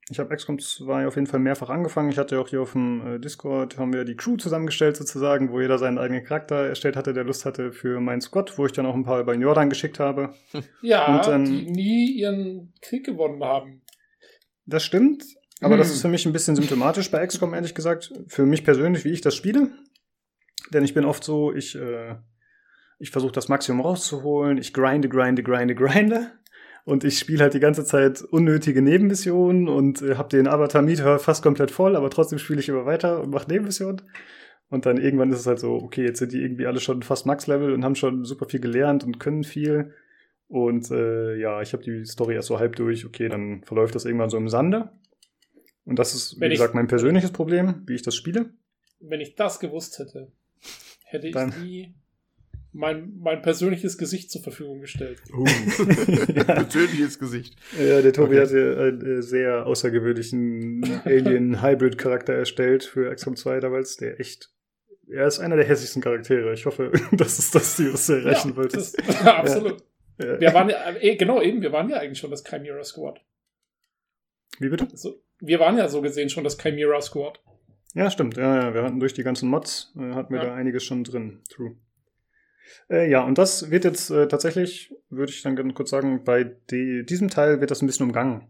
Ich habe XCOM 2 auf jeden Fall mehrfach angefangen. Ich hatte auch hier auf dem Discord, haben wir die Crew zusammengestellt sozusagen, wo jeder seinen eigenen Charakter erstellt hatte, der Lust hatte für meinen Squad, wo ich dann auch ein paar über den Jordan geschickt habe. Ja, und dann, die nie ihren Krieg gewonnen haben. Das stimmt, aber das ist für mich ein bisschen symptomatisch bei XCOM, ehrlich gesagt. Für mich persönlich, wie ich das spiele. Denn ich bin oft so, ich versuche das Maximum rauszuholen, ich grinde und ich spiele halt die ganze Zeit unnötige Nebenmissionen und habe den Avatar-Meter fast komplett voll, aber trotzdem spiele ich immer weiter und mache Nebenmissionen und dann irgendwann ist es halt so, okay, jetzt sind die irgendwie alle schon fast Max-Level und haben schon super viel gelernt und können viel und ich habe die Story erst so halb durch, okay, dann verläuft das irgendwann so im Sande und das ist, wie gesagt, mein persönliches Problem, wie ich das spiele. Wenn ich das gewusst hätte, hätte ich nie mein persönliches Gesicht zur Verfügung gestellt. Ja. Persönliches Gesicht. Ja, der Tobi hatte einen sehr außergewöhnlichen Alien-Hybrid-Charakter erstellt für XCOM 2 damals, der echt. Er ist einer der hässlichsten Charaktere. Ich hoffe, das ist das Ziel, was du erreichen wolltest. Ja, absolut. Ja. Wir waren ja eigentlich schon das Chimera Squad. Wie bitte? Also, wir waren ja so gesehen schon das Chimera Squad. Ja, stimmt. Ja, wir hatten durch die ganzen Mods, hatten wir da einiges schon drin. True. Und das wird jetzt tatsächlich, würde ich dann ganz kurz sagen, bei diesem Teil wird das ein bisschen umgangen.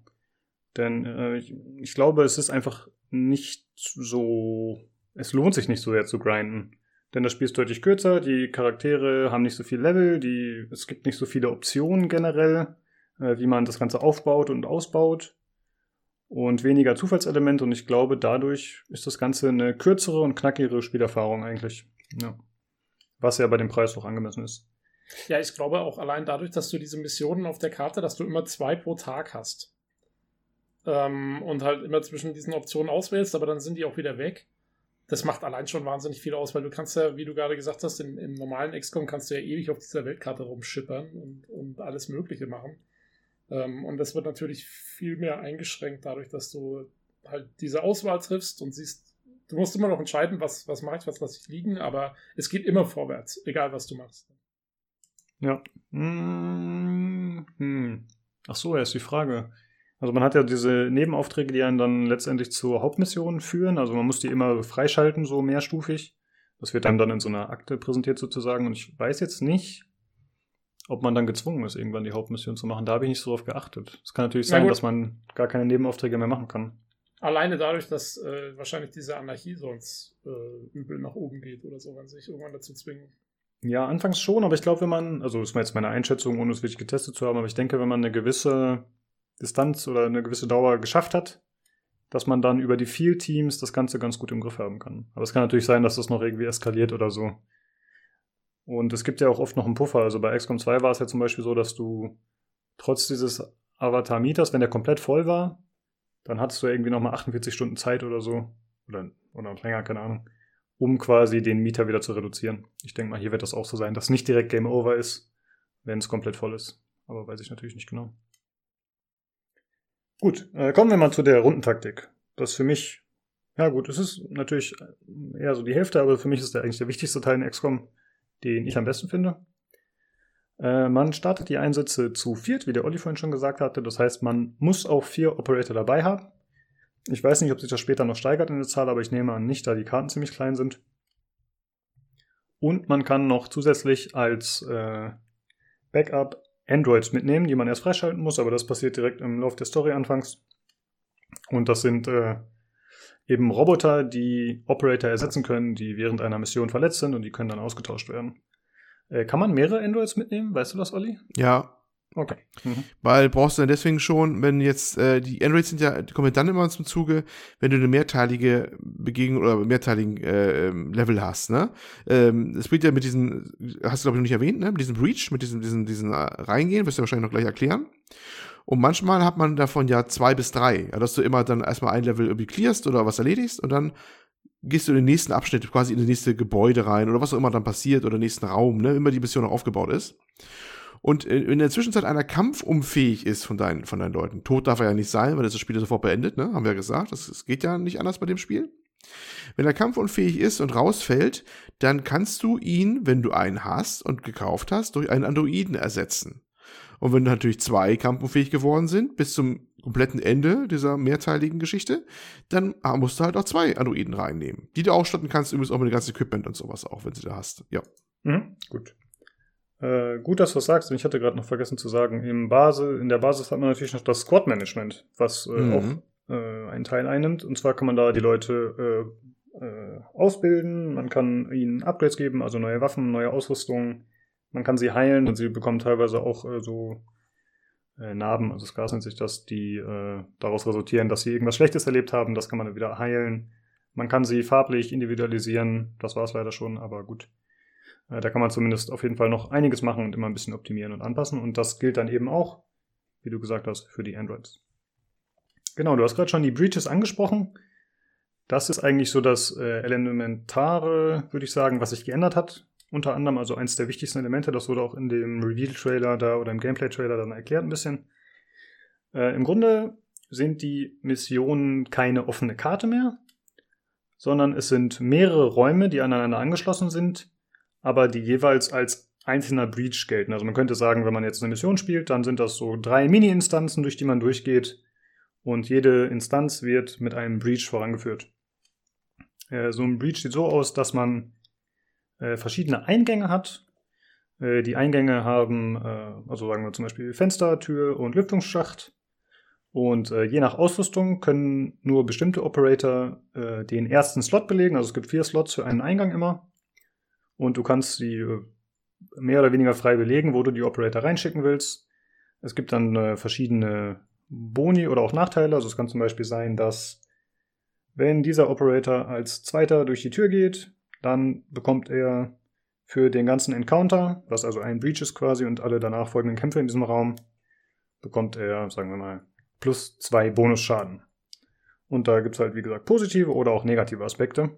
Denn ich glaube, es ist einfach nicht so, es lohnt sich nicht so sehr zu grinden. Denn das Spiel ist deutlich kürzer, die Charaktere haben nicht so viel Level, es gibt nicht so viele Optionen generell, wie man das Ganze aufbaut und ausbaut. Und weniger Zufallselemente und ich glaube, dadurch ist das Ganze eine kürzere und knackigere Spielerfahrung eigentlich. Ja. Was ja bei dem Preis auch angemessen ist. Ja, ich glaube auch allein dadurch, dass du diese Missionen auf der Karte, dass du immer 2 pro Tag hast. Und halt immer zwischen diesen Optionen auswählst, aber dann sind die auch wieder weg. das macht allein schon wahnsinnig viel aus, weil du kannst ja, wie du gerade gesagt hast, im normalen XCOM kannst du ja ewig auf dieser Weltkarte rumschippern und alles Mögliche machen. Und das wird natürlich viel mehr eingeschränkt dadurch, dass du halt diese Auswahl triffst und siehst, du musst immer noch entscheiden, was mache ich, was lasse ich liegen, aber es geht immer vorwärts, egal was du machst. Ja. Mm-hmm. Ach so, erst die Frage. Also man hat ja diese Nebenaufträge, die einen dann letztendlich zur Hauptmission führen. Also man muss die immer freischalten, so mehrstufig. Das wird einem dann in so einer Akte präsentiert sozusagen. Und ich weiß jetzt nicht, ob man dann gezwungen ist, irgendwann die Hauptmission zu machen. Da habe ich nicht so drauf geachtet. Es kann natürlich sein, dass man gar keine Nebenaufträge mehr machen kann. Alleine dadurch, dass wahrscheinlich diese Anarchie sonst übel nach oben geht oder so, wenn sie sich irgendwann dazu zwingen. Ja, anfangs schon, aber ich glaube, wenn man, also das ist jetzt meine Einschätzung, ohne es wirklich getestet zu haben, aber ich denke, wenn man eine gewisse Distanz oder eine gewisse Dauer geschafft hat, dass man dann über die vielen Teams das Ganze ganz gut im Griff haben kann. Aber es kann natürlich sein, dass das noch irgendwie eskaliert oder so. Und es gibt ja auch oft noch einen Puffer. Also bei XCOM 2 war es ja zum Beispiel so, dass du trotz dieses Avatar-Mieters, wenn der komplett voll war, dann hattest du irgendwie nochmal 48 Stunden Zeit oder so, oder länger, keine Ahnung, um quasi den Mieter wieder zu reduzieren. Ich denke mal, hier wird das auch so sein, dass nicht direkt Game Over ist, wenn es komplett voll ist. Aber weiß ich natürlich nicht genau. Gut, kommen wir mal zu der Rundentaktik. Das für mich, ja gut, es ist natürlich eher so die Hälfte, aber für mich ist der eigentlich der wichtigste Teil in XCOM, den ich am besten finde. Man startet die Einsätze zu viert, wie der Olli vorhin schon gesagt hatte. Das heißt, man muss auch 4 Operator dabei haben. Ich weiß nicht, ob sich das später noch steigert in der Zahl, aber ich nehme an nicht, da die Karten ziemlich klein sind. Und man kann noch zusätzlich als Backup Androids mitnehmen, die man erst freischalten muss, aber das passiert direkt im Lauf der Story anfangs. Und das sind eben Roboter, die Operator ersetzen können, die während einer Mission verletzt sind und die können dann ausgetauscht werden. Kann man mehrere Androids mitnehmen? Weißt du das, Olli? Ja. Okay. Mhm. Weil brauchst du dann deswegen schon, wenn jetzt, die Androids sind ja, die kommen dann immer zum Zuge, wenn du eine mehrteilige Begegnung oder mehrteiligen Level hast, ne? Es bringt ja mit diesen, hast du glaube ich noch nicht erwähnt, ne? Mit diesem Breach, mit diesem Reingehen, wirst du ja wahrscheinlich noch gleich erklären. Und manchmal hat man davon ja 2 bis 3, ja, dass du immer dann erstmal ein Level irgendwie clearst oder was erledigst und dann gehst du in den nächsten Abschnitt, quasi in das nächste Gebäude rein oder was auch immer dann passiert oder den nächsten Raum, ne? Immer die Mission noch aufgebaut ist. Und in der Zwischenzeit einer kampfunfähig ist von deinen Leuten. Tot darf er ja nicht sein, weil das Spiel ja sofort beendet, ne? Haben wir ja gesagt. Das geht ja nicht anders bei dem Spiel. Wenn er kampfunfähig ist und rausfällt, dann kannst du ihn, wenn du einen hast und gekauft hast, durch einen Androiden ersetzen. Und wenn natürlich 2 kampfunfähig geworden sind, bis zum kompletten Ende dieser mehrteiligen Geschichte, dann musst du halt auch 2 Androiden reinnehmen, die du ausstatten kannst, übrigens auch mit dem ganzen Equipment und sowas auch, wenn du da hast. Ja. Mhm, gut. Gut, dass du das sagst, ich hatte gerade noch vergessen zu sagen, in der Basis hat man natürlich noch das Squad-Management, was auch einen Teil einnimmt. Und zwar kann man da die Leute ausbilden, man kann ihnen Upgrades geben, also neue Waffen, neue Ausrüstung. Man kann sie heilen und sie bekommen teilweise auch Narben, also Scars nennt sich das, die daraus resultieren, dass sie irgendwas Schlechtes erlebt haben. Das kann man dann wieder heilen. Man kann sie farblich individualisieren. Das war es leider schon, aber gut. Da kann man zumindest auf jeden Fall noch einiges machen und immer ein bisschen optimieren und anpassen. Und das gilt dann eben auch, wie du gesagt hast, für die Androids. Genau, du hast gerade schon die Breaches angesprochen. Das ist eigentlich so das Elementare, würde ich sagen, was sich geändert hat. Unter anderem also eins der wichtigsten Elemente, das wurde auch in dem Reveal-Trailer da oder im Gameplay-Trailer dann erklärt ein bisschen. Im Grunde sind die Missionen keine offene Karte mehr, sondern es sind mehrere Räume, die aneinander angeschlossen sind, aber die jeweils als einzelner Breach gelten. Also man könnte sagen, wenn man jetzt eine Mission spielt, dann sind das so 3 Mini-Instanzen, durch die man durchgeht und jede Instanz wird mit einem Breach vorangeführt. So ein Breach sieht so aus, dass man verschiedene Eingänge hat. Die Eingänge haben, also sagen wir zum Beispiel Fenster, Tür und Lüftungsschacht. Und je nach Ausrüstung können nur bestimmte Operator den ersten Slot belegen. Also es gibt 4 Slots für einen Eingang immer. Und du kannst sie mehr oder weniger frei belegen, wo du die Operator reinschicken willst. Es gibt dann verschiedene Boni oder auch Nachteile. Also es kann zum Beispiel sein, dass wenn dieser Operator als zweiter durch die Tür geht, dann bekommt er für den ganzen Encounter, was also ein Breach ist quasi und alle danach folgenden Kämpfe in diesem Raum, bekommt er, sagen wir mal, +2 Bonusschaden. Und da gibt es halt, wie gesagt, positive oder auch negative Aspekte.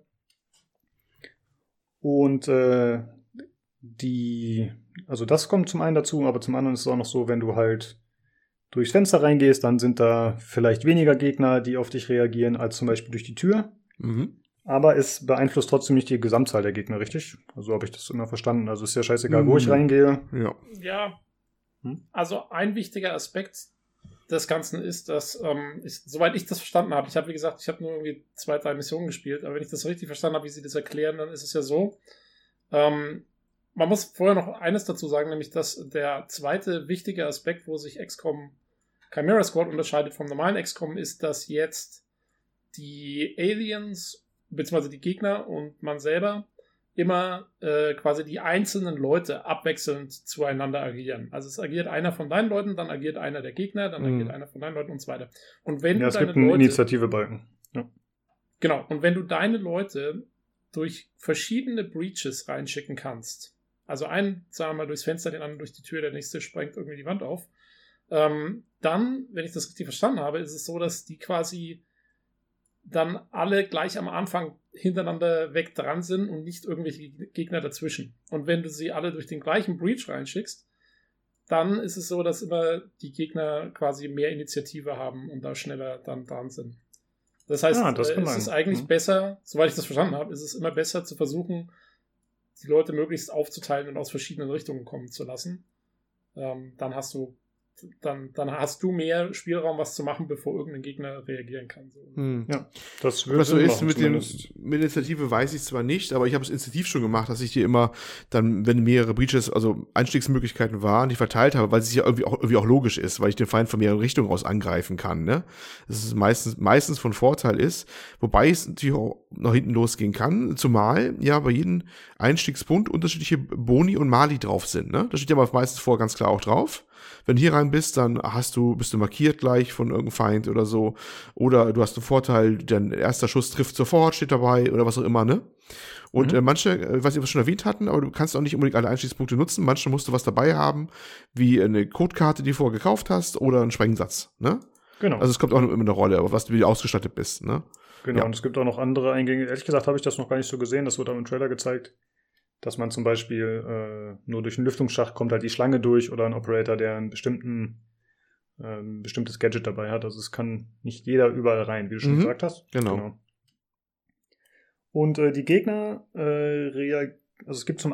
Und also das kommt zum einen dazu, aber zum anderen ist es auch noch so, wenn du halt durchs Fenster reingehst, dann sind da vielleicht weniger Gegner, die auf dich reagieren, als zum Beispiel durch die Tür. Mhm. Aber es beeinflusst trotzdem nicht die Gesamtzahl der Gegner, richtig? Also habe ich das immer verstanden. Also ist ja scheißegal, wo ich reingehe. Ja. Also ein wichtiger Aspekt des Ganzen ist, dass soweit ich das verstanden habe, ich habe nur irgendwie 2, 3 Missionen gespielt, aber wenn ich das richtig verstanden habe, wie sie das erklären, dann ist es ja so, man muss vorher noch eines dazu sagen, nämlich, dass der zweite wichtige Aspekt, wo sich XCOM Chimera Squad unterscheidet vom normalen XCOM, ist, dass jetzt die Aliens, beziehungsweise die Gegner und man selber immer quasi die einzelnen Leute abwechselnd zueinander agieren. Also es agiert einer von deinen Leuten, dann agiert einer der Gegner, dann agiert einer von deinen Leuten und so weiter. Und wenn du es gibt einen Initiative-Balken. Ja. Genau. Und wenn du deine Leute durch verschiedene Breaches reinschicken kannst, also einen, sagen wir mal, durchs Fenster, den anderen durch die Tür, der nächste sprengt irgendwie die Wand auf, dann, wenn ich das richtig verstanden habe, ist es so, dass die quasi dann alle gleich am Anfang hintereinander weg dran sind und nicht irgendwelche Gegner dazwischen. Und wenn du sie alle durch den gleichen Breach reinschickst, dann ist es so, dass immer die Gegner quasi mehr Initiative haben und da schneller dann dran sind. Das heißt, es ist eigentlich besser, soweit ich das verstanden habe, ist es immer besser zu versuchen, die Leute möglichst aufzuteilen und aus verschiedenen Richtungen kommen zu lassen. Dann hast du mehr Spielraum, was zu machen, bevor irgendein Gegner reagieren kann. Ja, das würde so ist mit mit Initiative weiß ich zwar nicht, aber ich habe es instinktiv schon gemacht, dass ich die immer dann, wenn mehrere Breaches, also Einstiegsmöglichkeiten waren, die verteilt habe, weil es ja irgendwie auch logisch ist, weil ich den Feind von mehreren Richtungen aus angreifen kann. Ne? Das ist meistens von Vorteil ist, wobei es natürlich auch nach hinten losgehen kann, zumal ja bei jedem Einstiegspunkt unterschiedliche Boni und Mali drauf sind. Ne? Das steht ja aber meistens vor ganz klar auch drauf. Wenn du hier rein bist, dann bist du markiert gleich von irgendeinem Feind oder so. Oder du hast einen Vorteil, dein erster Schuss trifft sofort, steht dabei oder was auch immer, ne? Und manche, ich weiß nicht, ob wir es schon erwähnt hatten, aber du kannst auch nicht unbedingt alle Einstiegspunkte nutzen. Manchmal musst du was dabei haben, wie eine Codekarte, die du vorher gekauft hast, oder einen Sprengensatz, ne? Genau. Also es kommt auch immer eine Rolle, aber wie du ausgestattet bist, ne? Genau, ja. Und es gibt auch noch andere Eingänge. Ehrlich gesagt habe ich das noch gar nicht so gesehen, das wird auch im Trailer gezeigt. Dass man zum Beispiel nur durch einen Lüftungsschacht kommt halt die Schlange durch oder ein Operator, der ein bestimmtes Gadget dabei hat. Also es kann nicht jeder überall rein, wie du schon gesagt hast. Genau. Und die Gegner also es gibt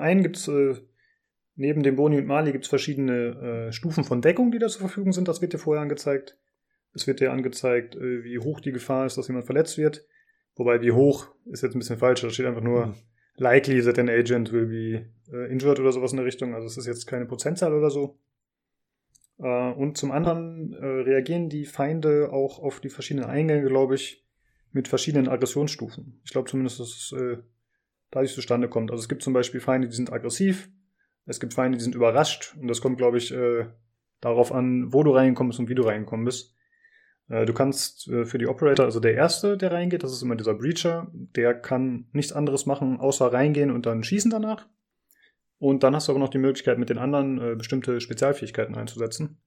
neben dem Boni und Mali gibt's verschiedene Stufen von Deckung, die da zur Verfügung sind. Das wird dir vorher angezeigt. Es wird dir angezeigt, wie hoch die Gefahr ist, dass jemand verletzt wird. Wobei wie hoch ist jetzt ein bisschen falsch. Da steht einfach nur likely that an agent will be injured oder sowas in der Richtung. Also es ist jetzt keine Prozentzahl oder so. Und zum anderen reagieren die Feinde auch auf die verschiedenen Eingänge, glaube ich, mit verschiedenen Aggressionsstufen. Ich glaube zumindest, dass es dadurch zustande kommt. Also es gibt zum Beispiel Feinde, die sind aggressiv. Es gibt Feinde, die sind überrascht. Und das kommt, glaube ich, darauf an, wo du reingekommen bist und wie du reingekommen bist. Du kannst für die Operator, also der Erste, der reingeht, das ist immer dieser Breacher, der kann nichts anderes machen, außer reingehen und dann schießen danach. Und dann hast du aber noch die Möglichkeit, mit den anderen bestimmte Spezialfähigkeiten einzusetzen.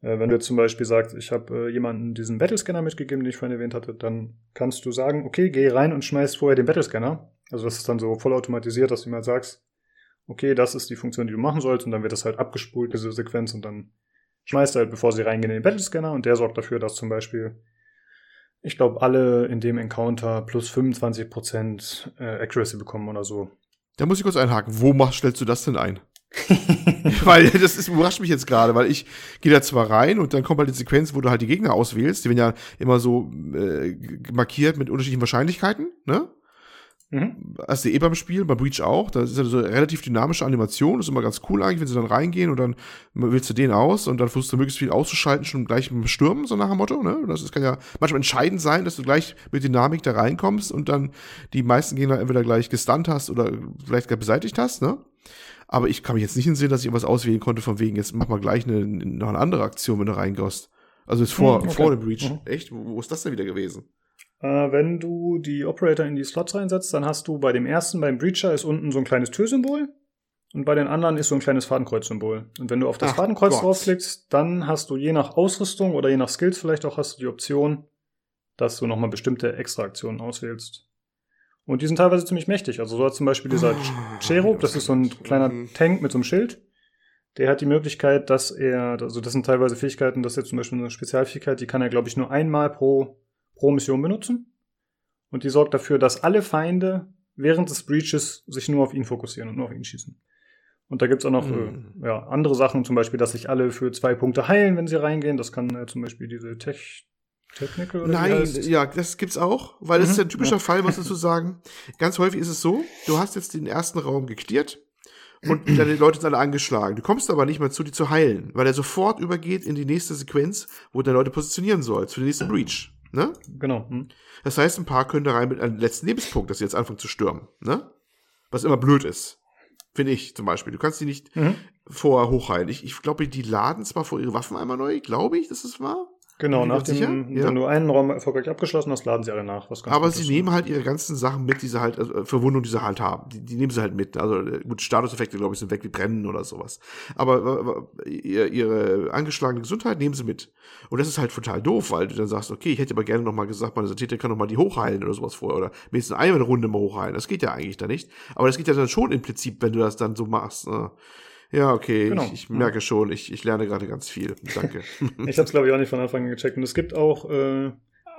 Wenn du jetzt zum Beispiel sagst, ich habe jemanden diesen Battlescanner mitgegeben, den ich vorhin erwähnt hatte, dann kannst du sagen, okay, geh rein und schmeiß vorher den Battlescanner. Also das ist dann so vollautomatisiert, dass du mal sagst, okay, das ist die Funktion, die du machen sollst, und dann wird das halt abgespult, diese Sequenz, und dann schmeißt halt, bevor sie reingehen, in den Battlescanner, und der sorgt dafür, dass zum Beispiel, ich glaube, alle in dem Encounter plus 25% Accuracy bekommen oder so. Da muss ich kurz einhaken. Wo stellst du das denn ein? Weil das überrascht mich jetzt gerade, weil ich gehe da zwar rein und dann kommt halt die Sequenz, wo du halt die Gegner auswählst. Die werden ja immer so markiert mit unterschiedlichen Wahrscheinlichkeiten, ne? Hast du beim Spiel, bei Breach auch, da ist ja so eine relativ dynamische Animation, das ist immer ganz cool eigentlich, wenn sie dann reingehen und dann wählst du den aus und dann versuchst du möglichst viel auszuschalten, schon gleich mit dem Stürmen, so nach dem Motto, ne? Das kann ja manchmal entscheidend sein, dass du gleich mit Dynamik da reinkommst und dann die meisten Gegner entweder gleich gestunt hast oder vielleicht gar beseitigt hast, ne? Aber ich kann mich jetzt nicht hinsehen, dass ich irgendwas auswählen konnte, von wegen, jetzt mach mal gleich noch eine andere Aktion, wenn du reingost. Also ist vor dem Breach. Echt? Wo ist das denn wieder gewesen? Wenn du die Operator in die Slots reinsetzt, dann hast du bei dem ersten, beim Breacher, ist unten so ein kleines Türsymbol und bei den anderen ist so ein kleines Fadenkreuz-Symbol. Und wenn du auf das Fadenkreuz draufklickst, dann hast du je nach Ausrüstung oder je nach Skills vielleicht auch, hast du die Option, dass du nochmal bestimmte Extra-Aktionen auswählst. Und die sind teilweise ziemlich mächtig. Also so hat zum Beispiel dieser Cherub, das ist so ein kleiner Tank mit so einem Schild. Der hat die Möglichkeit, dass er, also das sind teilweise Fähigkeiten, das ist jetzt zum Beispiel eine Spezialfähigkeit, die kann er, glaube ich, nur einmal pro Mission benutzen. Und die sorgt dafür, dass alle Feinde während des Breaches sich nur auf ihn fokussieren und nur auf ihn schießen. Und da gibt's auch noch andere Sachen, zum Beispiel, dass sich alle für 2 Punkte heilen, wenn sie reingehen. Das kann zum Beispiel diese Technical oder nein, ja, das gibt's auch, weil das ist ein typischer Fall, was dazu sagen. Ganz häufig ist es so, du hast jetzt den ersten Raum geklärt und deine Leute sind alle angeschlagen. Du kommst aber nicht mehr zu, die zu heilen, weil er sofort übergeht in die nächste Sequenz, wo du deine Leute positionieren sollst, für den nächsten Breach. Ne? Genau. Das heißt, ein paar können da rein mit einem letzten Lebenspunkt, dass sie jetzt anfangen zu stürmen. Ne? Was immer blöd ist. Finde ich zum Beispiel. Du kannst die nicht vorher hochheilen. Ich glaube, die laden zwar vor ihre Waffen einmal neu, glaube ich, dass das war. Genau, wenn du einen Raum erfolgreich abgeschlossen hast, laden sie alle nach. Was aber sie nehmen halt ihre ganzen Sachen mit, die sie halt, also Verwundungen, die sie halt haben. Die nehmen sie halt mit. Also gut, Statuseffekte, glaube ich, sind weg, die brennen oder sowas. Aber ihre angeschlagene Gesundheit nehmen sie mit. Und das ist halt total doof, weil du dann sagst, okay, ich hätte aber gerne nochmal gesagt, meine Täter kann nochmal die hochheilen oder sowas vorher. Oder wenigstens eine Runde mal hochheilen. Das geht ja eigentlich da nicht. Aber das geht ja dann schon implizit, wenn du das dann so machst. Ja, okay, genau. Ich merke schon, ich lerne gerade ganz viel. Danke. Ich hab's, glaube ich, auch nicht von Anfang an gecheckt. Und es gibt auch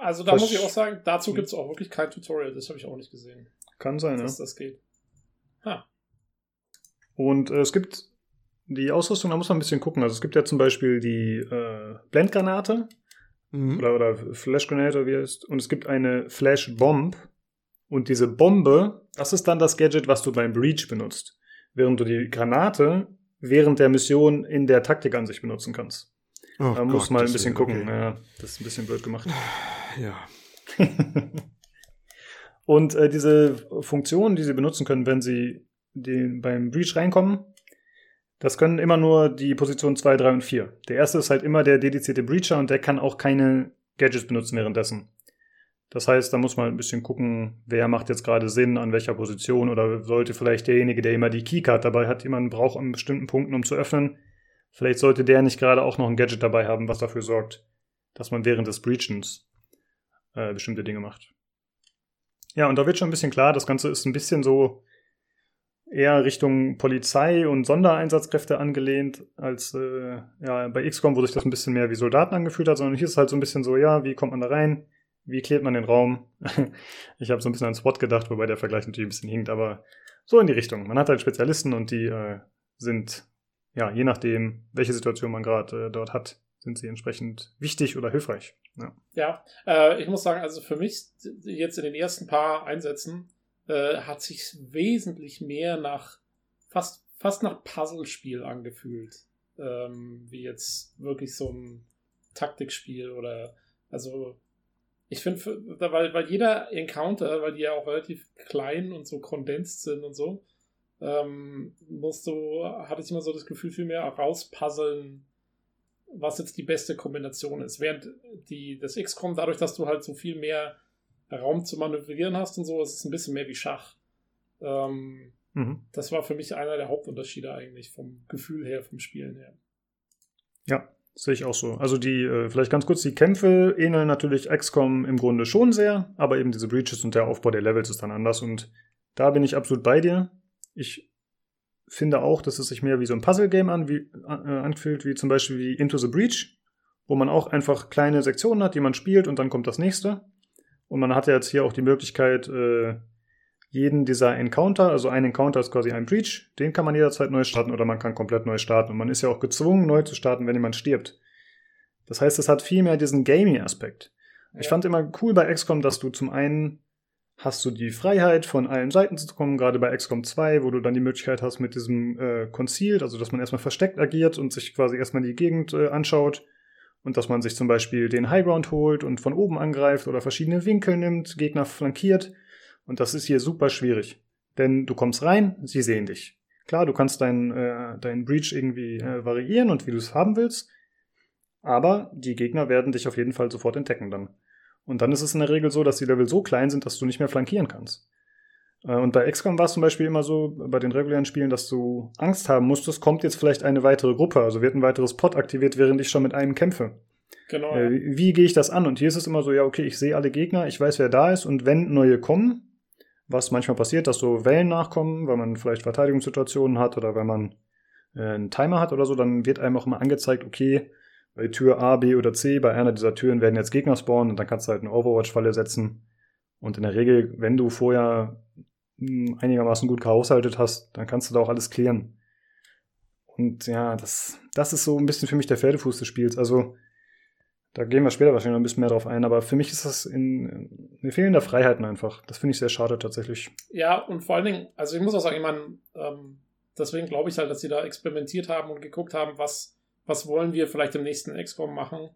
also da muss ich auch sagen, dazu gibt's auch wirklich kein Tutorial. Das habe ich auch nicht gesehen. Kann sein, dass das geht. Ha. Und es gibt die Ausrüstung, da muss man ein bisschen gucken. Also es gibt ja zum Beispiel die Blendgranate oder Flashgranate, wie heißt. Und es gibt eine Flashbomb. Und diese Bombe, das ist dann das Gadget, was du beim Breach benutzt. Während du die Granate während der Mission in der Taktik an sich benutzen kannst. Oh, da muss man ein bisschen gucken. Okay. Ja, das ist ein bisschen blöd gemacht. Ja. Und diese Funktionen, die sie benutzen können, wenn sie beim Breach reinkommen, das können immer nur die Positionen 2, 3 und 4. Der erste ist halt immer der dedizierte Breacher und der kann auch keine Gadgets benutzen währenddessen. Das heißt, da muss man ein bisschen gucken, wer macht jetzt gerade Sinn, an welcher Position, oder sollte vielleicht derjenige, der immer die Keycard dabei hat, immer einen Brauch an bestimmten Punkten, um zu öffnen, vielleicht sollte der nicht gerade auch noch ein Gadget dabei haben, was dafür sorgt, dass man während des Breachens bestimmte Dinge macht. Ja, und da wird schon ein bisschen klar, das Ganze ist ein bisschen so eher Richtung Polizei und Sondereinsatzkräfte angelehnt, als bei XCOM, wo sich das ein bisschen mehr wie Soldaten angefühlt hat, sondern hier ist es halt so ein bisschen so, ja, wie kommt man da rein? Wie klärt man den Raum? Ich habe so ein bisschen an SWAT gedacht, wobei der Vergleich natürlich ein bisschen hinkt, aber so in die Richtung. Man hat halt Spezialisten und die sind, ja, je nachdem, welche Situation man gerade dort hat, sind sie entsprechend wichtig oder hilfreich. Ja, ich muss sagen, also für mich jetzt in den ersten paar Einsätzen hat sich wesentlich mehr nach, fast nach Puzzlespiel angefühlt, wie jetzt wirklich so ein Taktikspiel oder, also ich finde, weil jeder Encounter, weil die ja auch relativ klein und so kondensiert sind und so, hatte ich immer so das Gefühl, viel mehr rauspuzzeln, was jetzt die beste Kombination ist. Während das XCOM, dadurch, dass du halt so viel mehr Raum zu manövrieren hast und so, ist es ein bisschen mehr wie Schach. Das war für mich einer der Hauptunterschiede eigentlich, vom Gefühl her, vom Spielen her. Ja. Sehe ich auch so. Also vielleicht ganz kurz, die Kämpfe ähneln natürlich XCOM im Grunde schon sehr, aber eben diese Breaches und der Aufbau der Levels ist dann anders und da bin ich absolut bei dir. Ich finde auch, dass es sich mehr wie so ein Puzzle-Game anfühlt, wie zum Beispiel wie Into the Breach, wo man auch einfach kleine Sektionen hat, die man spielt und dann kommt das nächste. Und man hat ja jetzt hier auch die Möglichkeit, jeden dieser Encounter, also ein Encounter ist quasi ein Breach, den kann man jederzeit neu starten oder man kann komplett neu starten. Und man ist ja auch gezwungen, neu zu starten, wenn jemand stirbt. Das heißt, es hat viel mehr diesen Gaming-Aspekt. Ja. Ich fand immer cool bei XCOM, dass du zum einen hast du die Freiheit, von allen Seiten zu kommen, gerade bei XCOM 2, wo du dann die Möglichkeit hast mit diesem Concealed, also dass man erstmal versteckt agiert und sich quasi erstmal die Gegend anschaut und dass man sich zum Beispiel den Highground holt und von oben angreift oder verschiedene Winkel nimmt, Gegner flankiert. Und das ist hier super schwierig, denn du kommst rein, sie sehen dich. Klar, du kannst deinen Breach irgendwie variieren und wie du es haben willst, aber die Gegner werden dich auf jeden Fall sofort entdecken dann. Und dann ist es in der Regel so, dass die Level so klein sind, dass du nicht mehr flankieren kannst. Und bei XCOM war es zum Beispiel immer so, bei den regulären Spielen, dass du Angst haben musstest, kommt jetzt vielleicht eine weitere Gruppe, also wird ein weiteres Pod aktiviert, während ich schon mit einem kämpfe. Genau. Wie gehe ich das an? Und hier ist es immer so, ja okay, ich sehe alle Gegner, ich weiß, wer da ist und wenn neue kommen, was manchmal passiert, dass so Wellen nachkommen, weil man vielleicht Verteidigungssituationen hat oder wenn man einen Timer hat oder so, dann wird einem auch immer angezeigt, okay, bei Tür A, B oder C, bei einer dieser Türen werden jetzt Gegner spawnen und dann kannst du halt eine Overwatch-Falle setzen. Und in der Regel, wenn du vorher einigermaßen gut gehaushaltet hast, dann kannst du da auch alles klären. Und ja, das ist so ein bisschen für mich der Pferdefuß des Spiels. Also, da gehen wir später wahrscheinlich noch ein bisschen mehr drauf ein, aber für mich ist das mir fehlen da Freiheiten einfach. Das finde ich sehr schade tatsächlich. Ja, und vor allen Dingen, also ich muss auch sagen, ich meine, deswegen glaube ich halt, dass sie da experimentiert haben und geguckt haben, was wollen wir vielleicht im nächsten XCOM machen.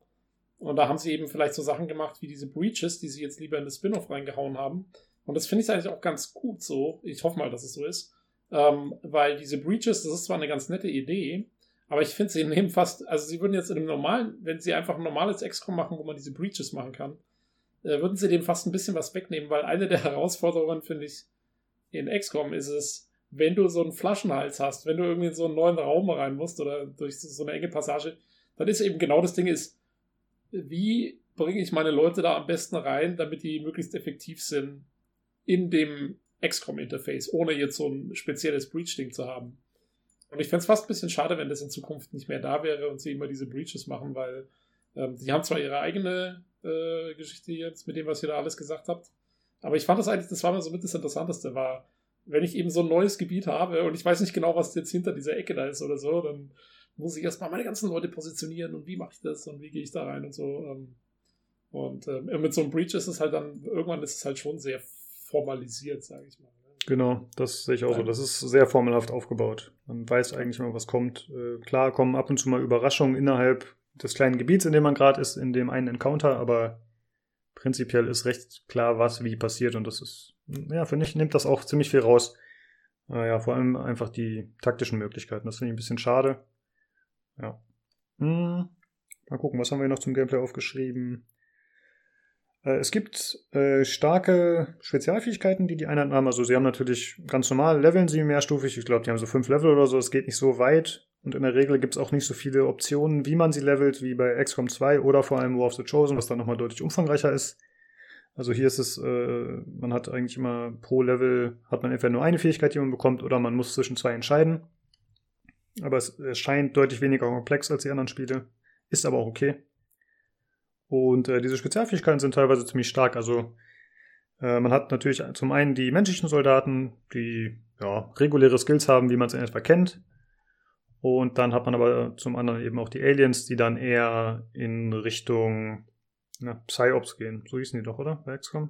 Und da haben sie eben vielleicht so Sachen gemacht wie diese Breaches, die sie jetzt lieber in das Spin-Off reingehauen haben. Und das finde ich eigentlich auch ganz gut so. Ich hoffe mal, dass es so ist. Weil diese Breaches, das ist zwar eine ganz nette Idee, aber ich finde, sie nehmen fast, also sie würden jetzt in einem normalen, wenn sie einfach ein normales XCOM machen, wo man diese Breaches machen kann, würden sie dem fast ein bisschen was wegnehmen, weil eine der Herausforderungen, finde ich, in XCOM ist es, wenn du so einen Flaschenhals hast, wenn du irgendwie in so einen neuen Raum rein musst oder durch so eine enge Passage, dann ist eben genau das Ding ist, wie bringe ich meine Leute da am besten rein, damit die möglichst effektiv sind in dem XCOM-Interface, ohne jetzt so ein spezielles Breach-Ding zu haben. Und ich fände es fast ein bisschen schade, wenn das in Zukunft nicht mehr da wäre und sie immer diese Breaches machen, weil die haben zwar ihre eigene Geschichte jetzt mit dem, was ihr da alles gesagt habt, aber ich fand das eigentlich, das war mal so mit das Interessanteste, war, wenn ich eben so ein neues Gebiet habe und ich weiß nicht genau, was jetzt hinter dieser Ecke da ist oder so, dann muss ich erstmal meine ganzen Leute positionieren und wie mache ich das und wie gehe ich da rein und so. Und mit so einem Breach ist es halt dann, irgendwann ist es halt schon sehr formalisiert, sage ich mal. Genau, das sehe ich auch so. Das ist sehr formelhaft aufgebaut. Man weiß eigentlich immer, was kommt. Klar kommen ab und zu mal Überraschungen innerhalb des kleinen Gebiets, in dem man gerade ist, in dem einen Encounter, aber prinzipiell ist recht klar, was wie passiert und das ist, ja, finde ich, nimmt das auch ziemlich viel raus. Ja, vor allem einfach die taktischen Möglichkeiten. Das finde ich ein bisschen schade. Ja. Mal gucken, was haben wir noch zum Gameplay aufgeschrieben? Es gibt starke Spezialfähigkeiten, die Einheiten haben. Also sie haben natürlich ganz normal, leveln sie mehrstufig. Ich glaube, die haben so 5 Level oder so. Es geht nicht so weit. Und in der Regel gibt es auch nicht so viele Optionen, wie man sie levelt, wie bei XCOM 2 oder vor allem War of the Chosen, was dann nochmal deutlich umfangreicher ist. Also hier ist es, man hat eigentlich immer pro Level, hat man entweder nur eine Fähigkeit, die man bekommt, oder man muss zwischen zwei entscheiden. Aber es erscheint deutlich weniger komplex als die anderen Spiele. Ist aber auch okay. Und diese Spezialfähigkeiten sind teilweise ziemlich stark. Also man hat natürlich zum einen die menschlichen Soldaten, die ja, reguläre Skills haben, wie man es in etwa kennt. Und dann hat man aber zum anderen eben auch die Aliens, die dann eher in Richtung Psyops gehen. So hießen die doch, oder? Bei XCOM?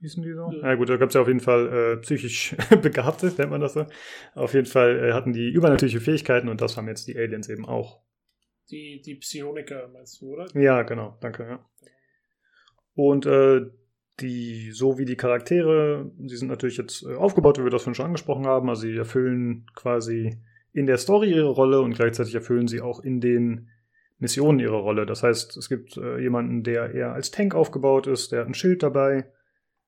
Hießen die so? Ja. Na gut, da gab es ja auf jeden Fall psychisch Begabte, nennt man das so. Auf jeden Fall hatten die übernatürliche Fähigkeiten und das haben jetzt die Aliens eben auch. Die Psioniker, meinst du, oder? Ja, genau, danke, ja. Und so wie die Charaktere, sie sind natürlich jetzt aufgebaut, wie wir das schon angesprochen haben, also sie erfüllen quasi in der Story ihre Rolle und gleichzeitig erfüllen sie auch in den Missionen ihre Rolle. Das heißt, es gibt jemanden, der eher als Tank aufgebaut ist, der hat ein Schild dabei.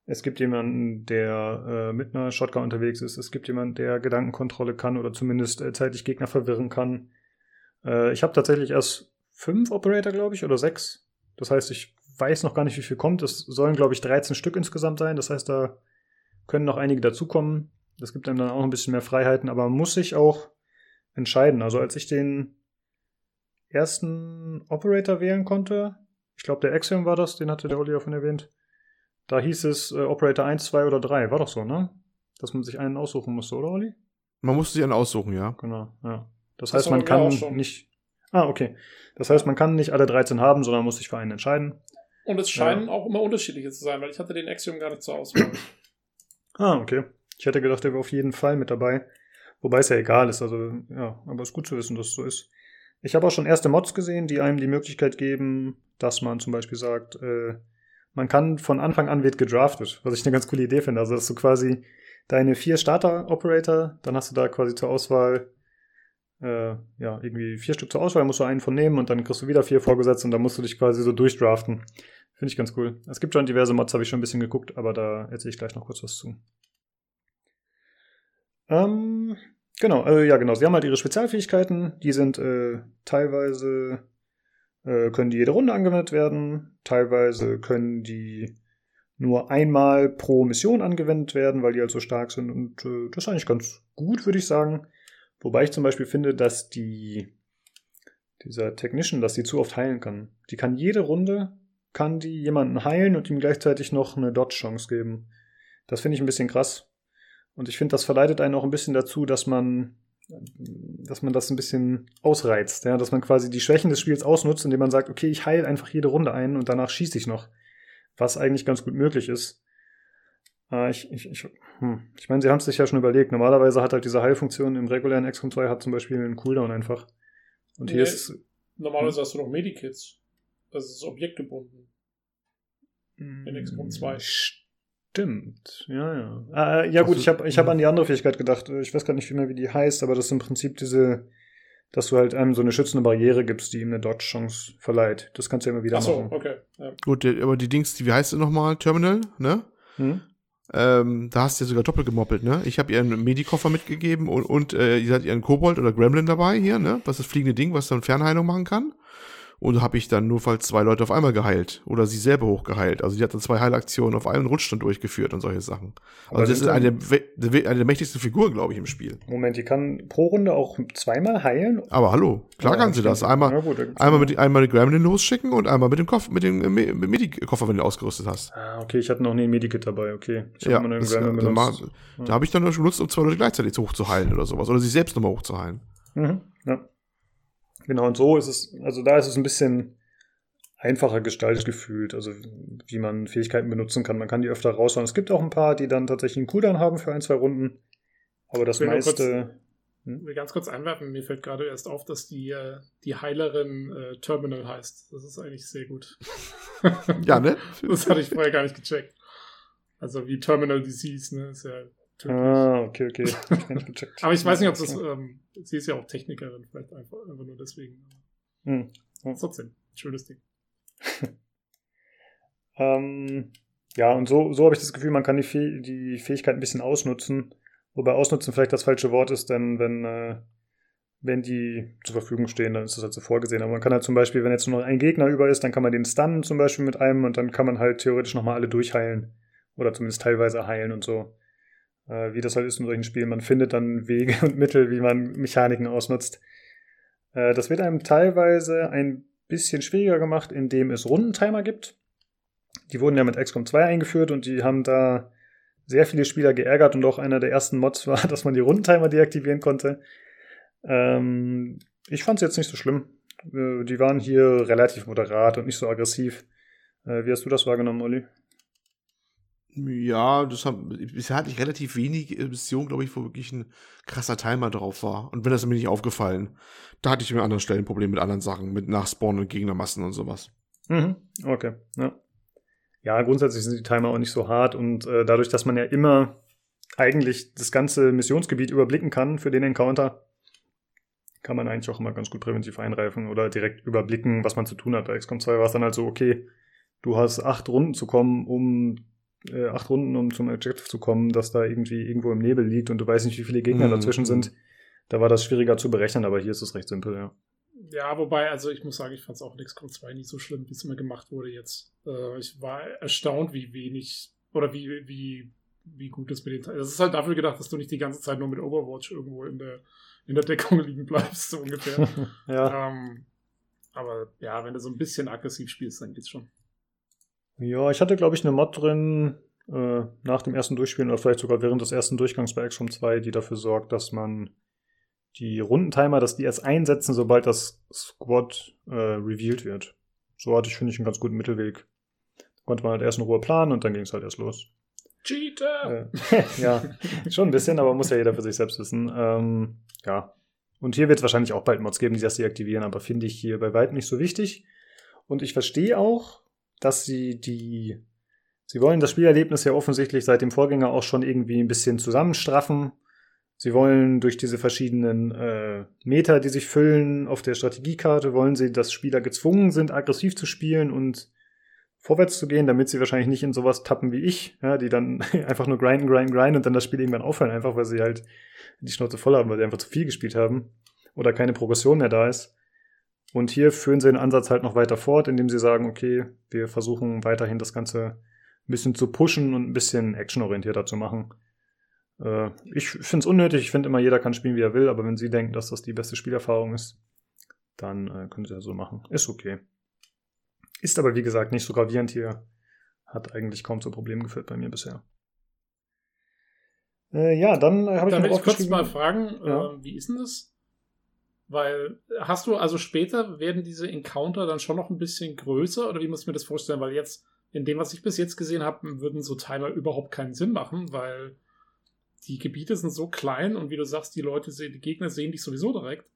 Es gibt jemanden, der mit einer Shotgun unterwegs ist. Es gibt jemanden, der Gedankenkontrolle kann oder zumindest zeitlich Gegner verwirren kann. Ich habe tatsächlich erst 5 Operator, glaube ich, oder 6. Das heißt, ich weiß noch gar nicht, wie viel kommt. Es sollen, glaube ich, 13 Stück insgesamt sein. Das heißt, da können noch einige dazukommen. Das gibt einem dann auch ein bisschen mehr Freiheiten, aber man muss sich auch entscheiden. Also als ich den ersten Operator wählen konnte, ich glaube, der Axiom war das, den hatte der Olli ja von erwähnt, da hieß es Operator 1, 2 oder 3. War doch so, ne? Dass man sich einen aussuchen musste, oder Olli? Man musste sich einen aussuchen, ja. Genau, ja. Das heißt, man kann nicht. Ah, okay. Das heißt, man kann nicht alle 13 haben, sondern muss sich für einen entscheiden. Und es scheinen auch immer unterschiedliche zu sein, weil ich hatte den Axiom gar nicht zur Auswahl. Ah, okay. Ich hätte gedacht, der wäre auf jeden Fall mit dabei. Wobei es ja egal ist. Also, ja, aber es ist gut zu wissen, dass es so ist. Ich habe auch schon erste Mods gesehen, die einem die Möglichkeit geben, dass man zum Beispiel sagt, man kann von Anfang an wird gedraftet, was ich eine ganz coole Idee finde. Also, dass du quasi deine 4 Starter-Operator, dann hast du da quasi zur Auswahl irgendwie 4 Stück zur Auswahl, musst du einen von nehmen und dann kriegst du wieder 4 vorgesetzt und dann musst du dich quasi so durchdraften. Finde ich ganz cool. Es gibt schon diverse Mods, habe ich schon ein bisschen geguckt, aber da erzähle ich gleich noch kurz was zu. Genau. Sie haben halt ihre Spezialfähigkeiten, die sind teilweise können die jede Runde angewendet werden, teilweise können die nur einmal pro Mission angewendet werden, weil die halt so stark sind. Und das ist eigentlich ganz gut, würde ich sagen. Wobei ich zum Beispiel finde, dass dieser Technician, dass die zu oft heilen kann. Die kann jede Runde, kann die jemanden heilen und ihm gleichzeitig noch eine Dodge-Chance geben. Das finde ich ein bisschen krass. Und ich finde, das verleitet einen auch ein bisschen dazu, dass man das ein bisschen ausreizt. Ja? Dass man quasi die Schwächen des Spiels ausnutzt, indem man sagt, okay, ich heile einfach jede Runde ein und danach schieße ich noch. Was eigentlich ganz gut möglich ist. Ich meine, sie haben es sich ja schon überlegt. Normalerweise hat halt diese Heilfunktion im regulären XCOM 2 hat zum Beispiel einen Cooldown einfach. Und hier ist... Normalerweise hast du noch Medikits. Das ist objektgebunden. In XCOM 2. Stimmt. Ja. Ja gut, ich hab an die andere Fähigkeit gedacht. Ich weiß gerade nicht mehr, wie die heißt, aber das ist im Prinzip diese, dass du halt einem so eine schützende Barriere gibst, die ihm eine Dodge-Chance verleiht. Das kannst du ja immer wieder machen. Achso, okay. Ja. Gut, aber die Dings, wie heißt das nochmal? Terminal, ne? Mhm. Da hast du ja sogar doppelt gemoppelt, ne? Ich habe ihr einen Medikoffer mitgegeben und ihr seid ihren Kobold oder Gremlin dabei hier, ne? Was das fliegende Ding, was dann Fernheilung machen kann. Und habe ich dann nur falls 2 Leute auf einmal geheilt. Oder sie selber hochgeheilt. Also die hat dann 2 Heilaktionen auf einen Rutsch dann durchgeführt und solche Sachen. Aber also das ist eine der mächtigsten Figuren, glaube ich, im Spiel. Moment, die kann pro Runde auch 2-mal heilen? Aber hallo, klar kann sie das. Einmal die Gremlin losschicken und einmal mit dem Medikoffer, wenn du ausgerüstet hast. Ah, okay, ich hatte noch nie ein Medikit dabei, okay. Ich habe mal den Gremlin benutzt. Da habe ich dann benutzt, um 2 Leute gleichzeitig hochzuheilen oder sowas. Oder sich selbst nochmal hochzuheilen. Mhm, ja. Genau, und so ist es, also da ist es ein bisschen einfacher gestaltet gefühlt, also wie man Fähigkeiten benutzen kann. Man kann die öfter raushauen. Es gibt auch ein paar, die dann tatsächlich einen Cooldown haben für 1-2 Runden. Aber das meiste... Ich will ganz kurz einwerfen, mir fällt gerade erst auf, dass die Heilerin Terminal heißt. Das ist eigentlich sehr gut. Ja, ne? Das hatte ich vorher gar nicht gecheckt. Also wie Terminal Disease, ne? Ist ja... Türkisch. Ah, okay. Aber ich weiß nicht, ob das, sie ist ja auch Technikerin, vielleicht einfach nur deswegen. Ja. Trotzdem, schönes Ding. Und so habe ich das Gefühl, man kann die Fähigkeit ein bisschen ausnutzen. Wobei ausnutzen vielleicht das falsche Wort ist, denn wenn die zur Verfügung stehen, dann ist das halt so vorgesehen. Aber man kann halt zum Beispiel, wenn jetzt nur noch ein Gegner über ist, dann kann man den stunnen zum Beispiel mit einem und dann kann man halt theoretisch nochmal alle durchheilen. Oder zumindest teilweise heilen und so. Wie das halt ist in solchen Spielen. Man findet dann Wege und Mittel, wie man Mechaniken ausnutzt. Das wird einem teilweise ein bisschen schwieriger gemacht, indem es Rundentimer gibt. Die wurden ja mit XCOM 2 eingeführt und die haben da sehr viele Spieler geärgert und auch einer der ersten Mods war, dass man die Rundentimer deaktivieren konnte. Ich fand es jetzt nicht so schlimm. Die waren hier relativ moderat und nicht so aggressiv. Wie hast du das wahrgenommen, Olli? Ja, bisher hatte ich relativ wenig Missionen, glaube ich, wo wirklich ein krasser Timer drauf war. Und wenn das mir nicht aufgefallen, da hatte ich mir an anderen Stellen Probleme mit anderen Sachen, mit Nachspawnen und Gegnermassen und sowas. Mhm, okay, ja. Ja, grundsätzlich sind die Timer auch nicht so hart und dadurch, dass man ja immer eigentlich das ganze Missionsgebiet überblicken kann für den Encounter, kann man eigentlich auch immer ganz gut präventiv eingreifen oder direkt überblicken, was man zu tun hat. Bei XCOM 2 war es dann halt so, okay, du hast 8 Runden zu kommen, um zum Objective zu kommen, dass da irgendwie irgendwo im Nebel liegt und du weißt nicht, wie viele Gegner dazwischen sind. Da war das schwieriger zu berechnen, aber hier ist es recht simpel, ja. Ja, wobei, also ich muss sagen, ich fand es auch in XCOM 2 nicht so schlimm, wie es immer gemacht wurde jetzt. Ich war erstaunt, wie wenig oder wie gut es mit den... Das ist halt dafür gedacht, dass du nicht die ganze Zeit nur mit Overwatch irgendwo in der Deckung liegen bleibst, so ungefähr. Ja. Aber ja, wenn du so ein bisschen aggressiv spielst, dann geht's schon. Ja, ich hatte, glaube ich, eine Mod drin, nach dem ersten Durchspielen oder vielleicht sogar während des ersten Durchgangs bei XCOM 2, die dafür sorgt, dass man die Rundentimer, dass die erst einsetzen, sobald das Squad revealed wird. So hatte ich, finde ich, einen ganz guten Mittelweg. Konnte man halt erst in Ruhe planen und dann ging es halt erst los. Cheater! Ja, schon ein bisschen, aber muss ja jeder für sich selbst wissen. Ja. Und hier wird es wahrscheinlich auch bald Mods geben, die das deaktivieren, aber finde ich hier bei weitem nicht so wichtig. Und ich verstehe auch, dass sie wollen das Spielerlebnis ja offensichtlich seit dem Vorgänger auch schon irgendwie ein bisschen zusammenstraffen. Sie wollen durch diese verschiedenen Meter, die sich füllen auf der Strategiekarte, wollen sie, dass Spieler gezwungen sind, aggressiv zu spielen und vorwärts zu gehen, damit sie wahrscheinlich nicht in sowas tappen wie ich, ja, die dann einfach nur grinden und dann das Spiel irgendwann aufhören, einfach weil sie halt die Schnauze voll haben, weil sie einfach zu viel gespielt haben oder keine Progression mehr da ist. Und hier führen sie den Ansatz halt noch weiter fort, indem sie sagen, okay, wir versuchen weiterhin das Ganze ein bisschen zu pushen und ein bisschen actionorientierter zu machen. Ich finde es unnötig. Ich finde immer, jeder kann spielen, wie er will. Aber wenn Sie denken, dass das die beste Spielerfahrung ist, dann können Sie das so machen. Ist okay. Ist aber, wie gesagt, nicht so gravierend hier. Hat eigentlich kaum zu Problemen geführt bei mir bisher. Ja, dann habe ich noch aufgeschrieben. Darf ich kurz mal fragen, wie ist denn das? Weil, hast du, also später werden diese Encounter dann schon noch ein bisschen größer? Oder wie muss ich mir das vorstellen? Weil jetzt, in dem, was ich bis jetzt gesehen habe, würden so Timer überhaupt keinen Sinn machen, weil die Gebiete sind so klein und wie du sagst, die Leute sehen, die Gegner sehen dich sowieso direkt.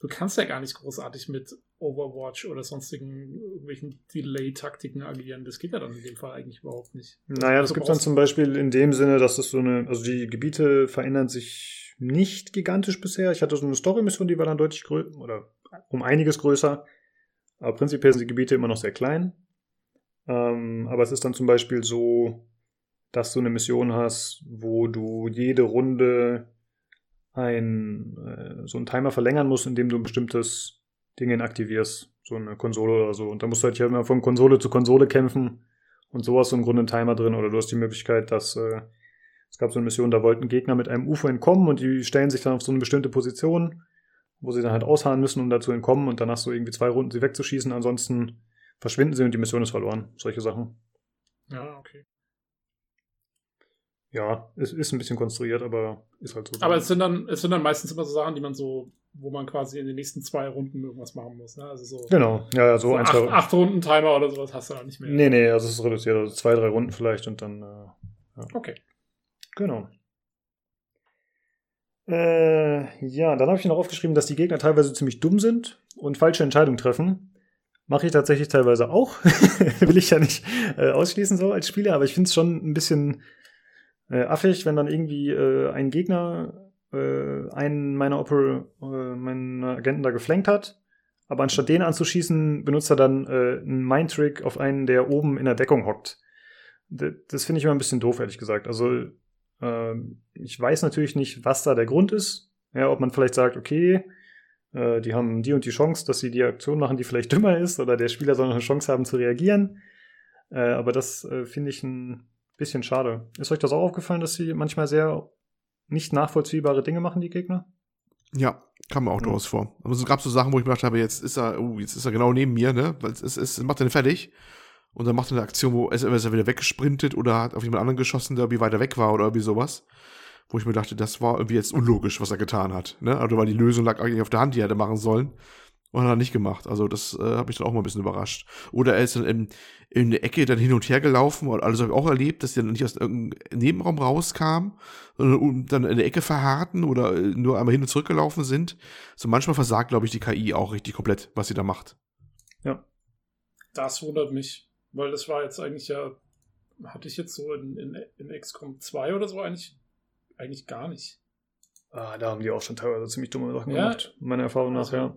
Du kannst ja gar nicht großartig mit Overwatch oder sonstigen irgendwelchen Delay-Taktiken agieren. Das geht ja dann in dem Fall eigentlich überhaupt nicht. Naja, das gibt dann zum Beispiel in dem Sinne, dass das so eine, also die Gebiete verändern sich nicht gigantisch bisher. Ich hatte so eine Story-Mission, die war dann deutlich größer oder um einiges größer. Aber prinzipiell sind die Gebiete immer noch sehr klein. Aber es ist dann zum Beispiel so, dass du eine Mission hast, wo du jede Runde so einen Timer verlängern musst, indem du ein bestimmtes Ding inaktivierst, so eine Konsole oder so. Und da musst du halt immer von Konsole zu Konsole kämpfen und so hast du im Grunde einen Timer drin. Oder du hast die Möglichkeit, dass es gab so eine Mission, da wollten Gegner mit einem UFO entkommen und die stellen sich dann auf so eine bestimmte Position, wo sie dann halt ausharren müssen, um dazu entkommen und dann hast du irgendwie 2 Runden, sie wegzuschießen. Ansonsten verschwinden sie und die Mission ist verloren. Solche Sachen. Ja, okay. Ja, es ist ein bisschen konstruiert, aber ist halt so. Aber es sind dann meistens immer so Sachen, die man so, wo man quasi in den nächsten 2 Runden irgendwas machen muss. Ne? Also so, genau, ja, so 8-Runden-Timer oder sowas hast du dann nicht mehr. Nee, also es ist reduziert. Also 2-3 Runden vielleicht und dann, ja. Okay. Genau. Ja, dann habe ich noch aufgeschrieben, dass die Gegner teilweise ziemlich dumm sind und falsche Entscheidungen treffen. Mache ich tatsächlich teilweise auch. Will ich ja nicht ausschließen so als Spieler, aber ich finde es schon ein bisschen affig, wenn dann irgendwie ein Gegner einen meinen Agenten da geflankt hat, aber anstatt den anzuschießen, benutzt er dann einen Mind-Trick auf einen, der oben in der Deckung hockt. Das finde ich immer ein bisschen doof, ehrlich gesagt. Also ich weiß natürlich nicht, was da der Grund ist. Ja, ob man vielleicht sagt, okay, die haben die und die Chance, dass sie die Aktion machen, die vielleicht dümmer ist, oder der Spieler soll noch eine Chance haben zu reagieren. Aber das finde ich ein bisschen schade. Ist euch das auch aufgefallen, dass sie manchmal sehr nicht nachvollziehbare Dinge machen, die Gegner? Ja, kam mir auch durchaus vor. Also es gab so Sachen, wo ich mir gedacht habe, jetzt ist er genau neben mir, ne? Weil es macht er fertig. Und dann macht er eine Aktion, wo er wieder weggesprintet oder hat auf jemand anderen geschossen, der irgendwie weiter weg war oder irgendwie sowas. Wo ich mir dachte, das war irgendwie jetzt unlogisch, was er getan hat. Ne? Also weil die Lösung lag eigentlich auf der Hand, die er hätte machen sollen. Und hat er nicht gemacht. Also das hat mich dann auch mal ein bisschen überrascht. Oder er ist dann in der Ecke dann hin und her gelaufen. Und alles habe ich auch erlebt, dass die dann nicht aus irgendeinem Nebenraum rauskamen, sondern dann in der Ecke verharrten oder nur einmal hin und zurück gelaufen sind. So manchmal versagt, glaube ich, die KI auch richtig komplett, was sie da macht. Ja. Das wundert mich. Weil das war jetzt eigentlich ja, hatte ich jetzt so in XCOM 2 oder so eigentlich gar nicht. Ah, da haben die auch schon teilweise ziemlich dumme Sachen gemacht. Meiner Erfahrung nach, ja.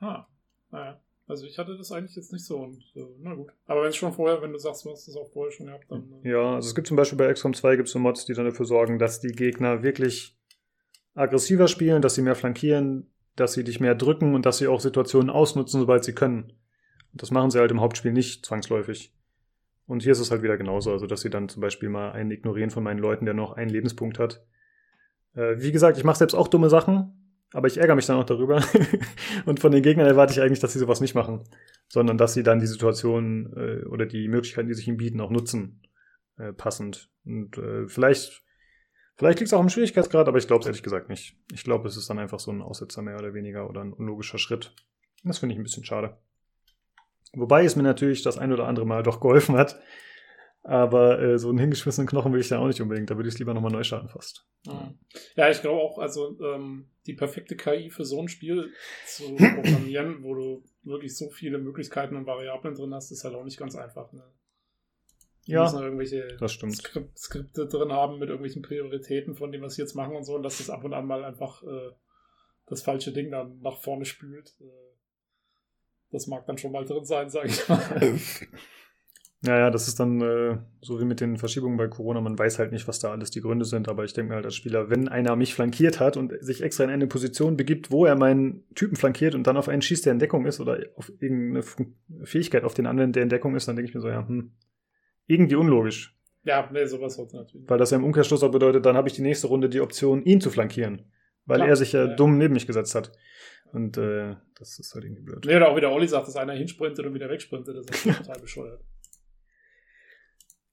Ah, naja. Also ich hatte das eigentlich jetzt nicht so und na gut. Aber wenn es schon vorher, wenn du sagst, du hast es auch vorher schon gehabt, dann... Ja, also es gibt zum Beispiel bei XCOM 2 gibt es so Mods, die dann dafür sorgen, dass die Gegner wirklich aggressiver spielen, dass sie mehr flankieren, dass sie dich mehr drücken und dass sie auch Situationen ausnutzen, sobald sie können. Und das machen sie halt im Hauptspiel nicht zwangsläufig. Und hier ist es halt wieder genauso, also dass sie dann zum Beispiel mal einen ignorieren von meinen Leuten, der noch einen Lebenspunkt hat. Wie gesagt, ich mache selbst auch dumme Sachen, aber ich ärgere mich dann auch darüber. Und von den Gegnern erwarte ich eigentlich, dass sie sowas nicht machen, sondern dass sie dann die Situation oder die Möglichkeiten, die sich ihnen bieten, auch nutzen, passend. Und vielleicht liegt es auch im Schwierigkeitsgrad, aber ich glaube es ehrlich gesagt nicht. Ich glaube, es ist dann einfach so ein Aussetzer mehr oder weniger oder ein unlogischer Schritt. Das finde ich ein bisschen schade. Wobei es mir natürlich das ein oder andere Mal doch geholfen hat. Aber so einen hingeschmissenen Knochen will ich da auch nicht unbedingt. Da würde ich es lieber nochmal neu starten fast. Ja, ich glaube auch, also die perfekte KI für so ein Spiel zu programmieren, wo du wirklich so viele Möglichkeiten und Variablen drin hast, ist halt auch nicht ganz einfach. Ne? Ja, müssen irgendwelche das stimmt. Skripte drin haben mit irgendwelchen Prioritäten von dem, was sie jetzt machen und so. Und dass das ab und an mal einfach das falsche Ding dann nach vorne spült. Das mag dann schon mal drin sein, sage ich mal. Naja, das ist dann so wie mit den Verschiebungen bei Corona. Man weiß halt nicht, was da alles die Gründe sind. Aber ich denke mir halt als Spieler, wenn einer mich flankiert hat und sich extra in eine Position begibt, wo er meinen Typen flankiert und dann auf einen schießt, der in Deckung ist oder auf irgendeine Fähigkeit auf den anderen, der in Deckung ist, dann denke ich mir so, ja, irgendwie unlogisch. Ja, nee, sowas sollte natürlich. Weil das ja im Umkehrschluss auch bedeutet, dann habe ich die nächste Runde die Option, ihn zu flankieren. Weil er sich ja dumm neben mich gesetzt hat. Und das ist halt irgendwie blöd. Nee, oder auch wieder Olli sagt, dass einer hinsprintet und wieder wegsprintet. Das ist total bescheuert.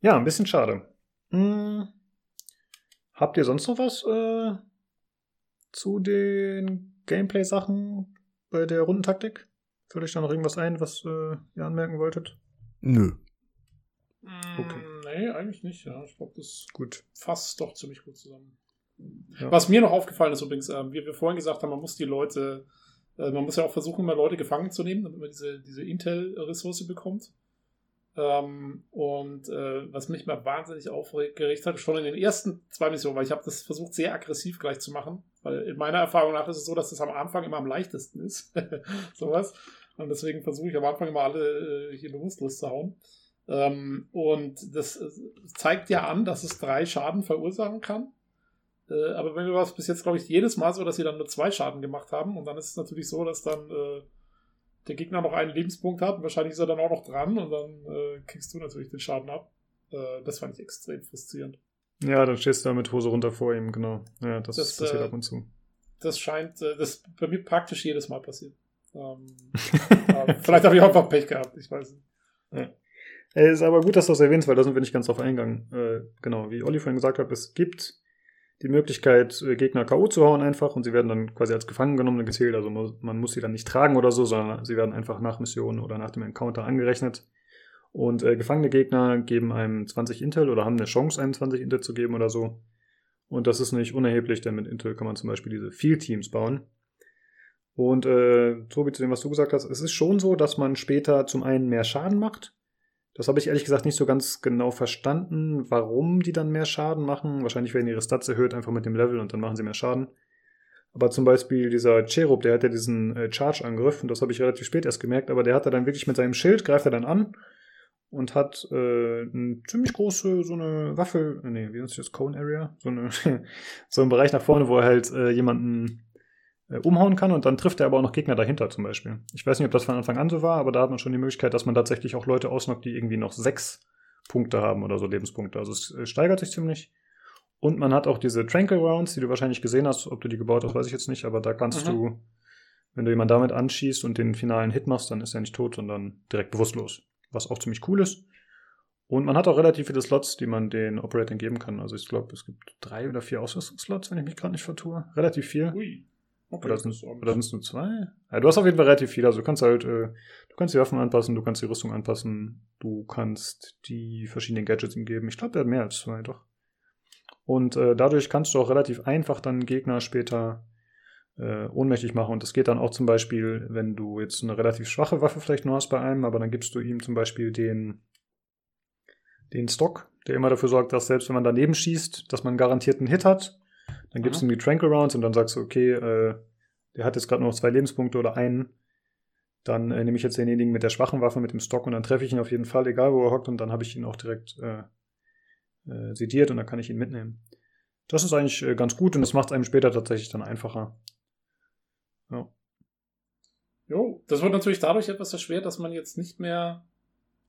Ja, ein bisschen schade. Habt ihr sonst noch was zu den Gameplay-Sachen bei der Rundentaktik? Fällt euch da noch irgendwas ein, was ihr anmerken wolltet? Nö. Okay. Nee, eigentlich nicht. Ja. Ich glaube, das fasst doch ziemlich gut zusammen. Ja. Was mir noch aufgefallen ist übrigens, wie wir vorhin gesagt haben, man muss die Leute, man muss ja auch versuchen, mal Leute gefangen zu nehmen, damit man diese Intel-Ressource bekommt. Und was mich mal wahnsinnig aufgeregt hat, schon in den ersten 2 Missionen, weil ich habe das versucht, sehr aggressiv gleich zu machen, weil in meiner Erfahrung nach ist es so, dass das am Anfang immer am leichtesten ist, sowas, und deswegen versuche ich am Anfang immer alle hier bewusstlos zu hauen. Und das zeigt ja an, dass es 3 Schaden verursachen kann, aber bei mir war es bis jetzt, glaube ich, jedes Mal so, dass sie dann nur 2 Schaden gemacht haben, und dann ist es natürlich so, dass dann der Gegner noch einen Lebenspunkt hat, wahrscheinlich ist er dann auch noch dran, und dann kriegst du natürlich den Schaden ab. Das fand ich extrem frustrierend. Ja, dann stehst du da mit Hose runter vor ihm, genau. Ja, das passiert ab und zu. Das scheint, das ist bei mir praktisch jedes Mal passiert. Vielleicht habe ich auch einfach Pech gehabt, ich weiß nicht. Ja. Ist aber gut, dass du das erwähnst, weil da sind wir nicht ganz drauf eingegangen. Genau, wie Olli vorhin gesagt hat, es gibt die Möglichkeit, Gegner K.O. zu hauen einfach, und sie werden dann quasi als gefangen genommen und gezählt. Also man muss sie dann nicht tragen oder so, sondern sie werden einfach nach Missionen oder nach dem Encounter angerechnet. Und gefangene Gegner geben einem 20 Intel oder haben eine Chance, einem 20 Intel zu geben oder so. Und das ist nicht unerheblich, denn mit Intel kann man zum Beispiel diese Field-Teams bauen. Und Tobi, zu dem, was du gesagt hast, es ist schon so, dass man später zum einen mehr Schaden macht. Das habe ich ehrlich gesagt nicht so ganz genau verstanden, warum die dann mehr Schaden machen. Wahrscheinlich werden ihre Stats erhöht, einfach mit dem Level, und dann machen sie mehr Schaden. Aber zum Beispiel dieser Cherub, der hat ja diesen Charge-Angriff, und das habe ich relativ spät erst gemerkt, aber der hat da dann wirklich mit seinem Schild, greift er dann an und hat eine ziemlich große, so eine Waffe, nee, wie nennt sich das, Cone Area? So einen Bereich nach vorne, wo er halt jemanden umhauen kann, und dann trifft er aber auch noch Gegner dahinter zum Beispiel. Ich weiß nicht, ob das von Anfang an so war, aber da hat man schon die Möglichkeit, dass man tatsächlich auch Leute ausnockt, die irgendwie noch 6 Punkte haben oder so, Lebenspunkte. Also es steigert sich ziemlich. Und man hat auch diese Tranquil Rounds, die du wahrscheinlich gesehen hast. Ob du die gebaut hast, weiß ich jetzt nicht, aber da kannst du, wenn du jemanden damit anschießt und den finalen Hit machst, dann ist er nicht tot, sondern direkt bewusstlos. Was auch ziemlich cool ist. Und man hat auch relativ viele Slots, die man den Operating geben kann. Also ich glaube, es gibt 3 oder 4 Ausrüstungsslots, wenn ich mich gerade nicht vertue. Relativ viel. Ui. Okay, oder sind es nur 2? Ja, du hast auf jeden Fall relativ viel. Also du kannst halt, du kannst die Waffen anpassen, du kannst die Rüstung anpassen, du kannst die verschiedenen Gadgets ihm geben. Ich glaube, der hat mehr als 2, doch. Und dadurch kannst du auch relativ einfach dann Gegner später ohnmächtig machen. Und das geht dann auch zum Beispiel, wenn du jetzt eine relativ schwache Waffe vielleicht nur hast bei einem, aber dann gibst du ihm zum Beispiel den Stock, der immer dafür sorgt, dass selbst wenn man daneben schießt, dass man garantiert einen Hit hat. Dann gibst du ihm die Tranquil Rounds, und dann sagst du, okay, der hat jetzt gerade nur noch 2 Lebenspunkte oder einen. Dann nehme ich jetzt denjenigen mit der schwachen Waffe, mit dem Stock, und dann treffe ich ihn auf jeden Fall, egal wo er hockt, und dann habe ich ihn auch direkt sediert, und dann kann ich ihn mitnehmen. Das ist eigentlich ganz gut, und das macht es einem später tatsächlich dann einfacher. Ja. Jo, das wird natürlich dadurch etwas erschwert, dass man jetzt nicht mehr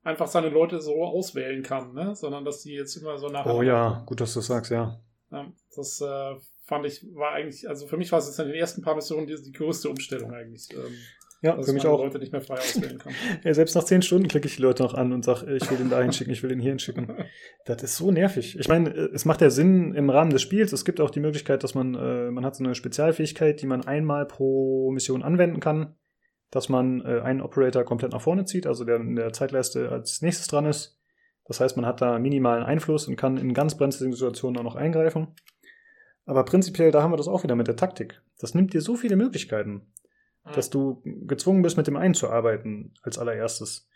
einfach seine Leute so auswählen kann, ne? Sondern dass die jetzt immer so nachher... Oh ja, gut, dass du das sagst, ja. Ja, das fand ich, war eigentlich, also für mich war es jetzt in den ersten paar Missionen die größte Umstellung eigentlich. Ja, dass für mich auch. Leute nicht mehr frei auswählen kann. Ja, selbst nach 10 Stunden klicke ich die Leute noch an und sage, ich will den da hinschicken, ich will den hier hinschicken. Das ist so nervig. Ich meine, es macht ja Sinn im Rahmen des Spiels. Es gibt auch die Möglichkeit, dass man hat so eine Spezialfähigkeit, die man einmal pro Mission anwenden kann, dass man einen Operator komplett nach vorne zieht, also der in der Zeitleiste als nächstes dran ist. Das heißt, man hat da minimalen Einfluss und kann in ganz brenzligen Situationen auch noch eingreifen. Aber prinzipiell, da haben wir das auch wieder mit der Taktik. Das nimmt dir so viele Möglichkeiten, dass du gezwungen bist, mit dem einen zu arbeiten als allererstes.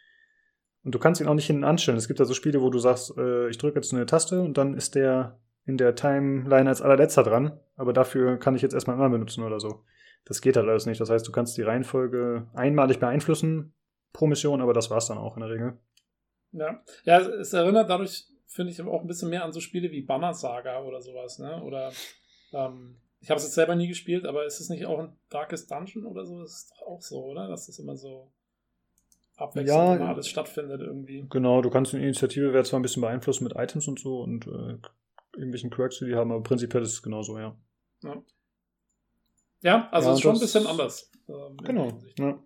Und du kannst ihn auch nicht hinten anstellen. Es gibt ja so Spiele, wo du sagst, ich drücke jetzt eine Taste und dann ist der in der Timeline als allerletzter dran. Aber dafür kann ich jetzt erstmal immer benutzen oder so. Das geht halt alles nicht. Das heißt, du kannst die Reihenfolge einmalig beeinflussen pro Mission, aber das war's dann auch in der Regel. Ja, es erinnert dadurch, finde ich, auch ein bisschen mehr an so Spiele wie Banner Saga oder sowas, ne? Oder ich habe es jetzt selber nie gespielt, aber ist es nicht auch ein Darkest Dungeon oder so? Das ist doch auch so, oder? Das ist immer so abwechselnd mal alles stattfindet irgendwie. Genau, du kannst eine Initiative, wer zwar ein bisschen beeinflusst mit Items und so und irgendwelchen Quirks, die haben, aber prinzipiell ist es genauso, ja. Ja, also ist schon ein bisschen anders. Genau. Ja.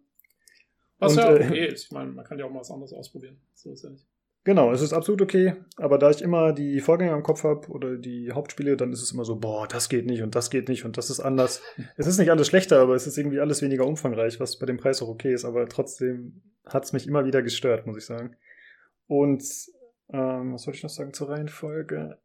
Was und, ja okay ist. Ich meine, man kann ja auch mal was anderes ausprobieren. So ist ja nicht. Genau, es ist absolut okay, aber da ich immer die Vorgänger im Kopf habe oder die Hauptspiele, dann ist es immer so, boah, das geht nicht und das geht nicht und das ist anders. Es ist nicht alles schlechter, aber es ist irgendwie alles weniger umfangreich, was bei dem Preis auch okay ist, aber trotzdem hat es mich immer wieder gestört, muss ich sagen. Und was wollte ich noch sagen zur Reihenfolge?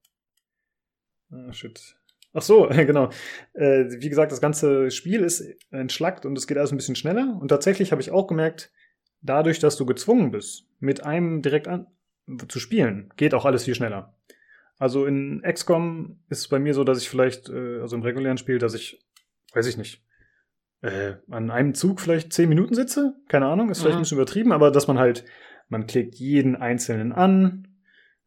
Ah, shit. Ach so, genau. Wie gesagt, das ganze Spiel ist entschlackt und es geht alles ein bisschen schneller. Und tatsächlich habe ich auch gemerkt, dadurch, dass du gezwungen bist, mit einem direkt zu spielen, geht auch alles viel schneller. Also in XCOM ist es bei mir so, dass ich vielleicht, also im regulären Spiel, dass ich, weiß ich nicht, an einem Zug vielleicht 10 Minuten sitze. Keine Ahnung, ist vielleicht ein bisschen übertrieben, aber dass man halt, man klickt jeden Einzelnen an,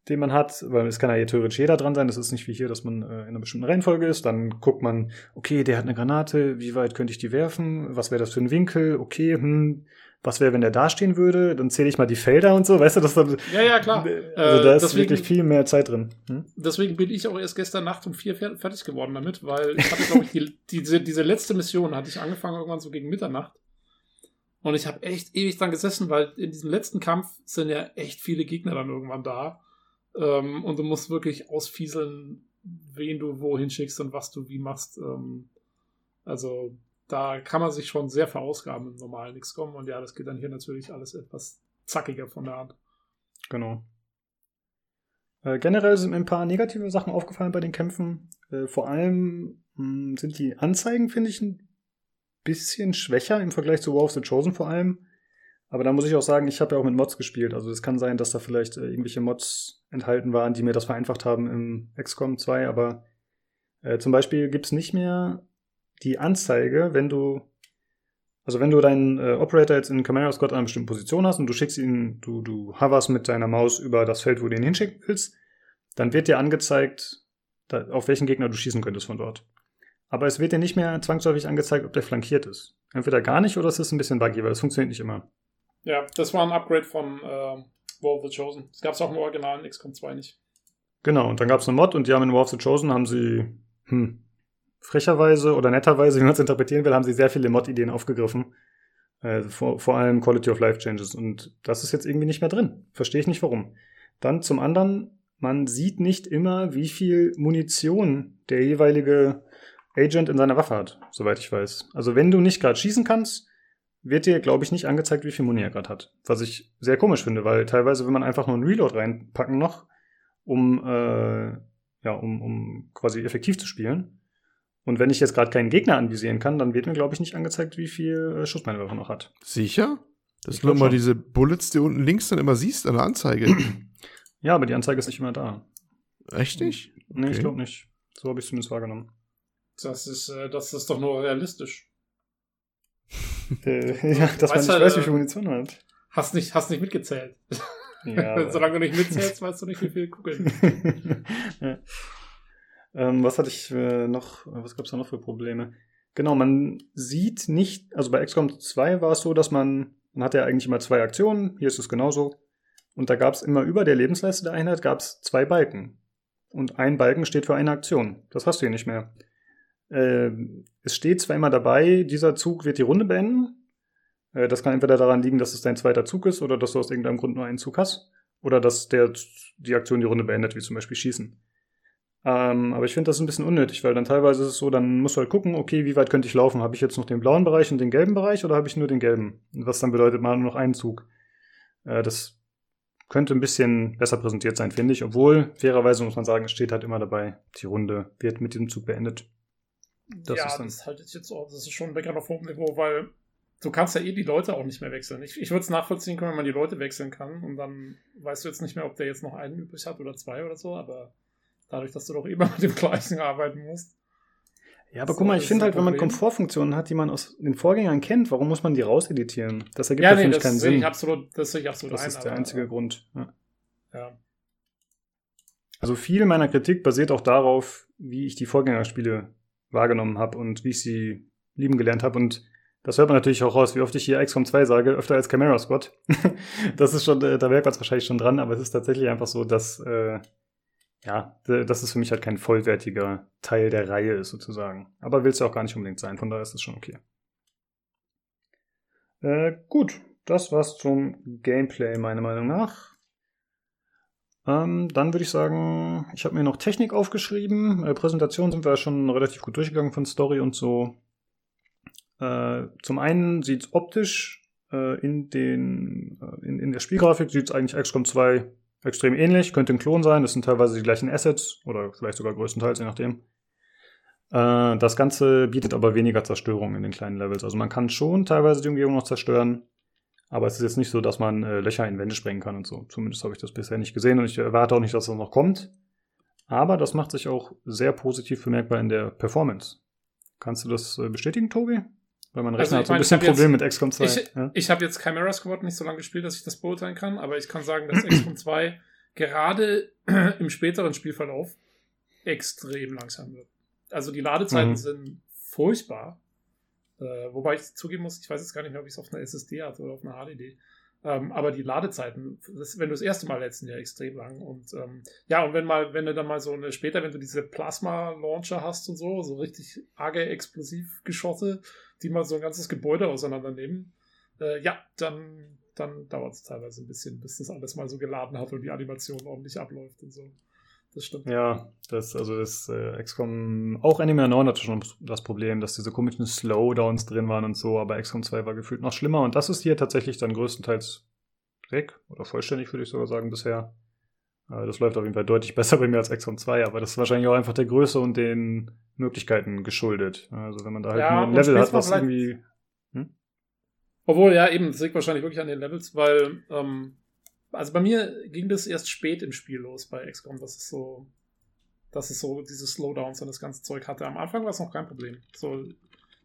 den man hat, weil es kann ja theoretisch jeder dran sein, das ist nicht wie hier, dass man in einer bestimmten Reihenfolge ist, dann guckt man, okay, der hat eine Granate, wie weit könnte ich die werfen, was wäre das für ein Winkel, okay, was wäre, wenn der da stehen würde, dann zähle ich mal die Felder und so, weißt du, das dann, ja, klar. Also da ist deswegen, wirklich viel mehr Zeit drin. Deswegen bin ich auch erst gestern Nacht um 4 fertig geworden damit, weil ich hatte, glaube ich, diese letzte Mission hatte ich angefangen irgendwann so gegen Mitternacht. Und ich habe echt ewig dran gesessen, weil in diesem letzten Kampf sind ja echt viele Gegner dann irgendwann da. Und du musst wirklich ausfieseln, wen du wohin schickst und was du wie machst. Also da kann man sich schon sehr verausgaben im normalen XCOM. Und ja, das geht dann hier natürlich alles etwas zackiger von der Hand. Genau. Generell sind mir ein paar negative Sachen aufgefallen bei den Kämpfen. Vor allem sind die Anzeigen, finde ich, ein bisschen schwächer im Vergleich zu War of the Chosen vor allem. Aber da muss ich auch sagen, ich habe ja auch mit Mods gespielt. Also es kann sein, dass da vielleicht irgendwelche Mods enthalten waren, die mir das vereinfacht haben im XCOM 2. Aber zum Beispiel gibt's nicht mehr die Anzeige, wenn du deinen Operator jetzt in Chimera Squad an einer bestimmten Position hast und du schickst ihn, du hoverst mit deiner Maus über das Feld, wo du ihn hinschicken willst, dann wird dir angezeigt, auf welchen Gegner du schießen könntest von dort. Aber es wird dir nicht mehr zwangsläufig angezeigt, ob der flankiert ist. Entweder gar nicht oder es ist ein bisschen buggy, weil das funktioniert nicht immer. Ja, das war ein Upgrade von War of the Chosen. Das gab es auch im originalen XCOM 2 nicht. Genau, und dann gab es eine Mod und die haben in War of the Chosen frecherweise oder netterweise, wie man es interpretieren will, haben sie sehr viele Mod-Ideen aufgegriffen. Vor allem Quality of Life Changes. Und das ist jetzt irgendwie nicht mehr drin. Verstehe ich nicht, warum. Dann zum anderen, man sieht nicht immer, wie viel Munition der jeweilige Agent in seiner Waffe hat, soweit ich weiß. Also wenn du nicht gerade schießen kannst, wird dir, glaube ich, nicht angezeigt, wie viel Muni er gerade hat. Was ich sehr komisch finde, weil teilweise will man einfach nur einen Reload reinpacken noch, um quasi effektiv zu spielen. Und wenn ich jetzt gerade keinen Gegner anvisieren kann, dann wird mir, glaube ich, nicht angezeigt, wie viel Schuss meine Waffe noch hat. Sicher? Das sind nur mal diese Bullets, die unten links dann immer siehst an der Anzeige. Ja, aber die Anzeige ist nicht immer da. Echt nicht? Nee, okay. Ich glaube nicht. So habe ich es zumindest wahrgenommen. Das ist doch nur realistisch. Ja, dass man nicht weiß, wie viel Munition hat. Hast nicht mitgezählt. Ja, solange du nicht mitzählst, weißt du nicht, wie viel Kugeln. Ja. Was gab es da noch für Probleme? Genau, man sieht nicht, also bei XCOM 2 war es so, dass man hat ja eigentlich immer 2 Aktionen, hier ist es genauso. Und da gab es immer über der Lebensleiste der Einheit gab es 2 Balken. Und ein Balken steht für eine Aktion. Das hast du hier nicht mehr. Es steht zwar immer dabei, dieser Zug wird die Runde beenden. Das kann entweder daran liegen, dass es dein zweiter Zug ist oder dass du aus irgendeinem Grund nur einen Zug hast. Oder dass die Aktion die Runde beendet, wie zum Beispiel Schießen. Aber ich finde das ein bisschen unnötig, weil dann teilweise ist es so, dann musst du halt gucken, okay, wie weit könnte ich laufen? Habe ich jetzt noch den blauen Bereich und den gelben Bereich oder habe ich nur den gelben? Was dann bedeutet, man hat nur noch einen Zug. Das könnte ein bisschen besser präsentiert sein, finde ich. Obwohl, fairerweise muss man sagen, es steht halt immer dabei, die Runde wird mit diesem Zug beendet. Das ist schon ein Bäcker auf hohem Niveau, weil du kannst ja die Leute auch nicht mehr wechseln. Ich würde es nachvollziehen können, wenn man die Leute wechseln kann und dann weißt du jetzt nicht mehr, ob der jetzt noch einen übrig hat oder 2 oder so, aber dadurch, dass du doch immer mit dem gleichen arbeiten musst. Ja, aber guck mal, ich finde halt, wenn man Komfortfunktionen hat, die man aus den Vorgängern kennt, warum muss man die rauseditieren? Das ergibt ja für mich keinen Sinn. Das sehe ich absolut ein. Das ist der einzige Grund. Ja. Also viel meiner Kritik basiert auch darauf, wie ich die Vorgängerspiele wahrgenommen habe und wie ich sie lieben gelernt habe. Und Das hört man natürlich auch raus, wie oft ich hier XCOM 2 sage, öfter als Chimera Squad. Das ist schon, da merkt man es wahrscheinlich schon dran, aber es ist tatsächlich einfach so, dass, ja, dass es für mich halt kein vollwertiger Teil der Reihe ist, sozusagen. Aber will es ja auch gar nicht unbedingt sein, von daher ist es schon okay. Gut, das war's zum Gameplay, meiner Meinung nach. Dann würde ich sagen, ich habe mir noch Technik aufgeschrieben. Präsentation sind wir ja schon relativ gut durchgegangen von Story und so. Zum einen sieht es optisch in der Spielgrafik sieht es eigentlich XCOM 2 extrem ähnlich. Könnte ein Klon sein, das sind teilweise die gleichen Assets oder vielleicht sogar größtenteils, je nachdem. Das Ganze bietet aber weniger Zerstörung in den kleinen Levels. Also man kann schon teilweise die Umgebung noch zerstören, aber es ist jetzt nicht so, dass man Löcher in Wände sprengen kann und so. Zumindest habe ich das bisher nicht gesehen und ich erwarte auch nicht, dass das noch kommt. Aber das macht sich auch sehr positiv bemerkbar in der Performance. Kannst du das bestätigen, Tobi? Weil mein Rechner hat so ein bisschen Probleme mit XCOM 2. Ich habe jetzt Chimera Squad nicht so lange gespielt, dass ich das beurteilen kann, aber ich kann sagen, dass XCOM 2 gerade im späteren Spielverlauf extrem langsam wird. Also die Ladezeiten sind furchtbar. Wobei ich zugeben muss, ich weiß jetzt gar nicht mehr, ob ich es auf einer SSD hatte oder auf einer HDD. Aber die Ladezeiten, wenn du das erste Mal lädst, sind ja extrem lang. Und ja, und wenn du dann mal so eine später, wenn du diese Plasma-Launcher hast und so richtig arge Explosivgeschosse, die mal so ein ganzes Gebäude auseinandernehmen, ja, dann dauert es teilweise ein bisschen, bis das alles mal so geladen hat und die Animation ordentlich abläuft und so. Das stimmt. Ja, das XCOM, auch Enemy Unknown hatte schon das Problem, dass diese komischen Slowdowns drin waren und so, aber XCOM 2 war gefühlt noch schlimmer und das ist hier tatsächlich dann größtenteils weg oder vollständig, würde ich sogar sagen, bisher. Das läuft auf jeden Fall deutlich besser bei mir als XCOM 2, aber das ist wahrscheinlich auch einfach der Größe und den Möglichkeiten geschuldet. Also wenn man da halt nur ein Level hat, was irgendwie... Obwohl, ja, eben, das liegt wahrscheinlich wirklich an den Levels, weil... Also bei mir ging das erst spät im Spiel los bei XCOM, dass es so diese Slowdowns und das ganze Zeug hatte. Am Anfang war es noch kein Problem. So,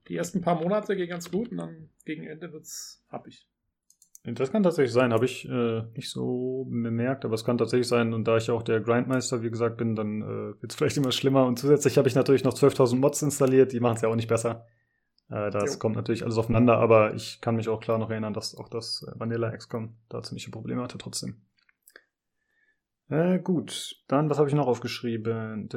die ersten paar Monate ging ganz gut und dann gegen Ende wird's happig. Das kann tatsächlich sein, habe ich nicht so bemerkt, aber es kann tatsächlich sein. Und da ich auch der Grindmeister, wie gesagt, bin, dann wird's vielleicht immer schlimmer. Und zusätzlich habe ich natürlich noch 12.000 Mods installiert, die machen's ja auch nicht besser. Das kommt natürlich alles aufeinander, aber ich kann mich auch klar noch erinnern, dass auch das Vanilla XCOM da ziemliche Probleme hatte trotzdem. Gut, dann was habe ich noch aufgeschrieben?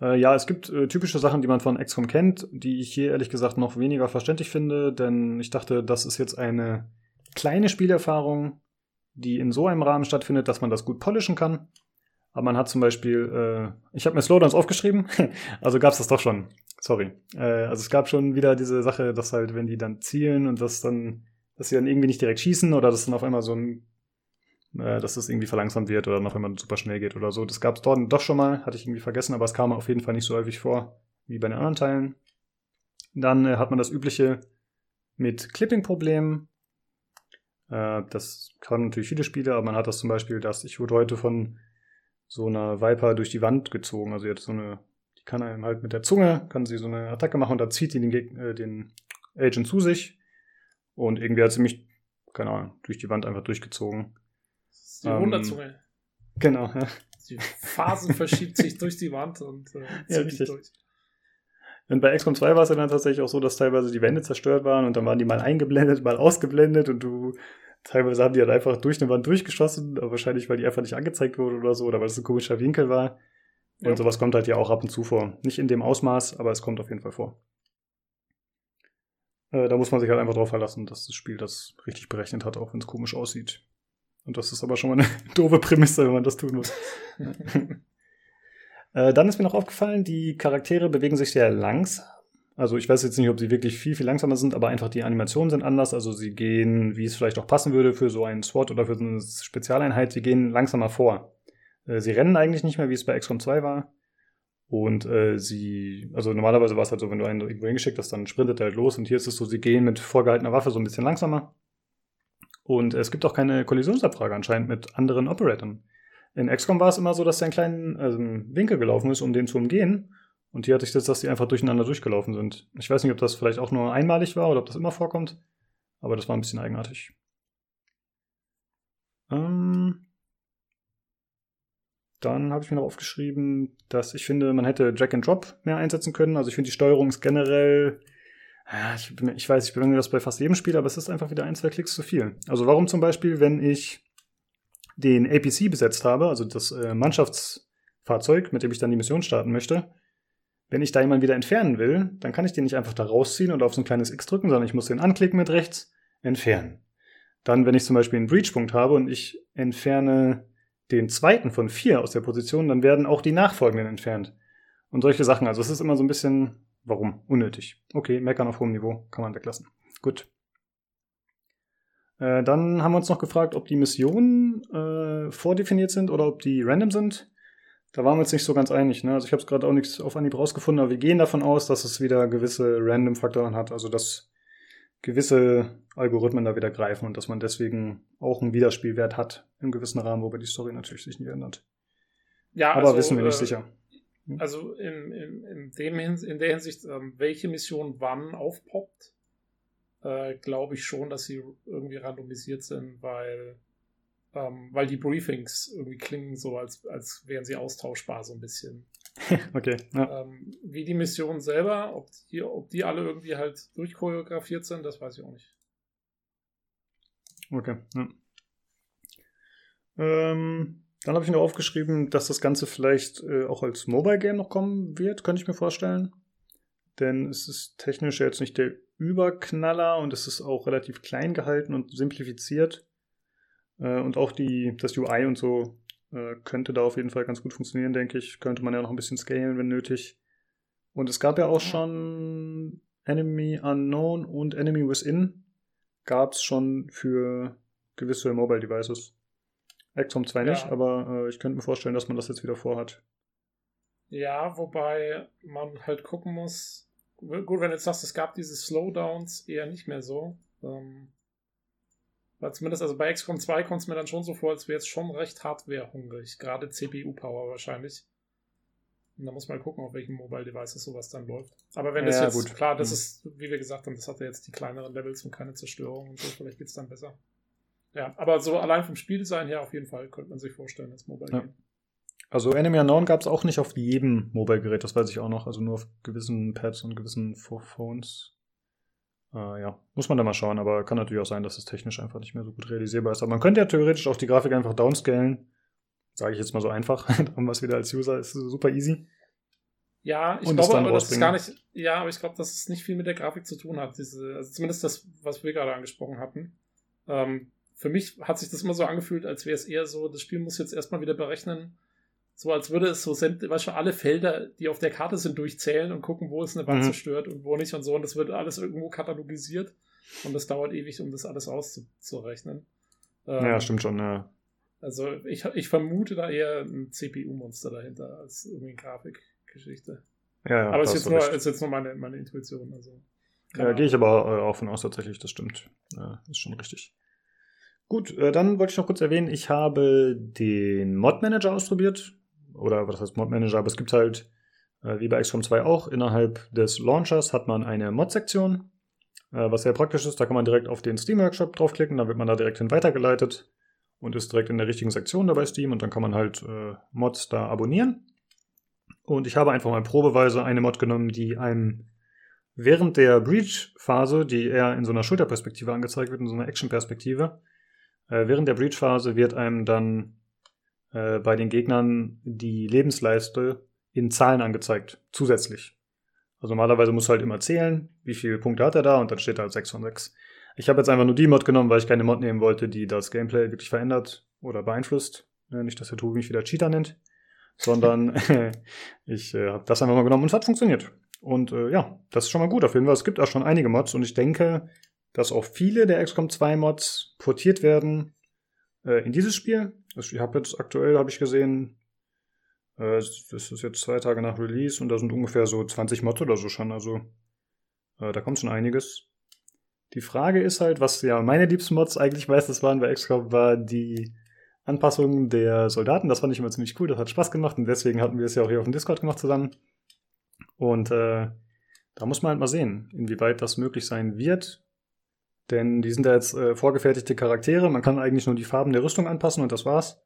Ja, es gibt typische Sachen, die man von XCOM kennt, die ich hier ehrlich gesagt noch weniger verständlich finde, denn ich dachte, das ist jetzt eine kleine Spielerfahrung, die in so einem Rahmen stattfindet, dass man das gut polischen kann. Aber man hat zum Beispiel, ich habe mir Slowdowns aufgeschrieben, also gab es das doch schon. Sorry. Also es gab schon wieder diese Sache, dass halt, wenn die dann zielen und dass sie dann irgendwie nicht direkt schießen oder dass dann auf einmal so ein, dass das irgendwie verlangsamt wird oder noch einmal super schnell geht oder so. Das gab es dort doch schon mal, hatte ich irgendwie vergessen, aber es kam auf jeden Fall nicht so häufig vor wie bei den anderen Teilen. Dann hat man das Übliche mit Clipping-Problemen. Das kann natürlich viele Spiele, aber man hat das zum Beispiel, dass ich wurde heute von so einer Viper durch die Wand gezogen. Also jetzt so eine, die kann einem halt mit der Zunge, kann sie so eine Attacke machen und da zieht die den Agent zu sich. Und irgendwie hat sie mich, keine Ahnung, durch die Wand einfach durchgezogen. Das ist die Wunderzunge. Genau, ja. Die Phase verschiebt sich durch die Wand und zieht ja, richtig. Durch. Und bei XCOM 2 war es dann tatsächlich auch so, dass teilweise die Wände zerstört waren und dann waren die mal eingeblendet, mal ausgeblendet und teilweise haben die halt einfach durch eine Wand durchgeschossen, aber wahrscheinlich, weil die einfach nicht angezeigt wurde oder so, oder weil es ein komischer Winkel war. Und sowas kommt halt ja auch ab und zu vor. Nicht in dem Ausmaß, aber es kommt auf jeden Fall vor. Da muss man sich halt einfach drauf verlassen, dass das Spiel das richtig berechnet hat, auch wenn es komisch aussieht. Und das ist aber schon mal eine doofe Prämisse, wenn man das tun muss. Dann ist mir noch aufgefallen, die Charaktere bewegen sich sehr langsam. Also ich weiß jetzt nicht, ob sie wirklich viel, viel langsamer sind, aber einfach die Animationen sind anders. Also sie gehen, wie es vielleicht auch passen würde für so einen SWAT oder für so eine Spezialeinheit, sie gehen langsamer vor. Sie rennen eigentlich nicht mehr, wie es bei XCOM 2 war. Und also normalerweise war es halt so, wenn du einen irgendwo hingeschickt hast, dann sprintet er halt los. Und hier ist es so, sie gehen mit vorgehaltener Waffe so ein bisschen langsamer. Und es gibt auch keine Kollisionsabfrage anscheinend mit anderen Operatoren. In XCOM war es immer so, dass er einen kleinen Winkel gelaufen ist, um den zu umgehen. Und hier hatte ich das, dass die einfach durcheinander durchgelaufen sind. Ich weiß nicht, ob das vielleicht auch nur einmalig war oder ob das immer vorkommt. Aber das war ein bisschen eigenartig. Dann habe ich mir noch aufgeschrieben, dass ich finde, man hätte Drag and Drop mehr einsetzen können. Also ich finde, die Steuerung ist generell Ja, ich weiß, ich belonge das bei fast jedem Spiel, aber es ist einfach wieder 1-2 Klicks zu viel. Also warum zum Beispiel, wenn ich den APC besetzt habe, also das Mannschaftsfahrzeug, mit dem ich dann die Mission starten möchte, wenn ich da jemanden wieder entfernen will, dann kann ich den nicht einfach da rausziehen und auf so ein kleines X drücken, sondern ich muss den anklicken mit rechts, entfernen. Dann, wenn ich zum Beispiel einen Breach-Punkt habe und ich entferne den zweiten von 4 aus der Position, dann werden auch die nachfolgenden entfernt. Und solche Sachen. Also es ist immer so ein bisschen, warum? Unnötig. Okay, meckern auf hohem Niveau, kann man weglassen. Gut. Dann haben wir uns noch gefragt, ob die Missionen vordefiniert sind oder ob die random sind. Da waren wir uns nicht so ganz einig, ne? Also ich habe es gerade auch nichts auf Anhieb rausgefunden, aber wir gehen davon aus, dass es wieder gewisse Random-Faktoren hat, also dass gewisse Algorithmen da wieder greifen und dass man deswegen auch einen Wiederspielwert hat, im gewissen Rahmen, wobei die Story natürlich sich nie ändert. Ja, aber also, wissen wir nicht sicher. Also in der Hinsicht, welche Mission wann aufpoppt, glaube ich schon, dass sie irgendwie randomisiert sind, weil die Briefings irgendwie klingen so, als wären sie austauschbar so ein bisschen. Okay. Ja. Wie die Missionen selber, ob die alle irgendwie halt durchchoreografiert sind, das weiß ich auch nicht. Okay. Ja. Dann habe ich noch aufgeschrieben, dass das Ganze vielleicht auch als Mobile-Game noch kommen wird, könnte ich mir vorstellen. Denn es ist technisch jetzt nicht der Überknaller und es ist auch relativ klein gehalten und simplifiziert. Und auch das UI und so könnte da auf jeden Fall ganz gut funktionieren, denke ich. Könnte man ja noch ein bisschen scalen, wenn nötig. Und es gab ja auch schon Enemy Unknown und Enemy Within gab es schon für gewisse Mobile Devices. XCOM 2 nicht, ja. Aber ich könnte mir vorstellen, dass man das jetzt wieder vorhat. Ja, wobei man halt gucken muss. Gut, wenn du jetzt sagst, es gab diese Slowdowns eher nicht mehr so. Weil zumindest, also bei XCOM 2 kommt es mir dann schon so vor, als wäre es schon recht hardwarehungrig, gerade CPU-Power wahrscheinlich. Und da muss man gucken, auf welchen Mobile-Devices sowas dann läuft. Aber wenn das ja, jetzt, gut. Klar, das ist, wie wir gesagt haben, das hat ja jetzt die kleineren Levels und keine Zerstörung und so, vielleicht geht es dann besser. Ja, aber so allein vom Spieldesign her auf jeden Fall könnte man sich vorstellen, als Mobile-Game. Ja. Also Enemy Unknown gab es auch nicht auf jedem Mobile-Gerät, das weiß ich auch noch, also nur auf gewissen Pads und gewissen Phones. Ja, muss man da mal schauen, aber kann natürlich auch sein, dass es technisch einfach nicht mehr so gut realisierbar ist. Aber man könnte ja theoretisch auch die Grafik einfach downscalen. Sage ich jetzt mal so einfach. Darum was wieder als User ist super easy. Ja, ich glaube aber, dass es gar nicht. Ja, aber ich glaube, dass es nicht viel mit der Grafik zu tun hat. Also zumindest das, was wir gerade angesprochen hatten. Für mich hat sich das immer so angefühlt, als wäre es eher so, das Spiel muss jetzt erstmal wieder berechnen. So als würde es so weißt du, alle Felder, die auf der Karte sind, durchzählen und gucken, wo es eine Wand zerstört und wo nicht und so. Und das wird alles irgendwo katalogisiert. Und das dauert ewig, um das alles auszurechnen. Ja, stimmt schon, ja. Also ich vermute da eher ein CPU-Monster dahinter als irgendwie eine Grafikgeschichte. Ja, aber es ist jetzt nur meine Intuition. Also, ja, gehe ich aber auch von aus, tatsächlich, das stimmt. Ja, ist schon richtig. Gut, dann wollte ich noch kurz erwähnen, ich habe den Mod-Manager ausprobiert. Oder was heißt Mod-Manager, aber es gibt halt, wie bei XCOM 2 auch, innerhalb des Launchers hat man eine Mod-Sektion, was sehr praktisch ist. Da kann man direkt auf den Steam-Workshop draufklicken, dann wird man da direkt hin weitergeleitet und ist direkt in der richtigen Sektion da bei Steam und dann kann man halt Mods da abonnieren. Und ich habe einfach mal probeweise eine Mod genommen, die einem während der Breach-Phase, die eher in so einer Schulterperspektive angezeigt wird, in so einer Action-Perspektive, während der Breach-Phase wird einem dann bei den Gegnern die Lebensleiste in Zahlen angezeigt, zusätzlich. Also normalerweise musst du halt immer zählen, wie viele Punkte hat er da und dann steht da halt 6 von 6. Ich habe jetzt einfach nur die Mod genommen, weil ich keine Mod nehmen wollte, die das Gameplay wirklich verändert oder beeinflusst. Nicht, dass der Tobi mich wieder Cheater nennt, sondern ich habe das einfach mal genommen und es hat funktioniert. Und ja, das ist schon mal gut auf jeden Fall. Es gibt auch schon einige Mods und ich denke, dass auch viele der XCOM 2 Mods portiert werden in dieses Spiel. Ich habe jetzt aktuell, habe ich gesehen, das ist jetzt 2 Tage nach Release und da sind ungefähr so 20 Mods oder so schon, also da kommt schon einiges. Die Frage ist halt, was ja meine liebsten Mods eigentlich meistens waren bei XCOM, war die Anpassung der Soldaten, das fand ich immer ziemlich cool, das hat Spaß gemacht und deswegen hatten wir es ja auch hier auf dem Discord gemacht zusammen. Und da muss man halt mal sehen, inwieweit das möglich sein wird. Denn die sind da jetzt vorgefertigte Charaktere. Man kann eigentlich nur die Farben der Rüstung anpassen und das war's.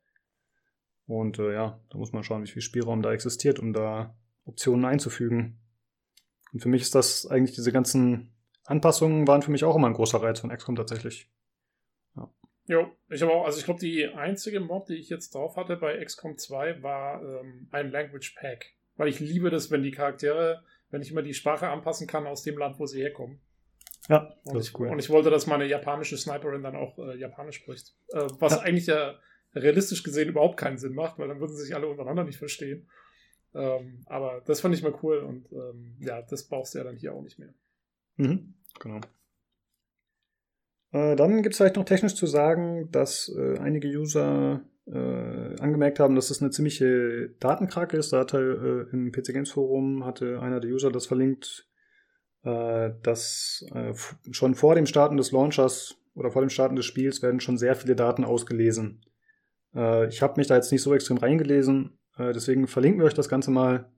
Und ja, da muss man schauen, wie viel Spielraum da existiert, um da Optionen einzufügen. Und für mich ist das eigentlich diese ganzen Anpassungen waren für mich auch immer ein großer Reiz von XCOM tatsächlich. Ja. Jo, ich habe auch, also ich glaube, die einzige Mod, die ich jetzt drauf hatte bei XCOM 2, war ein Language Pack. Weil ich liebe das, wenn die Charaktere, wenn ich immer die Sprache anpassen kann aus dem Land, wo sie herkommen. Ja, und das ist cool. Und ich wollte, dass meine japanische Sniperin dann auch Japanisch spricht. Was eigentlich ja realistisch gesehen überhaupt keinen Sinn macht, weil dann würden sie sich alle untereinander nicht verstehen. Aber das fand ich mal cool und ja, das brauchst du ja dann hier auch nicht mehr. Mhm, genau. Dann gibt es vielleicht noch technisch zu sagen, dass einige User angemerkt haben, dass das eine ziemliche Datenkrake ist. Da hatte im PC Games Forum hatte einer der User das verlinkt, dass schon vor dem Starten des Launchers oder vor dem Starten des Spiels werden schon sehr viele Daten ausgelesen. Ich habe mich da jetzt nicht so extrem reingelesen, deswegen verlinken wir euch das Ganze mal.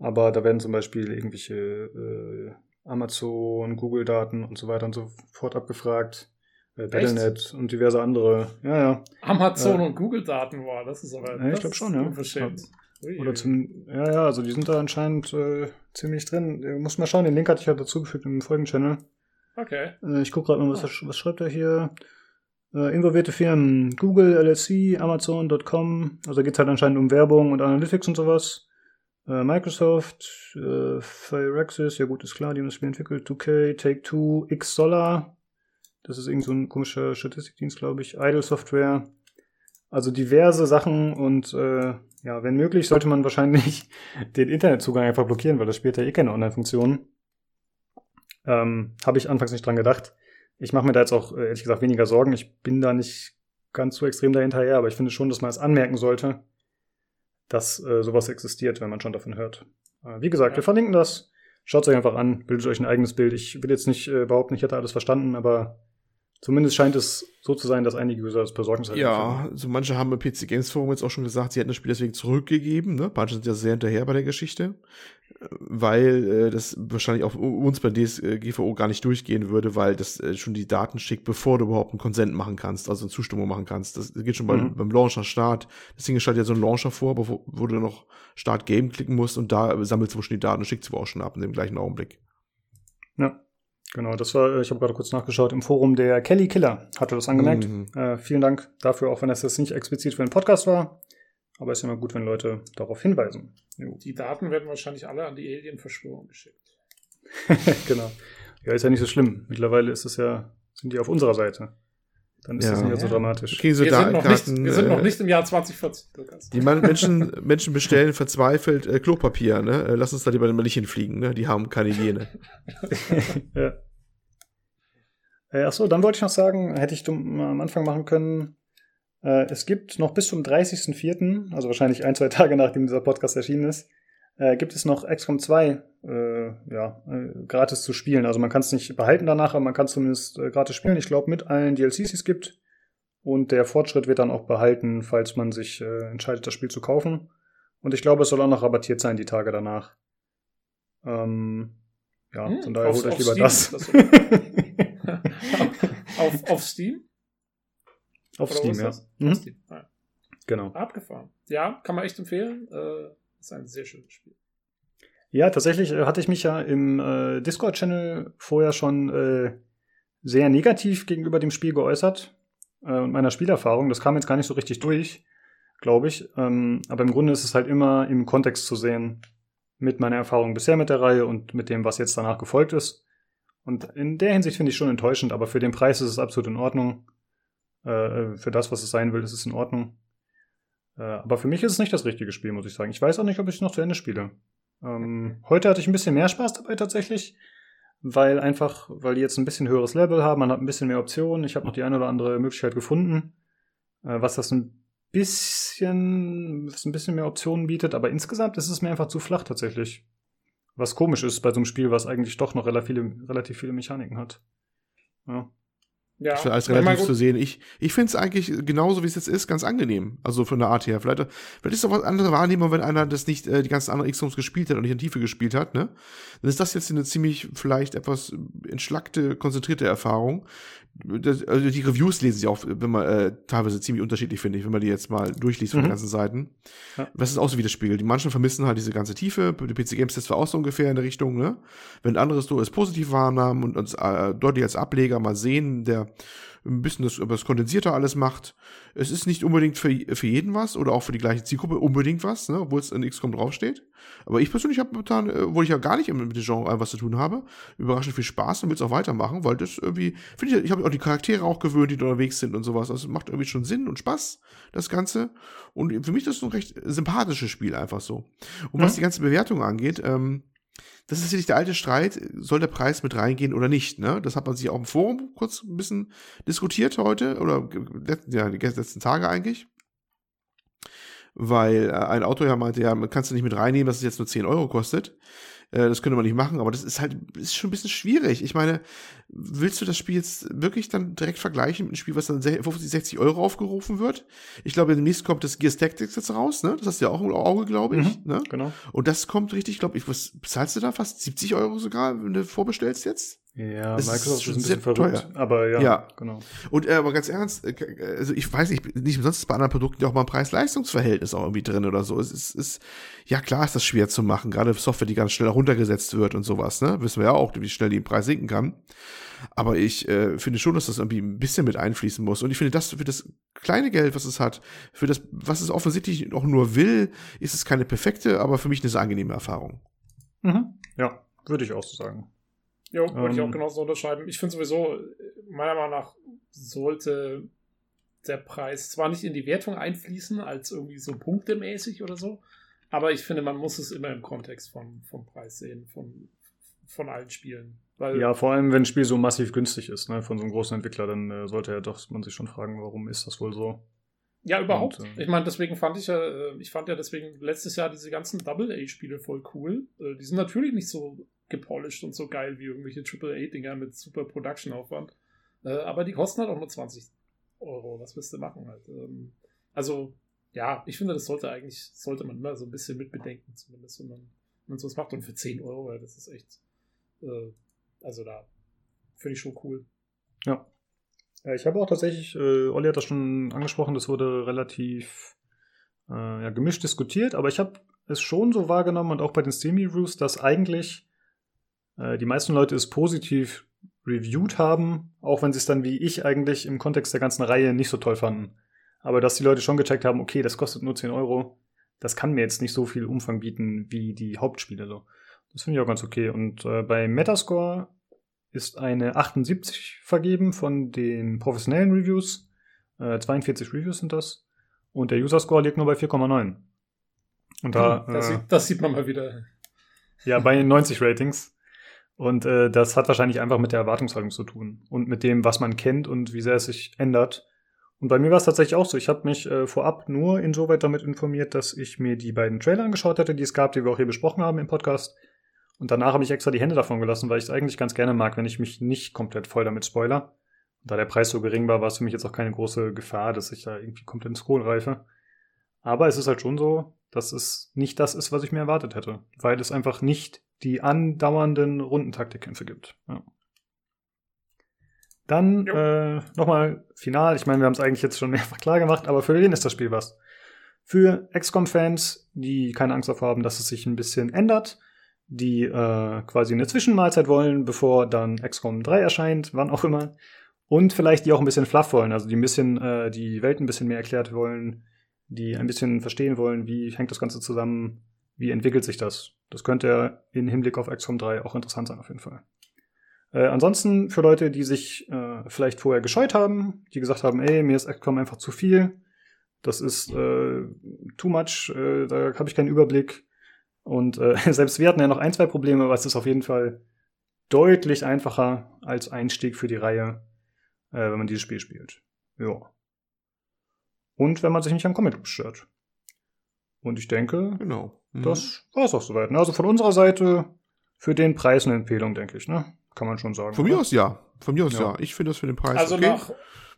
Aber da werden zum Beispiel irgendwelche Amazon, Google-Daten und so weiter und so fort abgefragt. Battlenet echt? Und diverse andere. Ja, ja. Amazon und Google-Daten, wow, das ist aber ich glaube schon, ja. Unverschämt. Oder zum, ja, also die sind da anscheinend ziemlich drin. Muss mal schauen, den Link hatte ich ja dazugefügt im Folgen-Channel. Okay. Ich gucke gerade mal, was schreibt er hier? Involvierte Firmen, Google, LSC, Amazon.com, also da geht es halt anscheinend um Werbung und Analytics und sowas. Microsoft, Firaxis, ja gut, ist klar, die haben das Spiel entwickelt, 2K, Take-Two, Xsolar, das ist irgend so ein komischer Statistikdienst, glaube ich, Idle Software, also diverse Sachen und ja, wenn möglich, sollte man wahrscheinlich den Internetzugang einfach blockieren, weil das spielt ja eh keine Online-Funktionen. Habe ich anfangs nicht dran gedacht. Ich mache mir da jetzt auch, ehrlich gesagt, weniger Sorgen. Ich bin da nicht ganz so extrem dahinterher, aber ich finde schon, dass man es anmerken sollte, dass sowas existiert, wenn man schon davon hört. Wie gesagt, ja. Wir verlinken das. Schaut es euch einfach an, bildet euch ein eigenes Bild. Ich will jetzt nicht behaupten, ich hätte alles verstanden, aber zumindest scheint es so zu sein, dass einige User das besorgniserregend finden. Ja, also manche haben im PC Games Forum jetzt auch schon gesagt, sie hätten das Spiel deswegen zurückgegeben. Ne? Manche sind ja sehr hinterher bei der Geschichte, weil das wahrscheinlich auch uns bei DSGVO gar nicht durchgehen würde, weil das schon die Daten schickt, bevor du überhaupt einen Konsent machen kannst, also eine Zustimmung machen kannst. Das geht schon beim Launcher-Start. Deswegen stellt ja so ein Launcher vor, wo du noch Start-Game klicken musst und da sammelst du schon die Daten und schickst du auch schon ab in dem gleichen Augenblick. Ja. Genau, das war, ich habe gerade kurz nachgeschaut, im Forum der Kelly Killer hatte das angemerkt. Vielen Dank dafür, auch wenn das jetzt nicht explizit für einen Podcast war. Aber es ist immer gut, wenn Leute darauf hinweisen. Jo. Die Daten werden wahrscheinlich alle an die Alien-Verschwörung geschickt. Genau. Ja, ist ja nicht so schlimm. Mittlerweile ist es ja, sind die auf unserer Seite. Dann ist das nicht so dramatisch. Okay, so wir sind noch nicht im Jahr 2040. Die Menschen bestellen verzweifelt Klopapier. Ne? Lass uns da lieber nicht hinfliegen. Ne? Die haben keine Hygiene. Ja. Achso, dann wollte ich noch sagen, hätte ich am Anfang machen können, es gibt noch bis zum 30.04., also wahrscheinlich 1-2 Tage, nachdem dieser Podcast erschienen ist, gibt es noch XCOM 2 gratis zu spielen. Also man kann es nicht behalten danach, aber man kann es zumindest gratis spielen. Ich glaube, mit allen DLCs, die es gibt. Und der Fortschritt wird dann auch behalten, falls man sich entscheidet, das Spiel zu kaufen. Und ich glaube, es soll auch noch rabattiert sein, die Tage danach. Von daher holt euch lieber das. auf Steam? Auf Oder Steam, ja. Auf Steam. Ah. Genau. Abgefahren. Ja, kann man echt empfehlen. Das ist ein sehr schönes Spiel. Ja, tatsächlich hatte ich mich ja im Discord-Channel vorher schon sehr negativ gegenüber dem Spiel geäußert und meiner Spielerfahrung. Das kam jetzt gar nicht so richtig durch, glaube ich. Aber im Grunde ist es halt immer im Kontext zu sehen mit meiner Erfahrung bisher mit der Reihe und mit dem, was jetzt danach gefolgt ist. Und in der Hinsicht finde ich schon enttäuschend, aber für den Preis ist es absolut in Ordnung. Für das, was es sein will, ist es in Ordnung. Aber für mich ist es nicht das richtige Spiel, muss ich sagen. Ich weiß auch nicht, ob ich es noch zu Ende spiele. Heute hatte ich ein bisschen mehr Spaß dabei tatsächlich, weil die jetzt ein bisschen höheres Level haben, man hat ein bisschen mehr Optionen, ich habe noch die eine oder andere Möglichkeit gefunden, was ein bisschen mehr Optionen bietet, aber insgesamt ist es mir einfach zu flach tatsächlich. Was komisch ist bei so einem Spiel, was eigentlich doch noch relativ viele Mechaniken hat. Ja. Ja, ist alles relativ zu sehen. Ich finde es eigentlich genauso, wie es jetzt ist, ganz angenehm. Also von der Art her. Vielleicht ist es auch eine andere Wahrnehmung, wenn einer das nicht die ganzen anderen XCOMs gespielt hat und nicht in Tiefe gespielt hat, ne? Dann ist das jetzt eine ziemlich vielleicht etwas entschlackte, konzentrierte Erfahrung. Also die Reviews lesen sich auch, wenn man teilweise ziemlich unterschiedlich, finde ich, wenn man die jetzt mal durchliest von den ganzen Seiten. Ja. Was ist auch so widerspiegelt? Die manchen vermissen halt diese ganze Tiefe. Die PC Games Test war auch so ungefähr in der Richtung, ne? Wenn anderes so es positiv wahrnahmen und uns deutlich als Ableger mal sehen, der ein bisschen das kondensierter alles macht. Es ist nicht unbedingt für jeden was oder auch für die gleiche Zielgruppe unbedingt was, ne, obwohl es in XCOM draufsteht. Aber ich persönlich habe momentan, obwohl ich ja gar nicht mit dem Genre was zu tun habe, überraschend viel Spaß und will es auch weitermachen, weil das irgendwie, finde ich, ich habe mich auch die Charaktere auch gewöhnt, die unterwegs sind und sowas. Also macht irgendwie schon Sinn und Spaß, das Ganze. Und für mich ist das ein recht sympathisches Spiel einfach so. Und was die ganze Bewertung angeht, das ist natürlich der alte Streit, soll der Preis mit reingehen oder nicht, ne? Das hat man sich auch im Forum kurz ein bisschen diskutiert heute, oder ja, die letzten Tage eigentlich. Weil ein Autor ja meinte, ja, kannst du nicht mit reinnehmen, dass es jetzt nur 10 Euro kostet. Das könnte man nicht machen, aber das ist halt, ist schon ein bisschen schwierig. Ich meine, willst du das Spiel jetzt wirklich dann direkt vergleichen mit einem Spiel, was dann 50, 60 Euro aufgerufen wird? Ich glaube, demnächst kommt das Gears Tactics jetzt raus, ne? Das hast du ja auch im Auge, glaube ich, ne? Genau. Und das kommt richtig, glaube ich, was bezahlst du da? Fast 70 Euro sogar, wenn du vorbestellst jetzt? Ja, das Microsoft ist schon ein bisschen verrückt, aber ja, genau. Und aber ganz ernst, also ich weiß nicht umsonst bei anderen Produkten auch mal ein Preis-Leistungs-Verhältnis auch irgendwie drin oder so. Es ist ja klar, ist das schwer zu machen, gerade Software, die ganz schnell runtergesetzt wird und sowas, ne? Wissen wir ja auch, wie schnell die im Preis sinken kann. Aber ich finde schon, dass das irgendwie ein bisschen mit einfließen muss. Und ich finde, das für das kleine Geld, was es hat, für das, was es offensichtlich auch nur will, ist es keine perfekte, aber für mich eine sehr angenehme Erfahrung. Mhm. Ja, würde ich auch so sagen. Ja, würde ich auch genauso unterschreiben. Ich finde sowieso, meiner Meinung nach sollte der Preis zwar nicht in die Wertung einfließen, als irgendwie so punktemäßig oder so, aber ich finde, man muss es immer im Kontext vom Preis sehen, von allen Spielen. Weil ja, vor allem, wenn ein Spiel so massiv günstig ist, ne, von so einem großen Entwickler, dann sollte ja doch man sich schon fragen, warum ist das wohl so? Ja, überhaupt. Und, ich meine, deswegen fand ich deswegen letztes Jahr diese ganzen Double-A-Spiele voll cool. Die sind natürlich nicht so gepolished und so geil wie irgendwelche AAA-Dinger mit super Production-Aufwand. Aber die kosten halt auch nur 20 Euro. Was willst du machen halt? Also, ja, ich finde, das sollte man immer so ein bisschen mitbedenken, zumindest, wenn man sowas macht. Und für 10 Euro, das ist echt, also da finde ich schon cool. Ja. Ich habe auch tatsächlich, Olli hat das schon angesprochen, das wurde relativ gemischt diskutiert, aber ich habe es schon so wahrgenommen und auch bei den Steam-Reviews, dass eigentlich die meisten Leute es positiv reviewed haben, auch wenn sie es dann wie ich eigentlich im Kontext der ganzen Reihe nicht so toll fanden. Aber dass die Leute schon gecheckt haben, okay, das kostet nur 10 Euro, das kann mir jetzt nicht so viel Umfang bieten wie die Hauptspiele. So. Das finde ich auch ganz okay. Und bei Metascore ist eine 78 vergeben von den professionellen Reviews. 42 Reviews sind das. Und der User-Score liegt nur bei 4,9. Und da das sieht man mal wieder. Ja, bei 90 Ratings. Und das hat wahrscheinlich einfach mit der Erwartungshaltung zu tun und mit dem, was man kennt und wie sehr es sich ändert. Und bei mir war es tatsächlich auch so. Ich habe mich vorab nur insoweit damit informiert, dass ich mir die beiden Trailer angeschaut hatte, die es gab, die wir auch hier besprochen haben im Podcast. Und danach habe ich extra die Hände davon gelassen, weil ich es eigentlich ganz gerne mag, wenn ich mich nicht komplett voll damit spoiler. Und da der Preis so gering war, war es für mich jetzt auch keine große Gefahr, dass ich da irgendwie komplett ins Kohl reife. Aber es ist halt schon so, dass es nicht das ist, was ich mir erwartet hätte. Weil es einfach nicht die andauernden Rundentaktikkämpfe gibt. Ja. Dann nochmal final. Ich meine, wir haben es eigentlich jetzt schon mehrfach klar gemacht, aber für wen ist das Spiel was? Für XCOM-Fans, die keine Angst davor haben, dass es sich ein bisschen ändert, die quasi eine Zwischenmahlzeit wollen, bevor dann XCOM 3 erscheint, wann auch immer. Und vielleicht die auch ein bisschen fluff wollen, also die ein bisschen die Welt ein bisschen mehr erklärt wollen, die ein bisschen verstehen wollen, wie hängt das Ganze zusammen, wie entwickelt sich das. Das könnte im Hinblick auf XCOM 3 auch interessant sein, auf jeden Fall. Ansonsten für Leute, die sich vielleicht vorher gescheut haben, die gesagt haben, ey, mir ist XCOM einfach zu viel, das ist too much, da habe ich keinen Überblick. Und selbst wir hatten ja noch ein, zwei Probleme, aber es ist auf jeden Fall deutlich einfacher als Einstieg für die Reihe, wenn man dieses Spiel spielt. Ja. Und wenn man sich nicht am Comic stört. Und ich denke, genau. Das war es auch soweit. Ne? Also von unserer Seite für den Preis eine Empfehlung, denke ich. Ne? Kann man schon sagen. Von mir aus ja. Von mir aus ja. Ich finde das für den Preis also okay. Also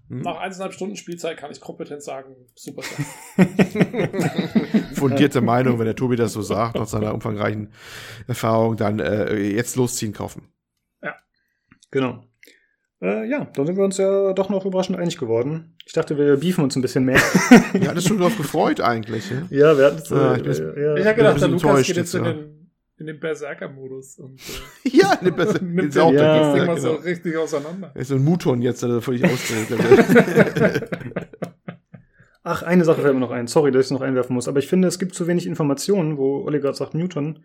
nach 1,5 Stunden Spielzeit kann ich kompetent sagen, super. Fundierte Meinung, wenn der Tobi das so sagt, nach seiner umfangreichen Erfahrung, dann jetzt losziehen, kaufen. Ja, genau. Ja, dann sind wir uns ja doch noch überraschend einig geworden. Ich dachte, wir beefen uns ein bisschen mehr. Ja, das ist schon drauf gefreut eigentlich. Ja, ja, wir hatten es. Ich habe gedacht, der Lukas geht jetzt in den Berserker-Modus. Und, ja, in den Berserker-Modus. Nimmt ja, das Ding mal so richtig auseinander. Ist so ein Muton jetzt, der völlig ausdreht. Ach, eine Sache fällt mir noch ein. Sorry, dass ich es noch einwerfen muss. Aber ich finde, es gibt zu wenig Informationen, wo Olli gerade sagt Muton,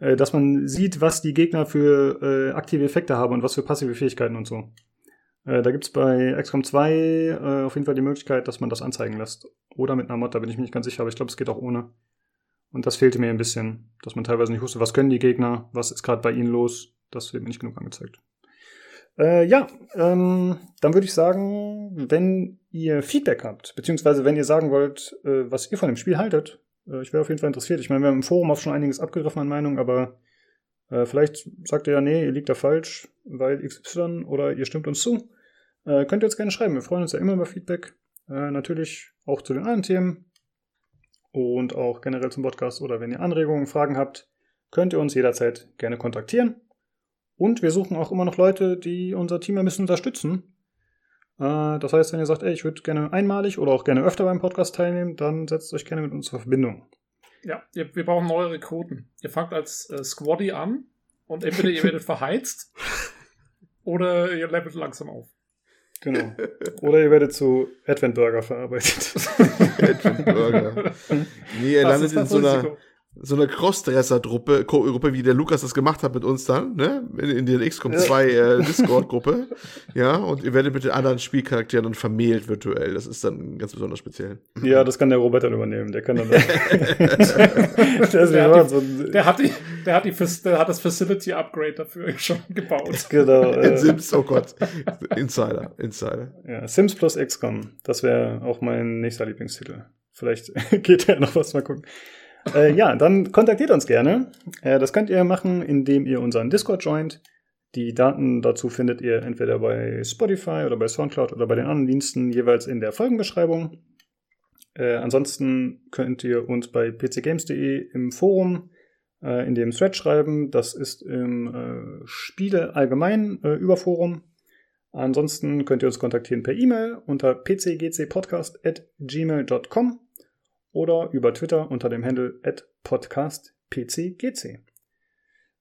dass man sieht, was die Gegner für aktive Effekte haben und was für passive Fähigkeiten und so. Da gibt's bei XCOM 2 auf jeden Fall die Möglichkeit, dass man das anzeigen lässt. Oder mit einer Mod, da bin ich mir nicht ganz sicher, aber ich glaube, es geht auch ohne. Und das fehlte mir ein bisschen, dass man teilweise nicht wusste, was können die Gegner, was ist gerade bei ihnen los, das wird mir nicht genug angezeigt. Dann würde ich sagen, wenn ihr Feedback habt, beziehungsweise wenn ihr sagen wollt, was ihr von dem Spiel haltet, ich wäre auf jeden Fall interessiert. Ich meine, wir haben im Forum auch schon einiges abgegriffen an Meinung, aber vielleicht sagt ihr ja, nee, ihr liegt da falsch, weil XY oder ihr stimmt uns zu. Könnt ihr uns gerne schreiben, wir freuen uns ja immer über Feedback. Natürlich auch zu den anderen Themen. Und auch generell zum Podcast oder wenn ihr Anregungen, Fragen habt, könnt ihr uns jederzeit gerne kontaktieren. Und wir suchen auch immer noch Leute, die unser Team ein bisschen unterstützen. Das heißt, wenn ihr sagt, ey, ich würde gerne einmalig oder auch gerne öfter beim Podcast teilnehmen, dann setzt euch gerne mit uns in Verbindung. Ja, wir brauchen neue Rekruten. Ihr fangt als Squaddy an und entweder ihr werdet verheizt oder ihr levelt langsam auf. Genau. Oder ihr werdet zu Advent Burger verarbeitet. Advent Burger. Nee, ihr landet in so einer Crossdresser-Gruppe, wie der Lukas das gemacht hat mit uns dann, ne? In den XCOM 2 Discord-Gruppe. Ja, und ihr werdet mit den anderen Spielcharakteren dann vermählt virtuell. Das ist dann ganz besonders speziell. Ja, das kann der Robert dann übernehmen. Der kann dann. Der hat das Facility-Upgrade dafür schon gebaut. Genau. In Sims, oh Gott. Insider. Ja, Sims plus XCOM. Das wäre auch mein nächster Lieblingstitel. Vielleicht geht der noch was, mal gucken. Dann kontaktiert uns gerne. Das könnt ihr machen, indem ihr unseren Discord joint. Die Daten dazu findet ihr entweder bei Spotify oder bei Soundcloud oder bei den anderen Diensten jeweils in der Folgenbeschreibung. Ansonsten könnt ihr uns bei pcgames.de im Forum in dem Thread schreiben. Das ist im Spiele allgemein Überforum. Ansonsten könnt ihr uns kontaktieren per E-Mail unter pcgcpodcast@gmail.com. Oder über Twitter unter dem Handle @podcastpcgc.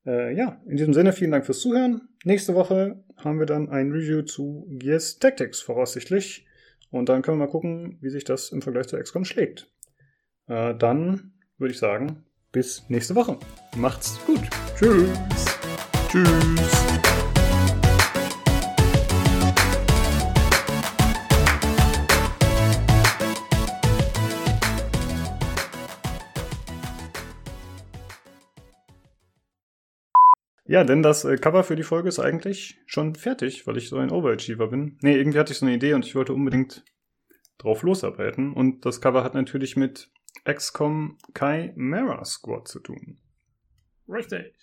In diesem Sinne, vielen Dank fürs Zuhören. Nächste Woche haben wir dann ein Review zu Gears Tactics voraussichtlich. Und dann können wir mal gucken, wie sich das im Vergleich zu XCOM schlägt. Dann würde ich sagen, bis nächste Woche. Macht's gut. Tschüss. Tschüss. Ja, denn das Cover für die Folge ist eigentlich schon fertig, weil ich so ein Overachiever bin. Nee, irgendwie hatte ich so eine Idee und ich wollte unbedingt drauf losarbeiten. Und das Cover hat natürlich mit XCOM Chimera Squad zu tun. Richtig.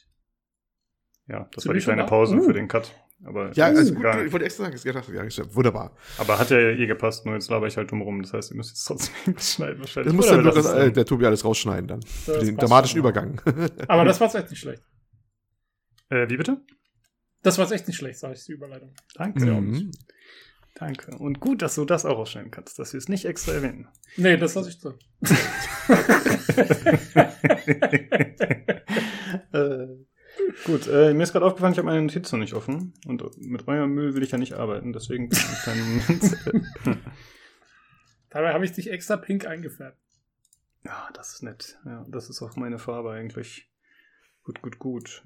Ja, das war die kleine Pause für den Cut. Aber ja, also gut, ich wollte extra sagen, es gedacht, ja, wunderbar. Aber hat ja gepasst, nur jetzt laber ich halt dumm rum. Das heißt, ihr müsst jetzt trotzdem schneiden wahrscheinlich. Das muss dann der Tobi alles rausschneiden dann. Für den dramatischen Übergang. Aber das war's echt nicht schlecht. Wie bitte? Das war's echt nicht schlecht, sage ich, die Überleitung. Danke. Mhm. Danke. Und gut, dass du das auch rausschneiden kannst, dass wir es nicht extra erwähnen. Nee, das lasse ich drin. Gut, mir ist gerade aufgefallen, ich habe meine Notiz noch nicht offen. Und mit eurem Müll will ich ja nicht arbeiten, deswegen bin ich keinen Moment. Dabei habe ich dich extra pink eingefärbt. Ja, das ist nett. Ja, das ist auch meine Farbe eigentlich. Gut.